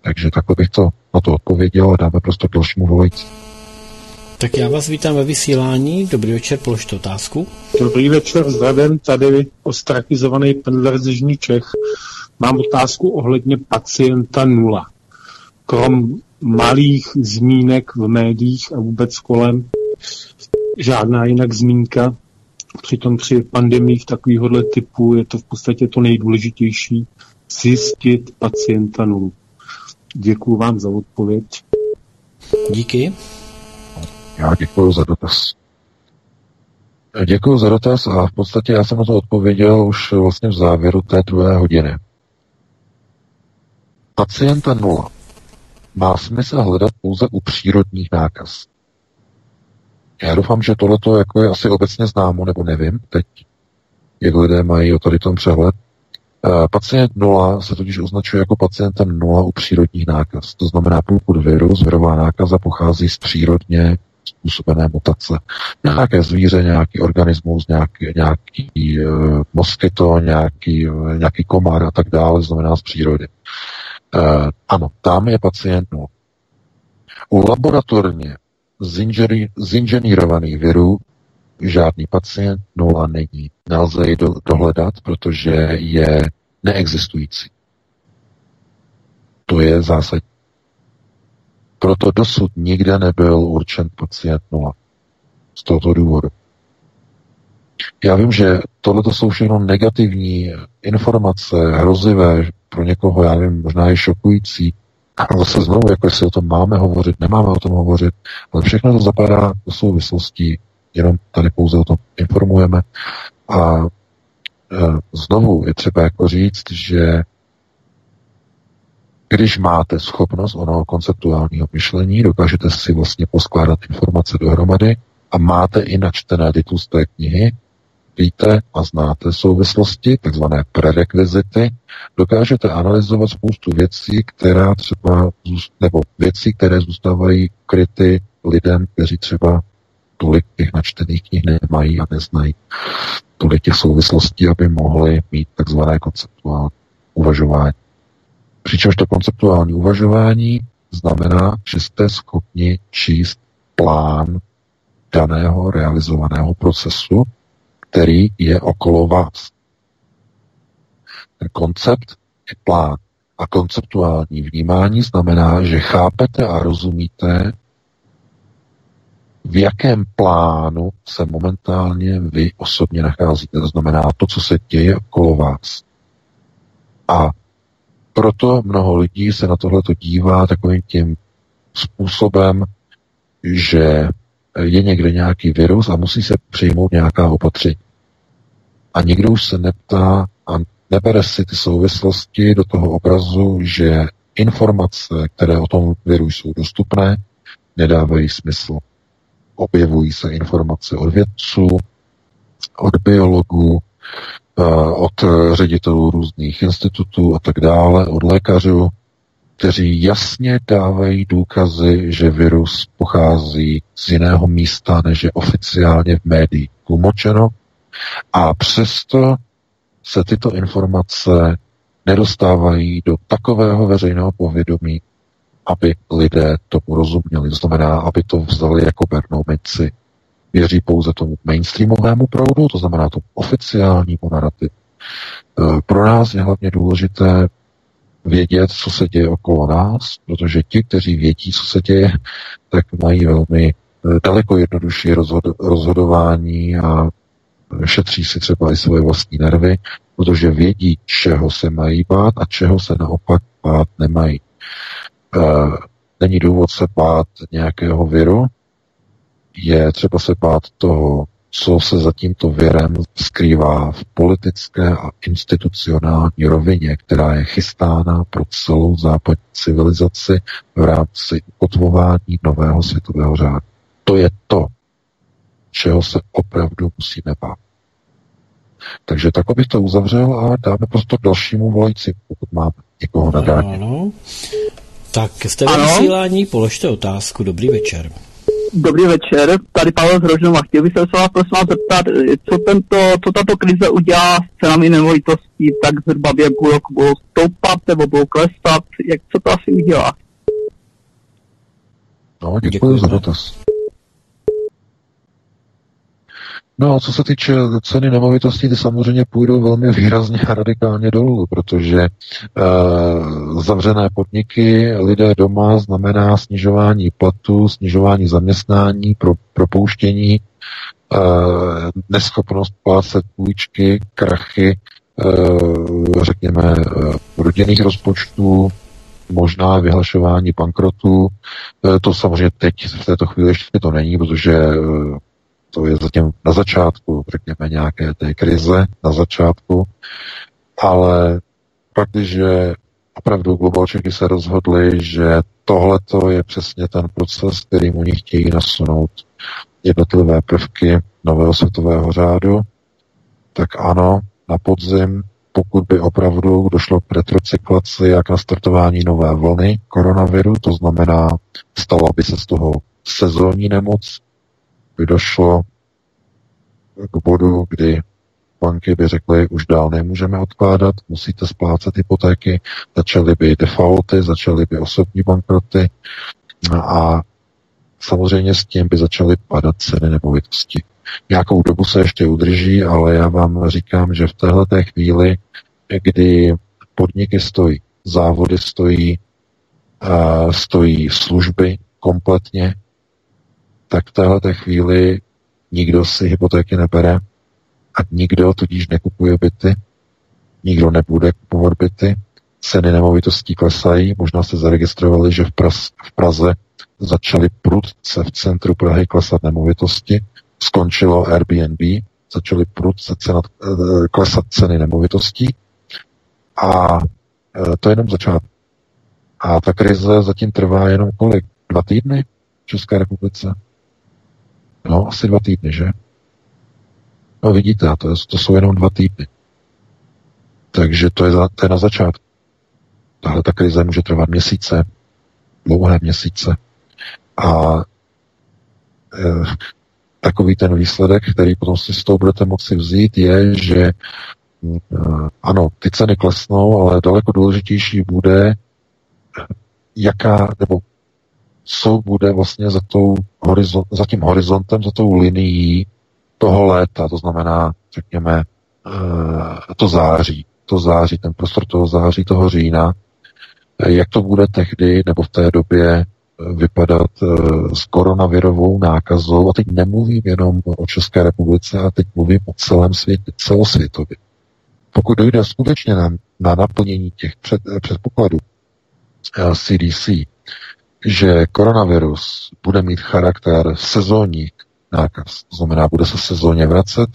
Takže takhle bych to na to odpověděl a dáme prostor dalšímu volající. Tak já vás vítám ve vysílání. Dobrý večer, položte otázku. Dobrý večer, zdravím, tady ostrakizovaný pendler z Jižní Čech. Mám otázku ohledně pacienta 0. Krom malých zmínek v médiích a vůbec kolem žádná jinak zmínka. Přitom při pandemiích takovýhohle typu je to v podstatě to nejdůležitější, zjistit pacienta nulu. Děkuju vám za odpověď. Díky. Já děkuju za dotaz. Děkuju za dotaz a v podstatě já jsem na to odpověděl už vlastně v závěru té druhé hodiny. Pacienta nula má smysl hledat pouze u přírodních nákaz. Já doufám, že tohleto jako je asi obecně známo, nebo nevím teď, jak lidé mají o tady tom přehled. Pacient nula se totiž označuje jako pacientem nula u přírodních nákaz. To znamená, pokud virus, virová nákaza pochází z přírodně způsobené mutace. Nějaké zvíře, nějaký organismus, nějaký moskyto, nějaký komár a tak dále, znamená z přírody. Ano, tam je pacient nula. U laboratorně zinženýrovaných virů žádný pacient nula není. Nelze ji dohledat, protože je neexistující. To je zásadní. Proto dosud nikde nebyl určen pacient nula. Z tohoto důvodu. Já vím, že tohle jsou všechno negativní informace, hrozivé pro někoho, já vím, možná je šokující. A zase znovu, jako jestli o tom máme hovořit, nemáme o tom hovořit, ale všechno to zapadá do souvislostí, jenom tady pouze o tom informujeme. A znovu je třeba jako říct, že když máte schopnost onoho konceptuálního myšlení, dokážete si vlastně poskládat informace dohromady a máte i načtené titul z té knihy, víte a znáte souvislosti, takzvané prerekvizity, dokážete analyzovat spoustu věcí, která třeba, nebo věcí, které zůstávají kryty lidem, kteří třeba tolik těch načtených knih nemají a neznají tolik těch souvislostí, aby mohli mít takzvané konceptuální uvažování. Přičemž to konceptuální uvažování znamená, že jste schopni číst plán daného realizovaného procesu, který je okolo vás. Ten koncept je plán. A konceptuální vnímání znamená, že chápete a rozumíte, v jakém plánu se momentálně vy osobně nacházíte. To znamená to, co se děje okolo vás. A proto mnoho lidí se na tohleto dívá takovým tím způsobem, že je někde nějaký virus a musí se přijmout nějaká opatření. A nikdo už se neptá a nebere si ty souvislosti do toho obrazu, že informace, které o tom viru jsou dostupné, nedávají smysl. Objevují se informace od vědců, od biologů, od ředitelů různých institutů a tak dále, od lékařů, kteří jasně dávají důkazy, že virus pochází z jiného místa, než je oficiálně v médiích tlumočeno. A přesto se tyto informace nedostávají do takového veřejného povědomí, aby lidé tomu rozuměli. To znamená, aby to vzali jako bernou minci. Věří pouze tomu mainstreamovému proudu, to znamená tomu oficiálnímu narrativu. Pro nás je hlavně důležité vědět, co se děje okolo nás, protože ti, kteří vědí, co se děje, tak mají velmi daleko jednodušší rozhodování a šetří si třeba i svoje vlastní nervy, protože vědí, čeho se mají bát a čeho se naopak bát nemají. Není důvod se bát nějakého viru, je třeba se bát toho, co se za tímto virem skrývá v politické a institucionální rovině, která je chystána pro celou západní civilizaci v rámci ukotvování nového světového řádu. To je to, čeho se opravdu musíme bát. Takže tak bych to uzavřel a dáme prostor dalšímu volajícímu, pokud máme někoho na dálně. Ano. Tak jste ve vysílání, položte otázku. Dobrý večer. Dobrý večer, tady Pavel z Rožnova. Chtěl bych se vás prosím zeptat, co tato krize udělá s cenami nemovitostí, tak zhruba běhu roku budou stoupat nebo budou klesat, jak co to asi udělá? No, děkuji za dotaz. No a co se týče ceny nemovitostí, ty samozřejmě půjdou velmi výrazně a radikálně dolů, protože zavřené podniky, lidé doma znamená snižování platu, snižování zaměstnání, propouštění, neschopnost plácet půjčky, krachy, řekněme, rodinných rozpočtů, možná vyhlašování bankrotů. To samozřejmě teď v této chvíli ještě to není, protože to je zatím na začátku, řekněme, nějaké té krize na začátku, ale pak, když opravdu globalčeky se rozhodli, že tohleto je přesně ten proces, kterým oni chtějí nasunout jednotlivé prvky nového světového řádu, tak ano, na podzim, pokud by opravdu došlo k retrocyklaci a k nastartování nové vlny koronaviru, to znamená, stala by se z toho sezónní nemoc, by došlo k bodu, kdy banky by řekly, už dál nemůžeme odkládat, musíte splácet hypotéky, začaly by defaulty, začaly by osobní bankroty a samozřejmě s tím by začaly padat ceny nemovitosti. Nějakou dobu se ještě udrží, ale já vám říkám, že v téhleté chvíli, kdy podniky stojí, závody stojí, stojí služby kompletně, tak v téhleté chvíli nikdo si hypotéky nebere a nikdo tudíž nekupuje byty, nikdo nebude kupovat byty, ceny nemovitostí klesají, možná se zaregistrovali, že v Praze začaly prudce v centru Prahy klesat nemovitosti, skončilo Airbnb, začaly prudce klesat ceny nemovitostí a to je jenom začátek. A ta krize zatím trvá jenom kolik? 2 týdny v České republice? No, asi 2 týdny, že? No vidíte, to jsou jenom 2 týdny. Takže to je na začátku. Tahle ta krize může trvat měsíce, dlouhé měsíce. A takový ten výsledek, který potom si z toho budete moci vzít, je, že ano, ty ceny klesnou, ale daleko důležitější bude, co bude vlastně za tím horizontem, za tou linií toho léta, to znamená, řekněme, to září, ten prostor toho září, toho října, jak to bude tehdy nebo v té době vypadat s koronavirovou nákazou. A teď nemluvím jenom o České republice, a teď mluvím o celém světě, celosvětově. Pokud dojde skutečně na naplnění těch předpokladů CDC, že koronavirus bude mít charakter sezónních nákaz, to znamená, bude se sezónně vracet,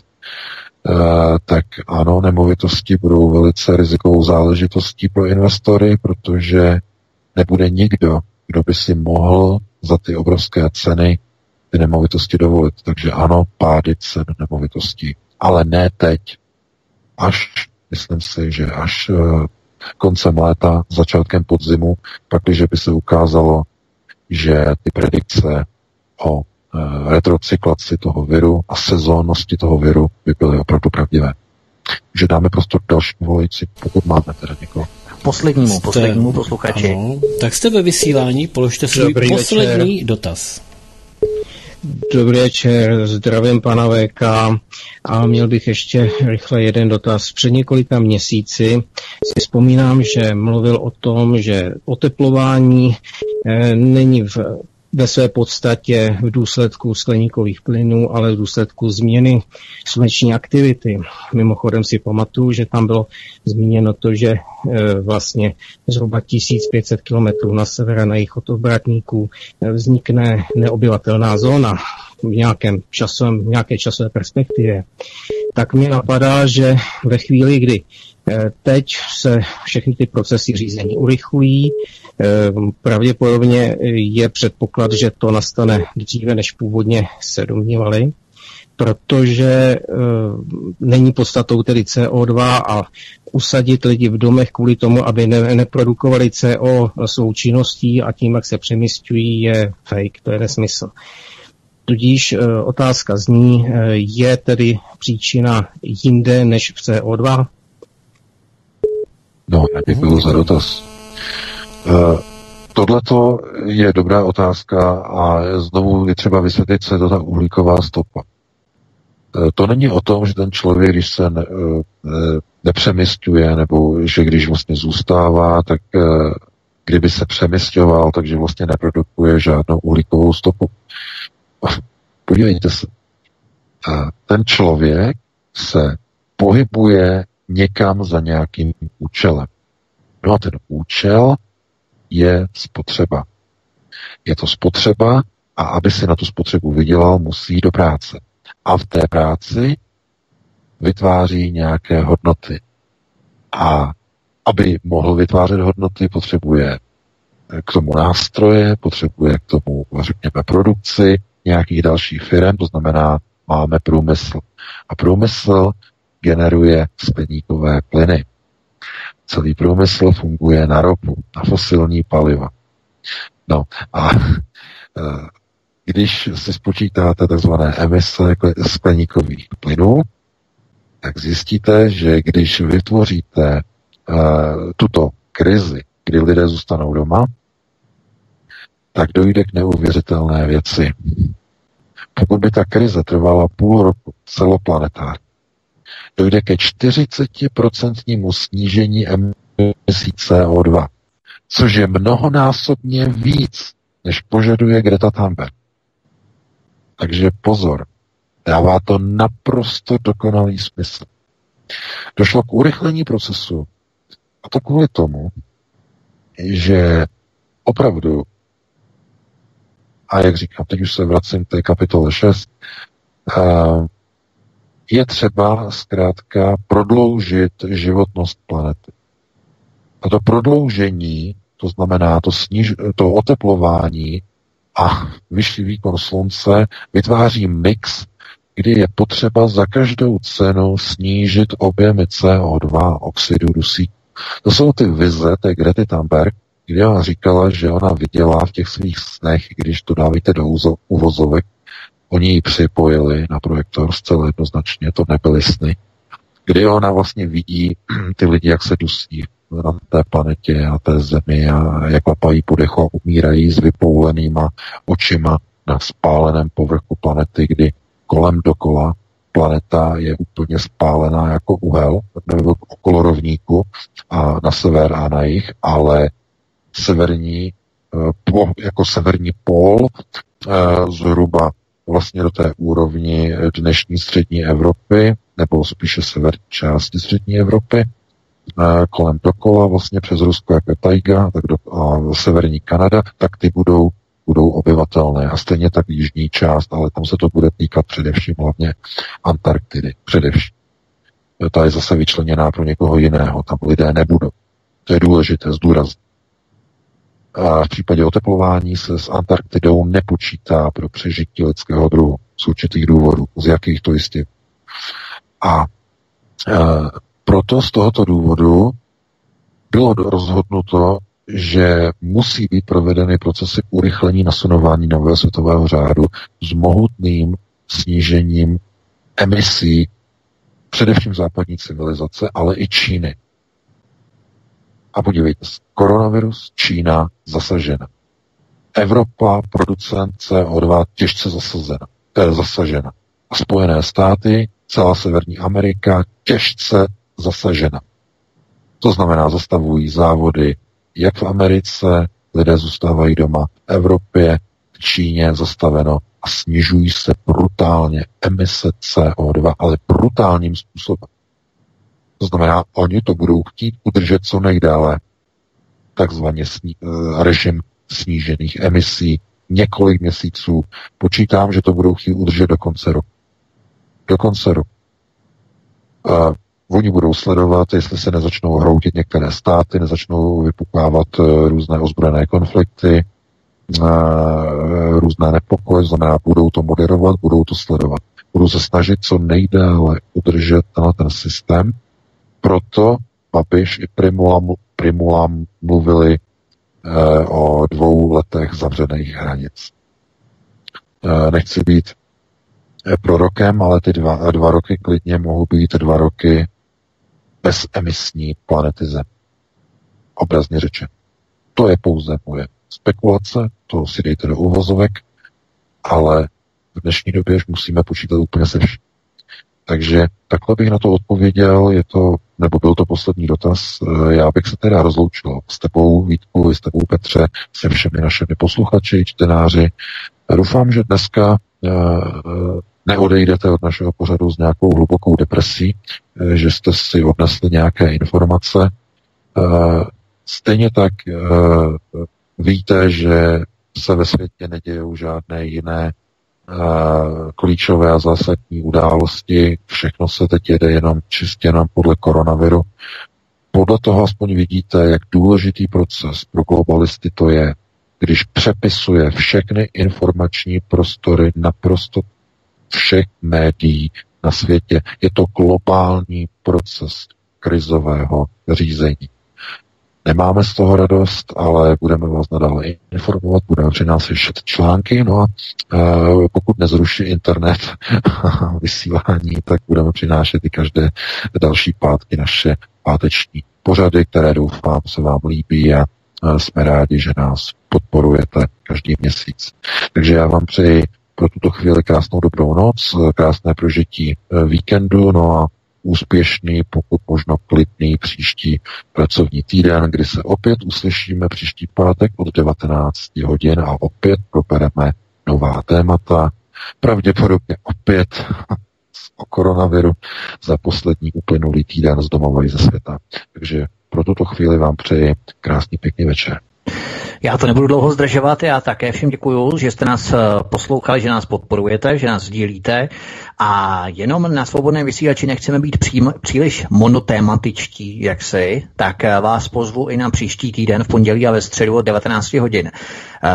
tak ano, nemovitosti budou velice rizikovou záležitostí pro investory, protože nebude nikdo, kdo by si mohl za ty obrovské ceny ty nemovitosti dovolit. Takže ano, pády cen nemovitostí. Ale ne teď. Myslím si, že až koncem léta, začátkem podzimu, pak, když by se ukázalo, že ty predikce o retrocyklaci toho viru a sezónnosti toho viru by byly opravdu pravdivé. Takže dáme prostor dalšímu volajícímu, pokud máme teda někoho. Poslednímu posluchači. Ano, tak jste ve vysílání, položte svůj poslední dotaz. Dobrý večer, zdravím pana VK a měl bych ještě rychle jeden dotaz. Před několika měsíci si vzpomínám, že mluvil o tom, že oteplování není ve své podstatě v důsledku skleníkových plynů, ale v důsledku změny sluneční aktivity. Mimochodem si pamatuju, že tam bylo zmíněno to, že vlastně zhruba 1500 kilometrů na sever a na jih od obratníků vznikne neobyvatelná zóna v nějaké časové perspektivě. Tak mi napadá, že ve chvíli, kdy teď se všechny ty procesy řízení urychlují, pravděpodobně je předpoklad, že to nastane dříve, než původně se domnívali, protože není podstatou tedy CO2 a usadit lidi v domech kvůli tomu, aby neprodukovali CO svou činností a tím, jak se přemysťují, je fake, to je nesmysl. Tudíž otázka zní, je tedy příčina jinde než v CO2? No, já děkuju za dotaz. Tohleto je dobrá otázka a znovu je třeba vysvětlit, co je to ta uhlíková stopa. to není o tom, že ten člověk, když se nepřemysťuje, nebo že když vlastně zůstává, tak kdyby se přemysťoval, takže vlastně neprodukuje žádnou uhlíkovou stopu. Podívejte se. Ten člověk se pohybuje někam za nějakým účelem. No a ten účel je spotřeba. Je to spotřeba a aby si na tu spotřebu vydělal, musí do práce. A v té práci vytváří nějaké hodnoty. A aby mohl vytvářet hodnoty, potřebuje k tomu nástroje, potřebuje k tomu, řekněme, produkci nějakých dalších firem, to znamená, máme průmysl. A průmysl generuje skleníkové plyny. Celý průmysl funguje na ropu, na fosilní paliva. No a když si spočítáte tzv. Emise skleníkových plynů, tak zjistíte, že když vytvoříte tuto krizi, kdy lidé zůstanou doma, tak dojde k neuvěřitelné věci. Pokud by ta krize trvala půl roku celoplanetárně, dojde ke 40% snížení emisí CO2, což je mnohonásobně víc, než požaduje Greta Thunberg. Takže pozor, dává to naprosto dokonalý smysl. Došlo k urychlení procesu, a to kvůli tomu, že opravdu, a jak říkám, teď už se vracím k té kapitole 6, je třeba zkrátka prodloužit životnost planety. A to prodloužení, to znamená to oteplování a vyšší výkon slunce, vytváří mix, kdy je potřeba za každou cenu snížit objemy CO2 oxidu dusíku. To jsou ty vize té Grety Thunberg, kdy ona říkala, že ona viděla v těch svých snech, když to dávíte do uvozovek, oni ji připojili na projektor zcela jednoznačně, to nebyly sny, kdy ona vlastně vidí ty lidi, jak se dusí na té planetě, na té zemi a jak lapají po dechu a umírají s vypoulenýma očima na spáleném povrchu planety, kdy kolem dokola planeta je úplně spálená jako uhel, nebo okolo rovníku a na sever a na jih, ale severní pól zhruba vlastně do té úrovni dnešní střední Evropy, nebo spíše severní části střední Evropy, kolem dokola, vlastně přes Rusko jako tajga, tak a severní Kanada, tak ty budou obyvatelné. A stejně tak jižní část, ale tam se to bude týkat především hlavně Antarktidy. Především. Ta je zase vyčleněná pro někoho jiného. Tam lidé nebudou. To je důležité zdůraznit. A v případě oteplování se s Antarktidou nepočítá pro přežití lidského druhu z určitých důvodů, z jakých to jistě. A proto z tohoto důvodu bylo rozhodnuto, že musí být provedeny procesy urychlení nasunování nového světového řádu s mohutným snížením emisí především západní civilizace, ale i Číny. A podívejte se, koronavirus, Čína zasažena. Evropa, producent CO2, těžce zasažena. A Spojené státy, celá Severní Amerika, těžce zasažena. To znamená, zastavují závody jak v Americe, lidé zůstávají doma, v Evropě, v Číně zastaveno a snižují se brutálně emise CO2, ale brutálním způsobem. To znamená, oni to budou chtít udržet co nejdále, takzvaně režim snížených emisí několik měsíců. Počítám, že to budou chtít udržet do konce roku. Do konce roku. Oni budou sledovat, jestli se nezačnou hroutit některé státy, nezačnou vypukávat různé ozbrojené konflikty, různé nepokoje, znamená, budou to moderovat, budou to sledovat. Budou se snažit co nejdále udržet ten systém. Proto Babiš i Primula mluvili o 2 letech zavřených hranic. Nechci být prorokem, ale ty 2 roky klidně mohou být 2 roky bezemisní planety Zem. Obrazně řečeno. To je pouze moje spekulace, to si dejte do uvozovek, ale v dnešní době už musíme počítat úplně se vším. Takže takhle bych na to odpověděl, byl to poslední dotaz. Já bych se teda rozloučil s tebou, Vítku, i s tebou, Petře, se všemi našimi posluchači, čtenáři. Doufám, že dneska neodejdete od našeho pořadu s nějakou hlubokou depresí, že jste si odnesli nějaké informace. Stejně tak víte, že se ve světě nedějou žádné jiné klíčové a zásadní události. Všechno se teď jede jenom čistě nám podle koronaviru. Podle toho aspoň vidíte, jak důležitý proces pro globalisty to je, když přepisuje všechny informační prostory naprosto všech médií na světě. Je to globální proces krizového řízení. Nemáme z toho radost, ale budeme vás nadále informovat, budeme přinášet články, no a pokud nezruší internet vysílání, tak budeme přinášet i každé další pátky naše páteční pořady, které doufám se vám líbí a jsme rádi, že nás podporujete každý měsíc. Takže já vám přeji pro tuto chvíli krásnou dobrou noc, krásné prožití víkendu, no a úspěšný, pokud možno klidný příští pracovní týden, kdy se opět uslyšíme příští pátek od 19 hodin a opět probereme nová témata. Pravděpodobně opět o koronaviru za poslední uplynulý týden z domova i ze světa. Takže pro tuto chvíli vám přeji krásný pěkný večer. Já to nebudu dlouho zdržovat, já také všem děkuju, že jste nás poslouchali, že nás podporujete, že nás sdílíte a jenom na Svobodném vysílači nechceme být příliš monotématičtí, jaksi, tak vás pozvu i na příští týden v pondělí a ve středu od 19 hodin,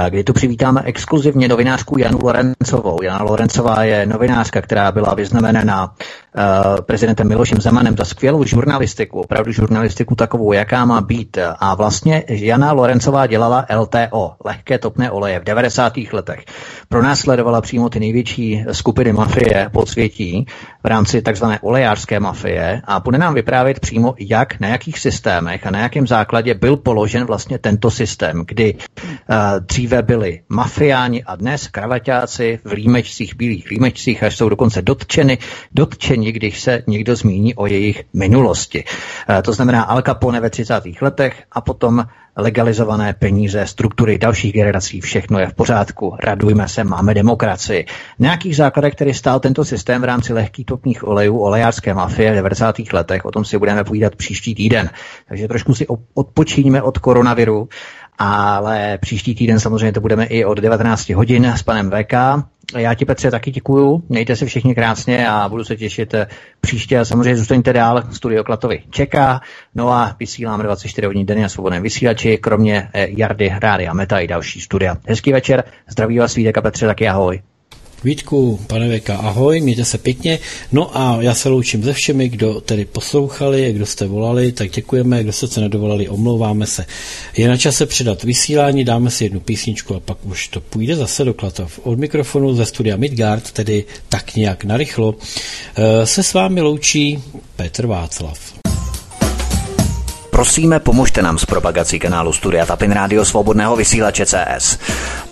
kdy tu přivítáme exkluzivně novinářku Janu Lorencovou. Jana Lorencová je novinářka, která byla vyznamenána prezidentem Milošem Zemanem za skvělou žurnalistiku, opravdu žurnalistiku takovou, jaká má být. A vlastně Jana Lorencová dělala LTO, lehké topné oleje, v 90. letech. Pronásledovala přímo ty největší skupiny mafie po světí v rámci takzvané olejářské mafie a bude nám vyprávět přímo, jak, na jakých systémech a na jakém základě byl položen vlastně tento systém, kdy dříve byli mafiáni a dnes kravaťáci v límečcích, bílých límečcích, až jsou dokonce dotčeni, když se někdo zmíní o jejich minulosti. To znamená Al Capone ve 30. letech a potom legalizované peníze, struktury dalších generací, všechno je v pořádku, radujme se, máme demokracii. Na nějakých základech, který stál tento systém v rámci lehkých topných olejů, olejářské mafie v 90. letech, o tom si budeme povídat příští týden. Takže trošku si odpočíníme od koronaviru, ale příští týden samozřejmě to budeme i od 19 hodin s panem VK. Já ti, Petře, taky děkuju, mějte se všichni krásně a budu se těšit příště a samozřejmě zůstaňte dál, Studio Klatovy čeká, no a vysíláme 24 hodin denně na Svobodném vysílači, kromě Jardy, Rádia Meta i další studia. Hezký večer, zdraví vás Vítek a Petře, taky ahoj. Vítku, pane Věka, ahoj, mějte se pěkně. No a já se loučím se všemi, kdo tedy poslouchali, kdo jste volali, tak děkujeme, kdo jste se nedovolali, omlouváme se. Je na čase přidat vysílání, dáme si jednu písničku a pak už to půjde zase do Klatov. Od mikrofonu ze studia Midgard, tedy tak nějak narychlo, se s vámi loučí Petr Václav. Prosíme, pomožte nám s propagací kanálu Studia Tapin Radio Svobodného vysílače CS.